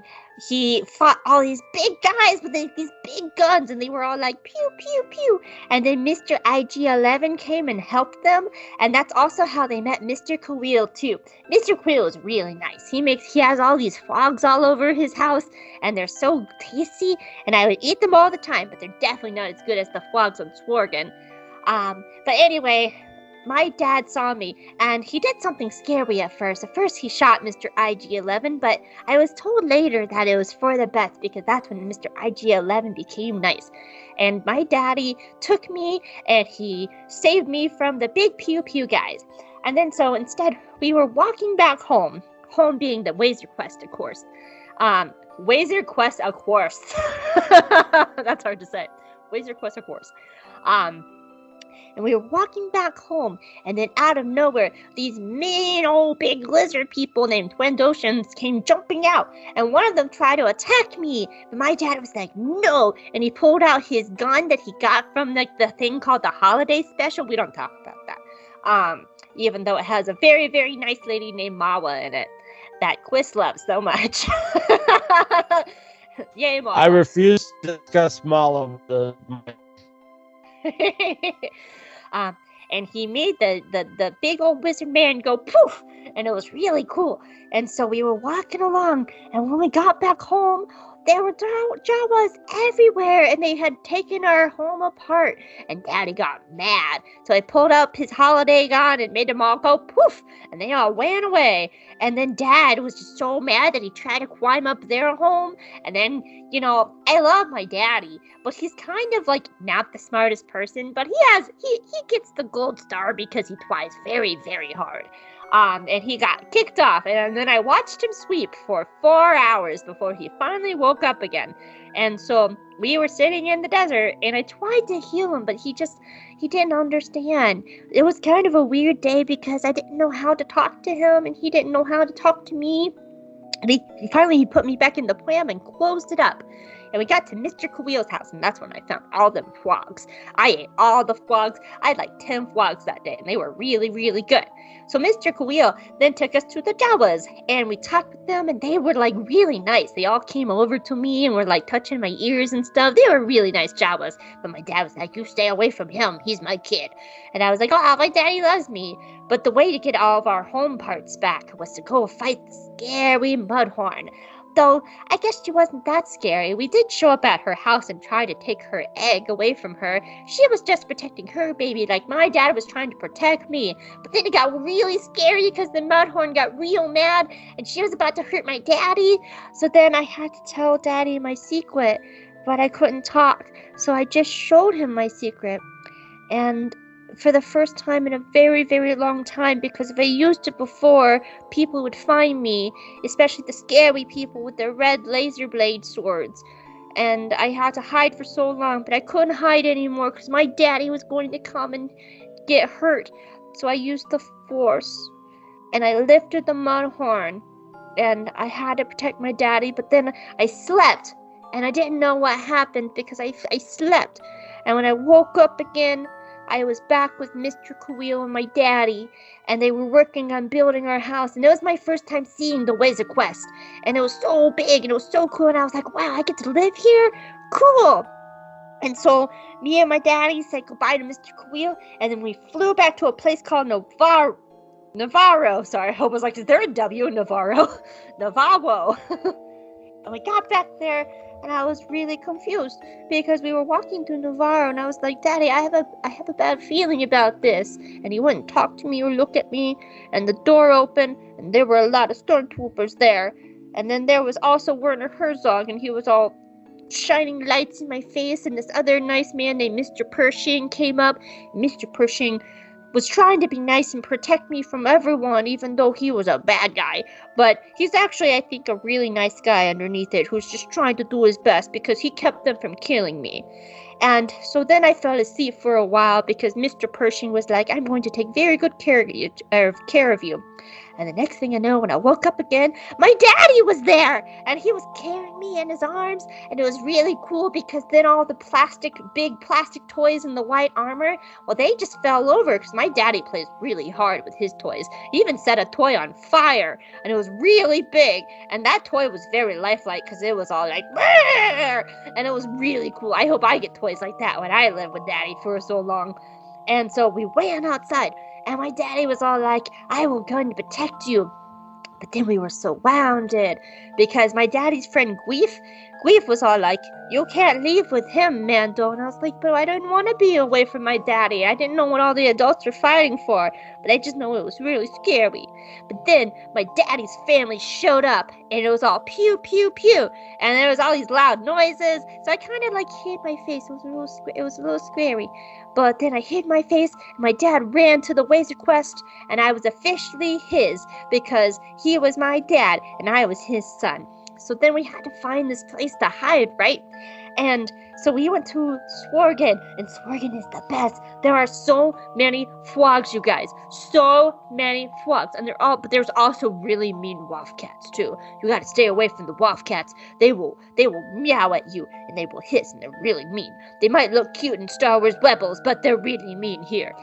he fought all these big guys with these big guns, and they were all like pew pew pew, and then Mister I G eleven came and helped them, and that's also how they met Mister Kuiil too. Mister Kuiil is really nice. He makes he has all these frogs all over his house, and they're so tasty, and I would eat them all the time, but they're definitely not as good as the frogs on Sworgan. Um, but anyway, my dad saw me, and he did something scary at first. At first, he shot Mister I G eleven, but I was told later that it was for the best, because that's when Mister I G eleven became nice. And my daddy took me, and he saved me from the big pew pew guys. And then so instead, we were walking back home, home being the Wazer Quest, of course. Um, Wazer Quest, of course. That's hard to say. Wazer Quest, of course. Um... And we were walking back home, and then out of nowhere, these mean old big lizard people named Twendoshans came jumping out, and one of them tried to attack me, but my dad was like, no, and he pulled out his gun that he got from like the thing called the holiday special. We don't talk about that, um, even though it has a very, very nice lady named Mawa in it that Quist loves so much. Yay, Mawa. I refuse to discuss Mawa with the... um, and he made the, the, the big old wizard man go poof, and it was really cool. And so we were walking along, and when we got back home, there were Jawas everywhere, and they had taken our home apart. And Daddy got mad, so he pulled up his holiday gun and made them all go poof, and they all ran away. And then Dad was just so mad that he tried to climb up their home. And then, you know, I love my daddy, but he's kind of like not the smartest person, but he has he he gets the gold star because he tries very, very hard. Um, and he got kicked off, and then I watched him sweep for four hours before he finally woke up again. And so we were sitting in the desert, and I tried to heal him, but he just, he didn't understand. It was kind of a weird day because I didn't know how to talk to him, and he didn't know how to talk to me. And he, finally, he put me back in the pram and closed it up. and we got to Mister Kuiil's house, and that's when I found all them frogs. I ate all the frogs. I had like ten frogs that day, and they were really, really good. So Mister Kuiil then took us to the Jawas, and we talked with them, and they were like really nice. They all came over to me and were like touching my ears and stuff. They were really nice Jawas, but my dad was like, you stay away from him, he's my kid. And I was like, oh, my daddy loves me. But the way to get all of our home parts back was to go fight the scary Mudhorn. Though, I guess she wasn't that scary. We did show up at her house and try to take her egg away from her. She was just protecting her baby, like my dad was trying to protect me. But then it got really scary because the Mudhorn got real mad and she was about to hurt my daddy. So then I had to tell daddy my secret, but I couldn't talk. So I just showed him my secret. And for the first time in a very, very long time, because if I used it before, people would find me, especially the scary people with their red laser blade swords. And I had to hide for so long, but I couldn't hide anymore because my daddy was going to come and get hurt. So I used the force, and I lifted the Mudhorn, and I had to protect my daddy, but then I slept, and I didn't know what happened because I, I slept. And when I woke up again, I was back with Mister Kuiil and my daddy, and they were working on building our house, and it was my first time seeing the Ways of Quest, and it was so big, and it was so cool, and I was like, wow, I get to live here? Cool! And so, me and my daddy said goodbye to Mister Kuiil, and then we flew back to a place called Navarro. Navarro, sorry, I was like, is there a W in Navarro? Navarro. And we got back there, and I was really confused because we were walking through Navarro, and I was like, Daddy, I have a I have a bad feeling about this. And he wouldn't talk to me or look at me. And the door opened, and there were a lot of stormtroopers there. And then there was also Werner Herzog, and he was all shining lights in my face. And this other nice man named Mister Pershing came up. Mister Pershing was trying to be nice and protect me from everyone, even though he was a bad guy. But he's actually, I think, a really nice guy underneath it, who's just trying to do his best because he kept them from killing me. And so then I fell asleep for a while because Mister Pershing was like, I'm going to take very good care of you. Uh, care of you. And the next thing I know, when I woke up again, my daddy was there, and he was carrying me in his arms, and it was really cool because then all the plastic, big plastic toys in the white armor, well, they just fell over because my daddy plays really hard with his toys. He even set a toy on fire, and it was really big, and that toy was very lifelike because it was all like, Barrr! And it was really cool. I hope I get toys like that when I live with daddy for so long. And so we ran outside. And my daddy was all like, I will go and protect you. But then we were surrounded because my daddy's friend Greef, Greef was all like, you can't leave with him, Mando. And I was like, but I didn't want to be away from my daddy. I didn't know what all the adults were fighting for, but I just know it was really scary. But then my daddy's family showed up, and it was all pew, pew, pew. And there was all these loud noises. So I kind of like hid my face. It was a little, it was a little scary. But then I hid my face, and my dad ran to the Ways of Quest, and I was officially his because he was my dad, and I was his son. So then we had to find this place to hide, right? And so we went to Sworgan, and Sworgan is the best. There are so many frogs, you guys. So many frogs. And they're all, but there's also really mean wildcats, too. You gotta stay away from the wildcats. They will, they will meow at you, and they will hiss, and they're really mean. They might look cute in Star Wars Rebels, but they're really mean here.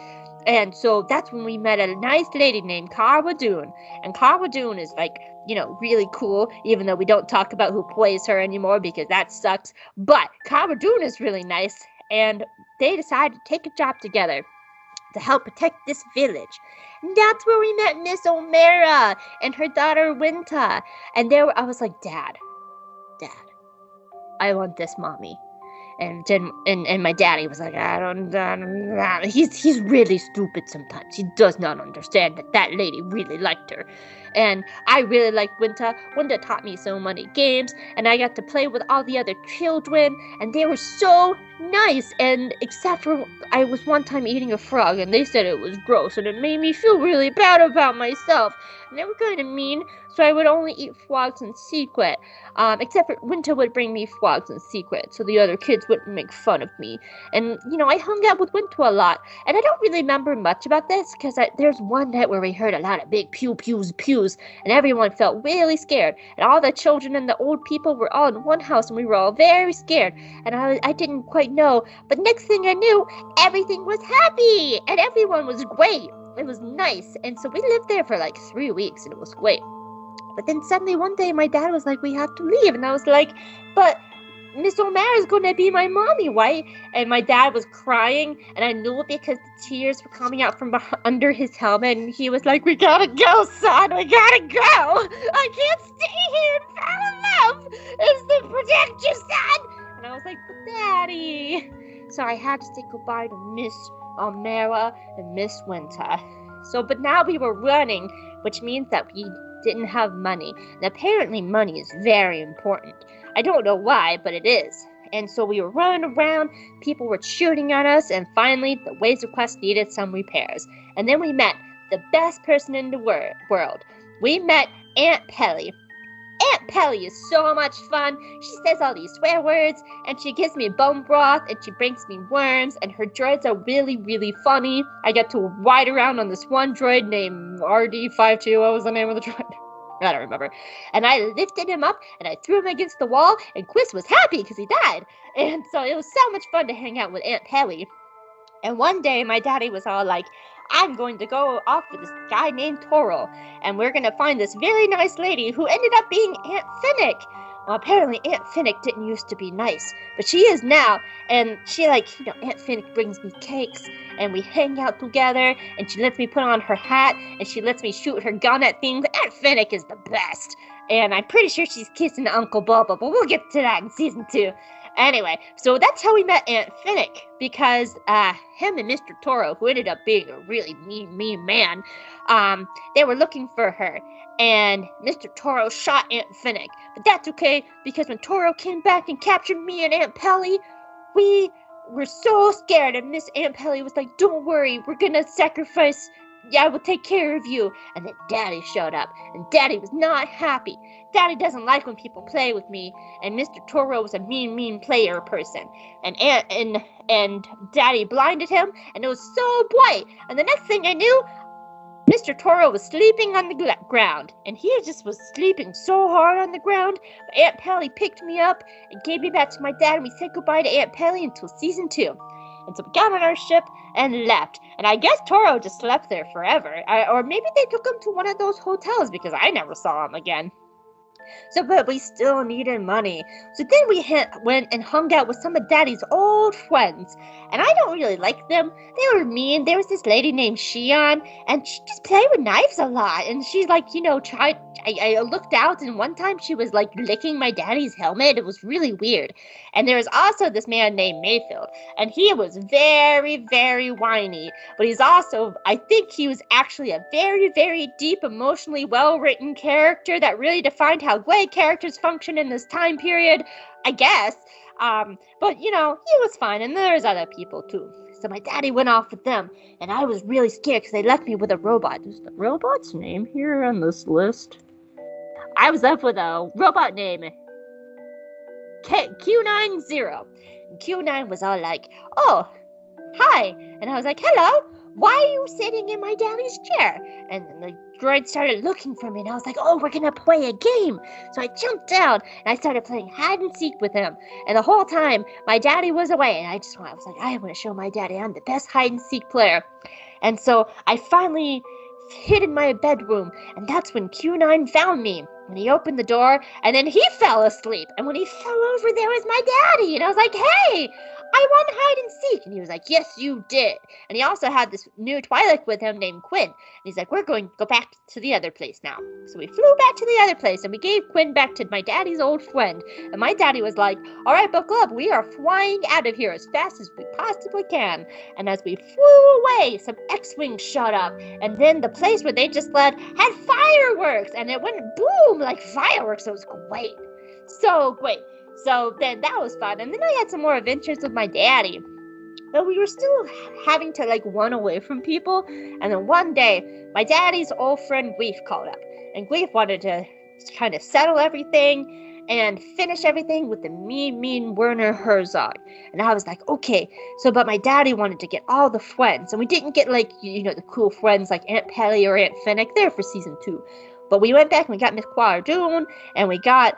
And so that's when we met a nice lady named Carwa Dune. And Carwa Dune is like, you know, really cool, even though we don't talk about who plays her anymore because that sucks. But Carwa Dune is really nice. And they decided to take a job together to help protect this village. And that's where we met Miss Omera and her daughter Winta. And there were, I was like, Dad, Dad, I want this mommy. And then, and, and my daddy was like, I don't, I don't, he's, he's really stupid sometimes. He does not understand that that lady really liked her. And I really liked Winta. Winta taught me so many games, and I got to play with all the other children, and they were so nice, and except for I was one time eating a frog and they said it was gross and it made me feel really bad about myself, and they were kind of mean, so I would only eat frogs in secret, um, except for Winter would bring me frogs in secret so the other kids wouldn't make fun of me. And you know, I hung out with Winter a lot, and I don't really remember much about this because there's one night where we heard a lot of big pew pews pews and everyone felt really scared, and all the children and the old people were all in one house and we were all very scared, and I, I didn't quite know, but next thing I knew everything was happy and everyone was great. It was nice, and so we lived there for like three weeks and it was great. But then suddenly one day my dad was like, we have to leave, and I was like, but Miss Omera is going to be my mommy, right? And my dad was crying, and I knew it because the tears were coming out from under his helmet, and he was like, we gotta go, son, we gotta go! I can't stay here and fall in love! It's the protect you, son! And I was like, but Daddy! So I had to say goodbye to Miss Omera and Miss Winter. So, but now we were running, which means that we didn't have money, and apparently money is very important. I don't know why, but it is. And so we were running around, people were shooting at us, and finally the Wazer Quest needed some repairs. And then we met the best person in the wor- world. We met Aunt Peli. Aunt Peli is so much fun. She says all these swear words, and she gives me bone broth, and she brings me worms, and her droids are really, really funny. I get to ride around on this one droid named R D five two. What was the name of the droid? I don't remember. And I lifted him up, and I threw him against the wall, and Chris was happy because he died. And so it was so much fun to hang out with Aunt Peli. And one day, my daddy was all like, I'm going to go off with this guy named Toro, and we're going to find this very nice lady who ended up being Aunt Fennec. Well, apparently Aunt Fennec didn't used to be nice, but she is now, and she, like, you know, Aunt Fennec brings me cakes, and we hang out together, and she lets me put on her hat, and she lets me shoot her gun at things. Aunt Fennec is the best, and I'm pretty sure she's kissing Uncle Boba, but we'll get to that in season two. Anyway, so that's how we met Aunt Fennec, because uh, him and Mister Toro, who ended up being a really mean, mean man, um, they were looking for her, and Mister Toro shot Aunt Fennec. But that's okay, because when Toro came back and captured me and Aunt Peli, we were so scared, and Miss Aunt Peli was like, don't worry, we're going to sacrifice... Yeah, I will take care of you. And then Daddy showed up, and Daddy was not happy. Daddy doesn't like when people play with me, and Mister Toro was a mean, mean player person. And Aunt, and and Daddy blinded him, and it was so bright. And the next thing I knew, Mister Toro was sleeping on the gl- ground, and he just was sleeping so hard on the ground. But Aunt Peli picked me up and gave me back to my dad, and we said goodbye to Aunt Peli until season two. And so we got on our ship and left. And I guess Toro just slept there forever. I, or maybe they took him to one of those hotels because I never saw him again. So, but we still needed money. So then we hit, went and hung out with some of Daddy's old friends. And I don't really like them. They were mean. There was this lady named Shion, and she just played with knives a lot. And she, like, you know, tried... I, I looked out, and one time she was, like, licking my daddy's helmet. It was really weird. And there was also this man named Mayfield, and he was very, very whiny. But he's also, I think he was actually a very, very deep, emotionally well-written character that really defined how gay characters function in this time period, I guess. Um, but, you know, he was fine, and there's other people, too. So my daddy went off with them, and I was really scared because they left me with a robot. Is the robot's name here on this list? I was left with a robot named K- Q ninety. And Q nine was all like, oh, hi. And I was like, hello, why are you sitting in my daddy's chair? And the droid started looking for me, and I was like, oh, we're going to play a game. So I jumped down, and I started playing hide and seek with him. And the whole time, my daddy was away, and I just I was like, I want to show my daddy I'm the best hide and seek player. And so I finally hid in my bedroom, and that's when Q nine found me. And he opened the door, and then he fell asleep. And when he fell over, there was my daddy. And I was like, hey, I won hide and seek. And he was like, yes, you did. And he also had this new Twi'lek with him named Quinn. And he's like, we're going to go back to the other place now. So we flew back to the other place, and we gave Quinn back to my daddy's old friend. And my daddy was like, all right, buckle up. We are flying out of here as fast as we possibly can. And as we flew away, some X-Wings shot up. And then the place where they just led had fireworks. And it went boom. Like fireworks, it was great. So great. So then that was fun. And then I had some more adventures with my daddy. But we were still having to like run away from people. And then one day, my daddy's old friend Greef called up. And Greef wanted to kind of settle everything and finish everything with the mean, mean Werner Herzog. And I was like, okay. So, but my daddy wanted to get all the friends. And we didn't get like, you know, the cool friends like Aunt Peli or Aunt Fennec there for season two. But we went back and we got Miss Quadradoon and we got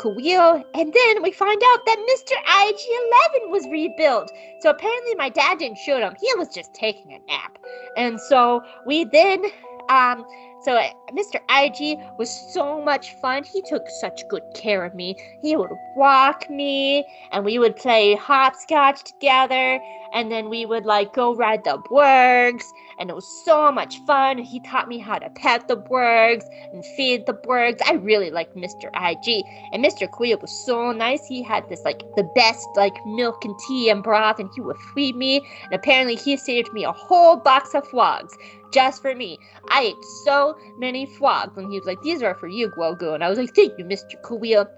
Kuiil, and then we find out that Mister I G eleven was rebuilt. So apparently my dad didn't shoot him. He was just taking a nap. And so we then, um, so Mister I G was so much fun. He took such good care of me. He would walk me and we would play hopscotch together. And then we would like go ride the Borgs. And it was so much fun. He taught me how to pet the Borgs and feed the Borgs. I really liked Mister I G. And Mister Kuiil was so nice. He had this like the best like milk and tea and broth, and he would feed me. And apparently he saved me a whole box of frogs just for me. I ate so many frogs. And he was like, these are for you, Grogu. And I was like, thank you, Mister Kuiil.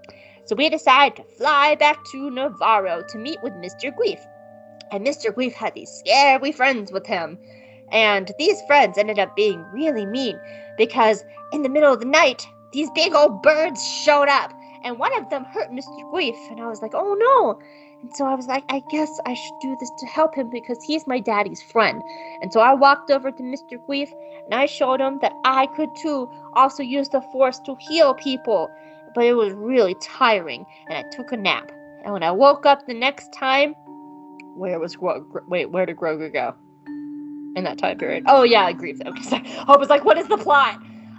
So we decided to fly back to Navarro to meet with Mister Greef. And Mister Greef had these scary friends with him. And these friends ended up being really mean because in the middle of the night, these big old birds showed up. And one of them hurt Mister Greef. And I was like, oh no. And so I was like, I guess I should do this to help him because he's my daddy's friend. And so I walked over to Mister Greef and I showed him that I could too also use the force to heal people. But it was really tiring. And I took a nap. And when I woke up the next time, where was Gro- wait? Where did Grogu go in that time period? Oh yeah, I grieved. Okay, sorry. Hope was like, what is the plot?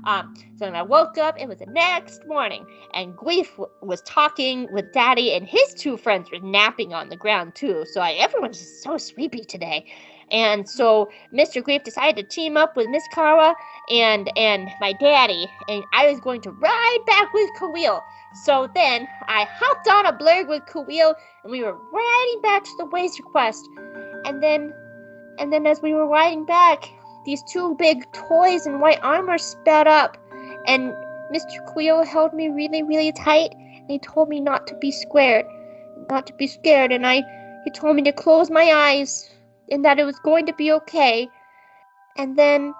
Um, so when I woke up, it was the next morning, and Greef w- was talking with Daddy, and his two friends were napping on the ground too. So I, everyone's just so sleepy today. And so Mister Greef decided to team up with Miss Kara and and my daddy, and I was going to ride back with Kuiil. So then I hopped on a blurg with Kuiil, and we were riding back to the Waster Quest. And then, and then as we were riding back, these two big toys in white armor sped up, and Mister Kuiil held me really, really tight, and he told me not to be scared, not to be scared, and I, he told me to close my eyes. And that it was going to be okay. And then,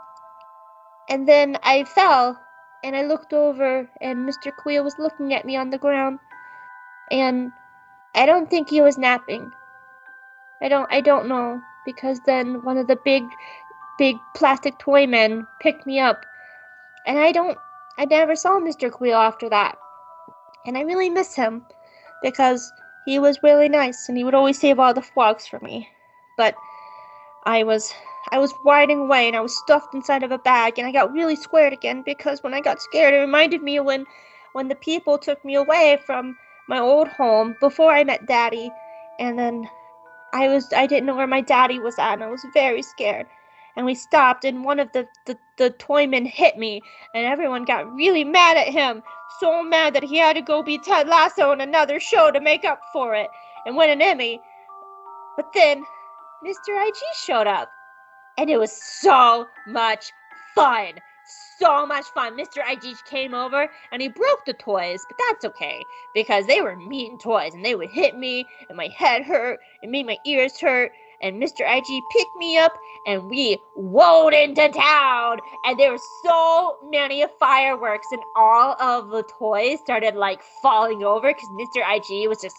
and then I fell, and I looked over, and Mister Kuiil was looking at me on the ground, and I don't think he was napping. I don't, I don't know, because then one of the big, big plastic toy men picked me up, and I don't, I never saw Mister Kuiil after that, and I really miss him, because he was really nice, and he would always save all the frogs for me, but I was I was riding away, and I was stuffed inside of a bag, and I got really scared again, because when I got scared, it reminded me when when the people took me away from my old home before I met Daddy, and then I was I didn't know where my daddy was at, and I was very scared. And we stopped, and one of the, the, the toymen hit me, and everyone got really mad at him, so mad that he had to go be Ted Lasso on another show to make up for it and win an Emmy. But then Mister I G showed up, and it was so much fun, so much fun. Mister I G came over, and he broke the toys, but that's okay, because they were mean toys, and they would hit me, and my head hurt, and made my ears hurt, and Mister I G picked me up, and we rode into town, and there were so many fireworks, and all of the toys started, like, falling over, because Mister I G was just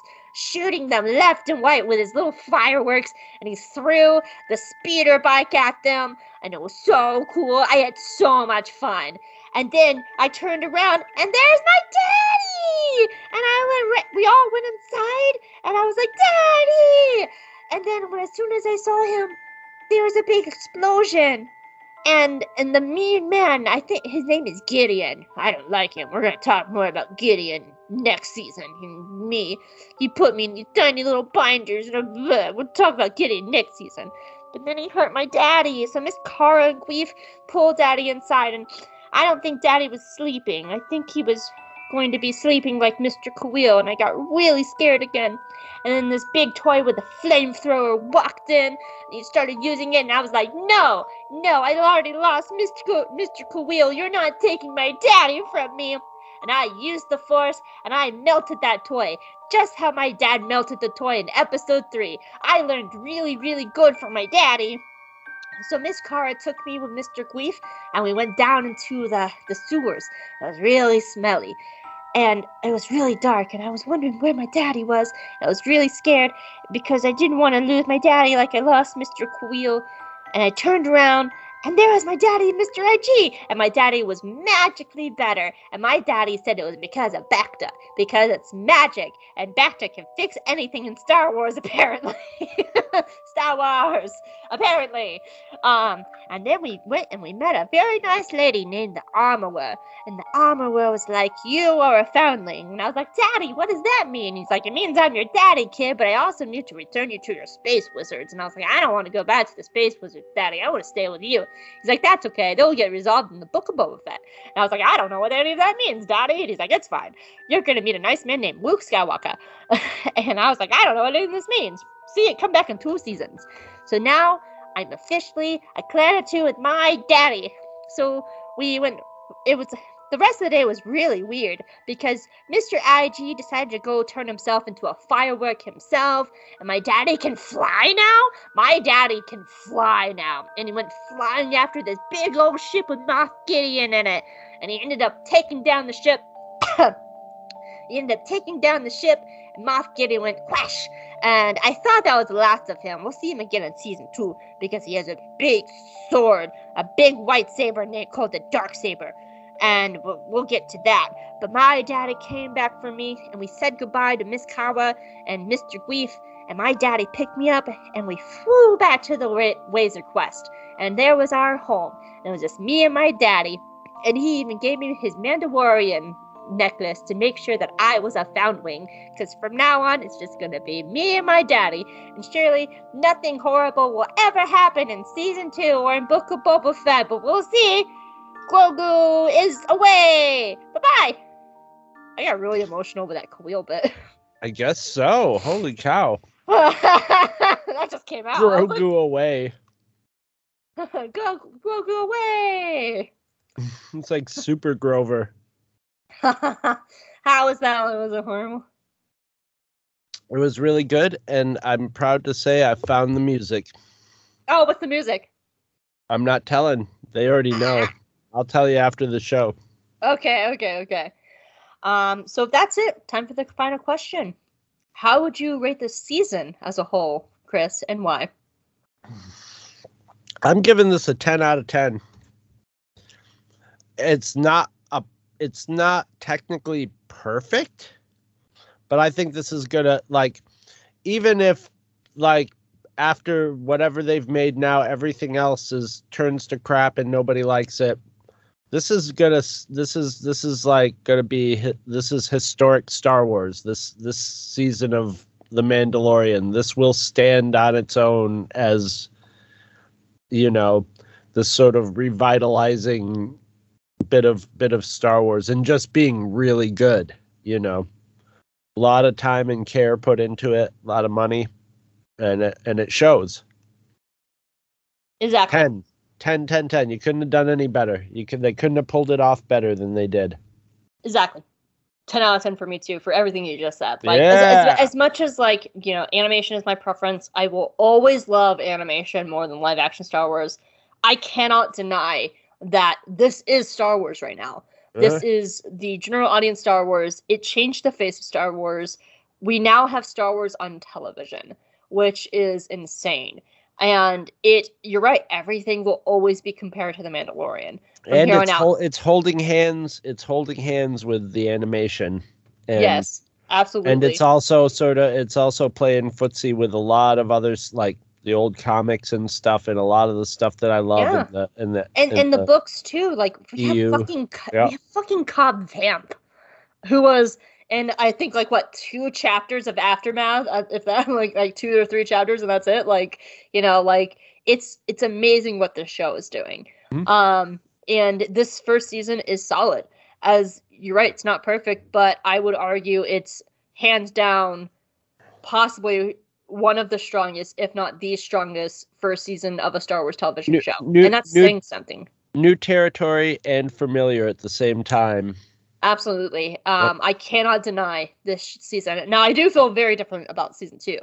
shooting them left and right with his little fireworks, and he threw the speeder bike at them, and it was so cool. I had so much fun. And then I turned around, and there's my daddy! And I went, we all went inside, and I was like, Daddy! And then when, as soon as I saw him, there was a big explosion. And and the mean man, I think his name is Gideon. I don't like him. We're going to talk more about Gideon next season. And me, he put me in these tiny little binders. And blah, we'll talk about Gideon next season. But then he hurt my daddy. So Miss Kara and Grief pulled Daddy inside. And I don't think Daddy was sleeping. I think he was going to be sleeping like Mister Kuiil. And I got really scared again. And then this big toy with a flamethrower walked in, and he started using it, and I was like, no, no, I already lost Mister Ku- Mister Kuiil. You're not taking my daddy from me. And I used the force, and I melted that toy Just how my dad melted the toy in episode three. I learned really, really good from my daddy. So Miss Kara took me with Mister Greef, and we went down into the, the sewers. It was really smelly, and it was really dark, and I was wondering where my daddy was. I was really scared because I didn't want to lose my daddy like I lost Mister Kuiil. And I turned around, and there was my daddy and Mister I G. And my daddy was magically better. And my daddy said it was because of Bacta. Because it's magic. And Bacta can fix anything in Star Wars, apparently. Star Wars, apparently. Um, and then we went and we met a very nice lady named the Armorer. And the Armorer was like, you are a foundling. And I was like, Daddy, what does that mean? He's like, it means I'm your daddy, kid. But I also need to return you to your space wizards. And I was like, I don't want to go back to the space wizards, Daddy. I want to stay with you. He's like, that's okay. They'll get resolved in the Book of Boba Fett. And I was like, I don't know what any of that means, Daddy. And he's like, it's fine. You're going to meet a nice man named Luke Skywalker. And I was like, I don't know what any of this means. See it come back in two seasons. So now I'm officially a Clanatu with my daddy. So we went, it was, the rest of the day was really weird because Mister I G decided to go turn himself into a firework himself. And my daddy can fly now? My daddy can fly now. And he went flying after this big old ship with Moff Gideon in it. And he ended up taking down the ship. He ended up taking down the ship. And Moff Gideon went crash. And I thought that was the last of him. We'll see him again in season two because he has a big sword, a big white saber called the Darksaber. And we'll, we'll get to that. But my daddy came back for me, and we said goodbye to Miss Kawa and Mister Greef, and my daddy picked me up, and we flew back to the Razor Quest. And there was our home. And it was just me and my daddy, and he even gave me his Mandalorian necklace to make sure that I was a foundling, because from now on it's just gonna be me and my daddy, and surely nothing horrible will ever happen in season two or in Book of Boba Fett, but we'll see. Grogu is away! Bye-bye! I got really emotional with that Kuiil bit. I guess so. Holy cow. That just came out. Grogu away. Go, Grogu away! It's like Super Grover. How was that? It was a horrible. It was really good, and I'm proud to say I found the music. Oh, what's the music? I'm not telling. They already know. I'll tell you after the show. Okay, okay, okay. Um, so that's it. Time for the final question. How would you rate this season as a whole, Chris, and why? I'm giving this a ten out of ten. It's not a, it's not technically perfect, but I think this is gonna, like, even if, like, after whatever they've made now, everything else is turns to crap and nobody likes it. This is gonna. This is this is like gonna be. This is historic Star Wars. This this season of The Mandalorian. This will stand on its own as, you know, this sort of revitalizing bit of bit of Star Wars, and just being really good. You know, a lot of time and care put into it, a lot of money, and it, and it shows. Exactly. Ten. Ten, ten, ten. You couldn't have done any better. You could. They couldn't have pulled it off better than they did. Exactly. Ten out of ten for me too. For everything you just said. Like, yeah. As, as, as much as, like, you know, animation is my preference. I will always love animation more than live action Star Wars. I cannot deny that this is Star Wars right now. Uh-huh. This is the general audience Star Wars. It changed the face of Star Wars. We now have Star Wars on television, which is insane. And it, you're right, everything will always be compared to The Mandalorian. And it's, hol- it's holding hands, it's holding hands with the animation. And, yes, absolutely. And it's also sort of, it's also playing footsie with a lot of others, like the old comics and stuff, and a lot of the stuff that I love. Yeah. In the, in the, and in and the, the books too. Like, we have fucking, yep. we have fucking Cobb Vanth, who was, and I think, like, what, two chapters of Aftermath, if that, like, like two or three chapters, and that's it. Like, you know, like, it's it's amazing what this show is doing. Mm-hmm. Um, and this first season is solid. As you're right, it's not perfect, but I would argue it's hands down possibly one of the strongest, if not the strongest, first season of a Star Wars television new, show. New, and that's new, saying something. New territory and familiar at the same time. Absolutely. Um, I cannot deny this season. Now, I do feel very different about season two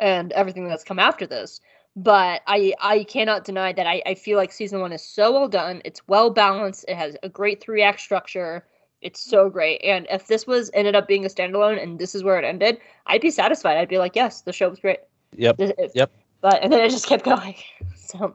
and everything that's come after this, but I, I cannot deny that I, I feel like season one is so well done. It's well balanced. It has a great three-act structure. It's so great. And if this was ended up being a standalone and this is where it ended, I'd be satisfied. I'd be like, yes, the show was great. Yep. It, yep. But and then it just kept going. So,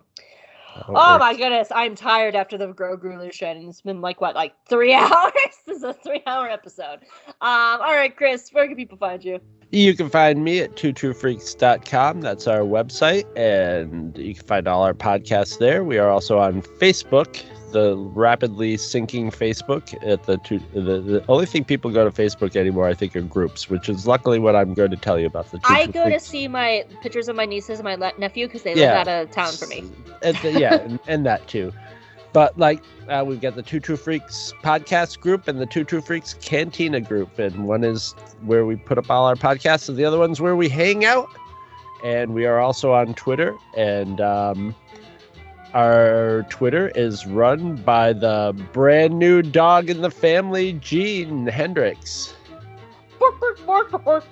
oh my goodness, I'm tired after the Grogu illusion. It's been like what, like three hours? This is a three-hour episode. Um, all right, Chris, where can people find you? You can find me at two true freaks dot com. That's our website, and you can find all our podcasts there. We are also on Facebook, the rapidly sinking Facebook. At the two, the, the only thing people go to Facebook anymore, I think, are groups, which is luckily what I'm going to tell you about. The two I two go freaks. To see my pictures of my nieces and my le- nephew because they yeah. live out of town for me. And the, yeah, and, and that too. But like uh, we've got the Two True Freaks podcast group and the Two True Freaks Cantina group, and one is where we put up all our podcasts, and the other one's where we hang out. And we are also on Twitter, and um, our Twitter is run by the brand new dog in the family, Gene Hendricks. Bork, bork, bork, bork, bork,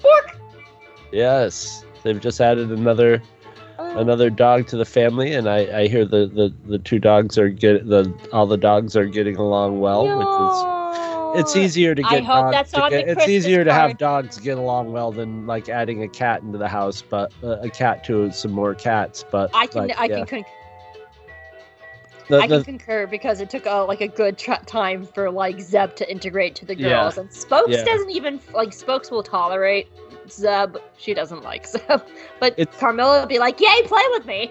bork. Yes, they've just added another. Another dog to the family, and I, I hear the, the, the two dogs are get the all the dogs are getting along well. No. Which is, it's easier to get. I hope dogs that's to on get, the It's Christmas easier to card. Have dogs get along well than like adding a cat into the house, but uh, a cat to some more cats. But I can like, I yeah. can con- the, I the, can concur because it took a, like a good tra- time for like Zeb to integrate to the girls, yeah. and Spokes yeah. doesn't even like Spokes will tolerate. Zeb, she doesn't like Zeb, but it's, Carmilla would be like, "Yay, play with me."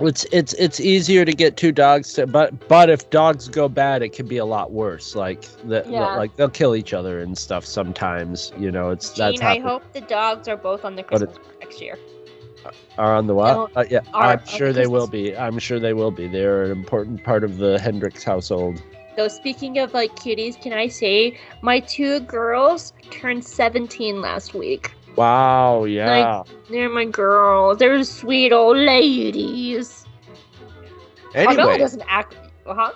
It's it's it's easier to get two dogs, to, but but if dogs go bad, it can be a lot worse. Like the, yeah. like they'll kill each other and stuff sometimes. You know, it's Gene, that's. Happened. I hope the dogs are both on the Christmas it, next year. Are on the what? Uh, yeah, are, I'm sure they will be. I'm sure they will be. They are an important part of the Hendricks household. So speaking of like cuties, can I say my two girls turned seventeen last week? Wow, yeah. Like, they're my girls. They're sweet old ladies. Anyway. Carmilla doesn't act. Huh?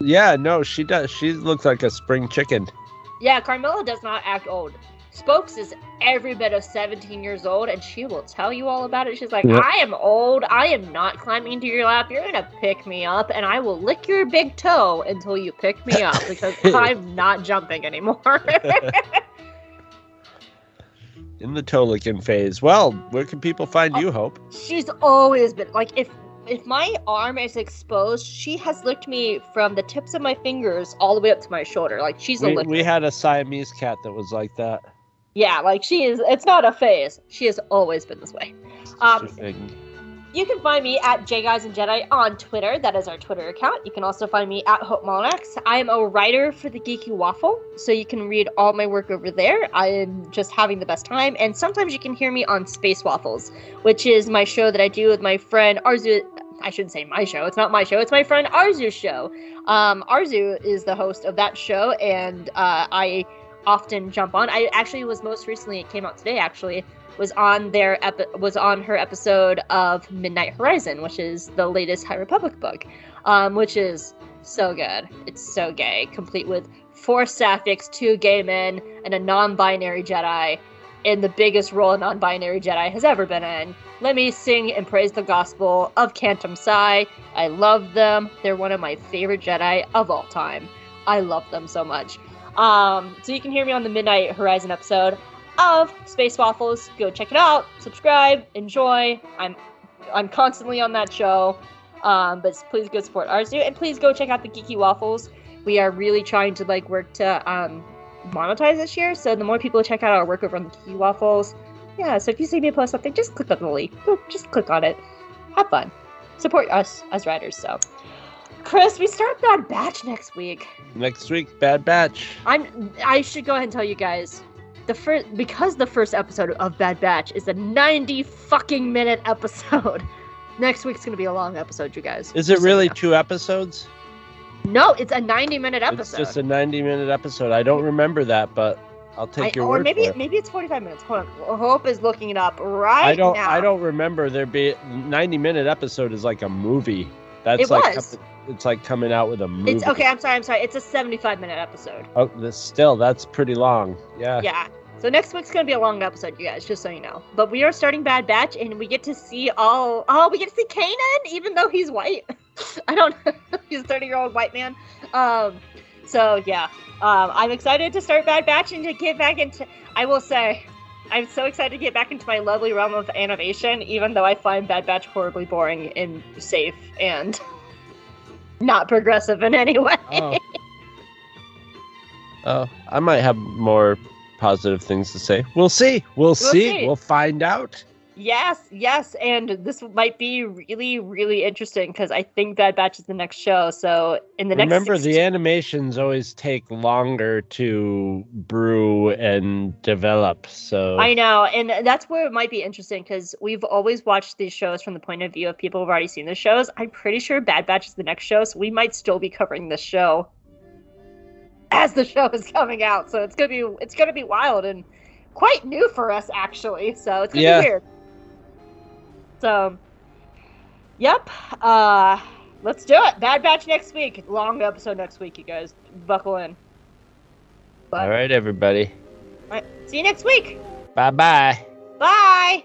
Yeah, no, she does. She looks like a spring chicken. Yeah, Carmilla does not act old. Spokes is every bit of seventeen years old, and she will tell you all about it. She's like, yep. I am old. I am not climbing into your lap. You're going to pick me up, and I will lick your big toe until you pick me up, because I'm not jumping anymore. In the toe licking phase. Well, where can people find oh, you, Hope? She's always been, like, if if my arm is exposed, she has licked me from the tips of my fingers all the way up to my shoulder. Like, she's we, a licker. We had a Siamese cat that was like that. Yeah, like she is, it's not a phase. She has always been this way. Um, you can find me at JGuysandJedi on Twitter. That is our Twitter account. You can also find me at Hope Monax. I am a writer for the Geeky Waffle, so you can read all my work over there. I am just having the best time. And sometimes you can hear me on Space Waffles, which is my show that I do with my friend Arzu. I shouldn't say my show. It's not my show. It's my friend Arzu's show. Um, Arzu is the host of that show, and uh, I... often jump on. I actually was most recently, it came out today actually, was on their epi- was on her episode of Midnight Horizon, which is the latest High Republic book, um, which is so good. It's so gay, complete with four sapphics, two gay men, and a non-binary Jedi in the biggest role a non-binary Jedi has ever been in. Let me sing and praise the gospel of Cantum Psi. I love them. They're one of my favorite Jedi of all time. I love them so much. Um, so you can hear me on the Midnight Horizon episode of Space Waffles. Go check it out. Subscribe. Enjoy. I'm I'm constantly on that show. Um, but please go support ours. And please go check out the Geeky Waffles. We are really trying to like work to um, monetize this year. So the more people check out our work over on the Geeky Waffles. Yeah, so if you see me post something, just click on the link. Go, just click on it. Have fun. Support us as writers, so... Chris, we start Bad Batch next week. Next week, Bad Batch. I'm. I should go ahead and tell you guys, the first because the first episode of Bad Batch is a ninety fucking minute episode. Next week's gonna be a long episode, you guys. Is it really so, yeah. two episodes? No, it's a ninety minute episode. It's just a ninety minute episode. I don't remember that, but I'll take I, your or word. Or maybe for it. Maybe it's forty five minutes. Hold on, Hope is looking it up right I don't, now. I don't remember there be ninety minute episode is like a movie. That's it like was. Couple, it's like coming out with a movie. It's, okay, I'm sorry, I'm sorry. It's a seventy-five minute episode. Oh, this, still, that's pretty long. Yeah. Yeah. So next week's going to be a long episode, you guys, just so you know. But we are starting Bad Batch, and we get to see all... Oh, we get to see Kanan, even though he's white. I don't know. He's a thirty-year-old white man. Um, so, yeah. Um, I'm excited to start Bad Batch and to get back into... I will say... I'm so excited to get back into my lovely realm of animation, even though I find Bad Batch horribly boring and safe and not progressive in any way. Oh, uh, I might have more positive things to say. We'll see. We'll, we'll see. see. We'll find out. Yes, yes. And this might be really, really interesting because I think Bad Batch is the next show. So in the next Remember, six- the animations always take longer to brew and develop. So I know. And that's where it might be interesting because we've always watched these shows from the point of view of people who've already seen the shows. I'm pretty sure Bad Batch is the next show. So we might still be covering this show as the show is coming out. So it's going to be it's going to be wild and quite new for us, actually. So it's going to yeah. be weird. So, yep, uh, let's do it. Bad Batch next week. Long episode next week, you guys. Buckle in. But, all right, everybody. All right, see you next week. Bye-bye. Bye.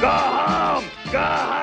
Go home! Go home!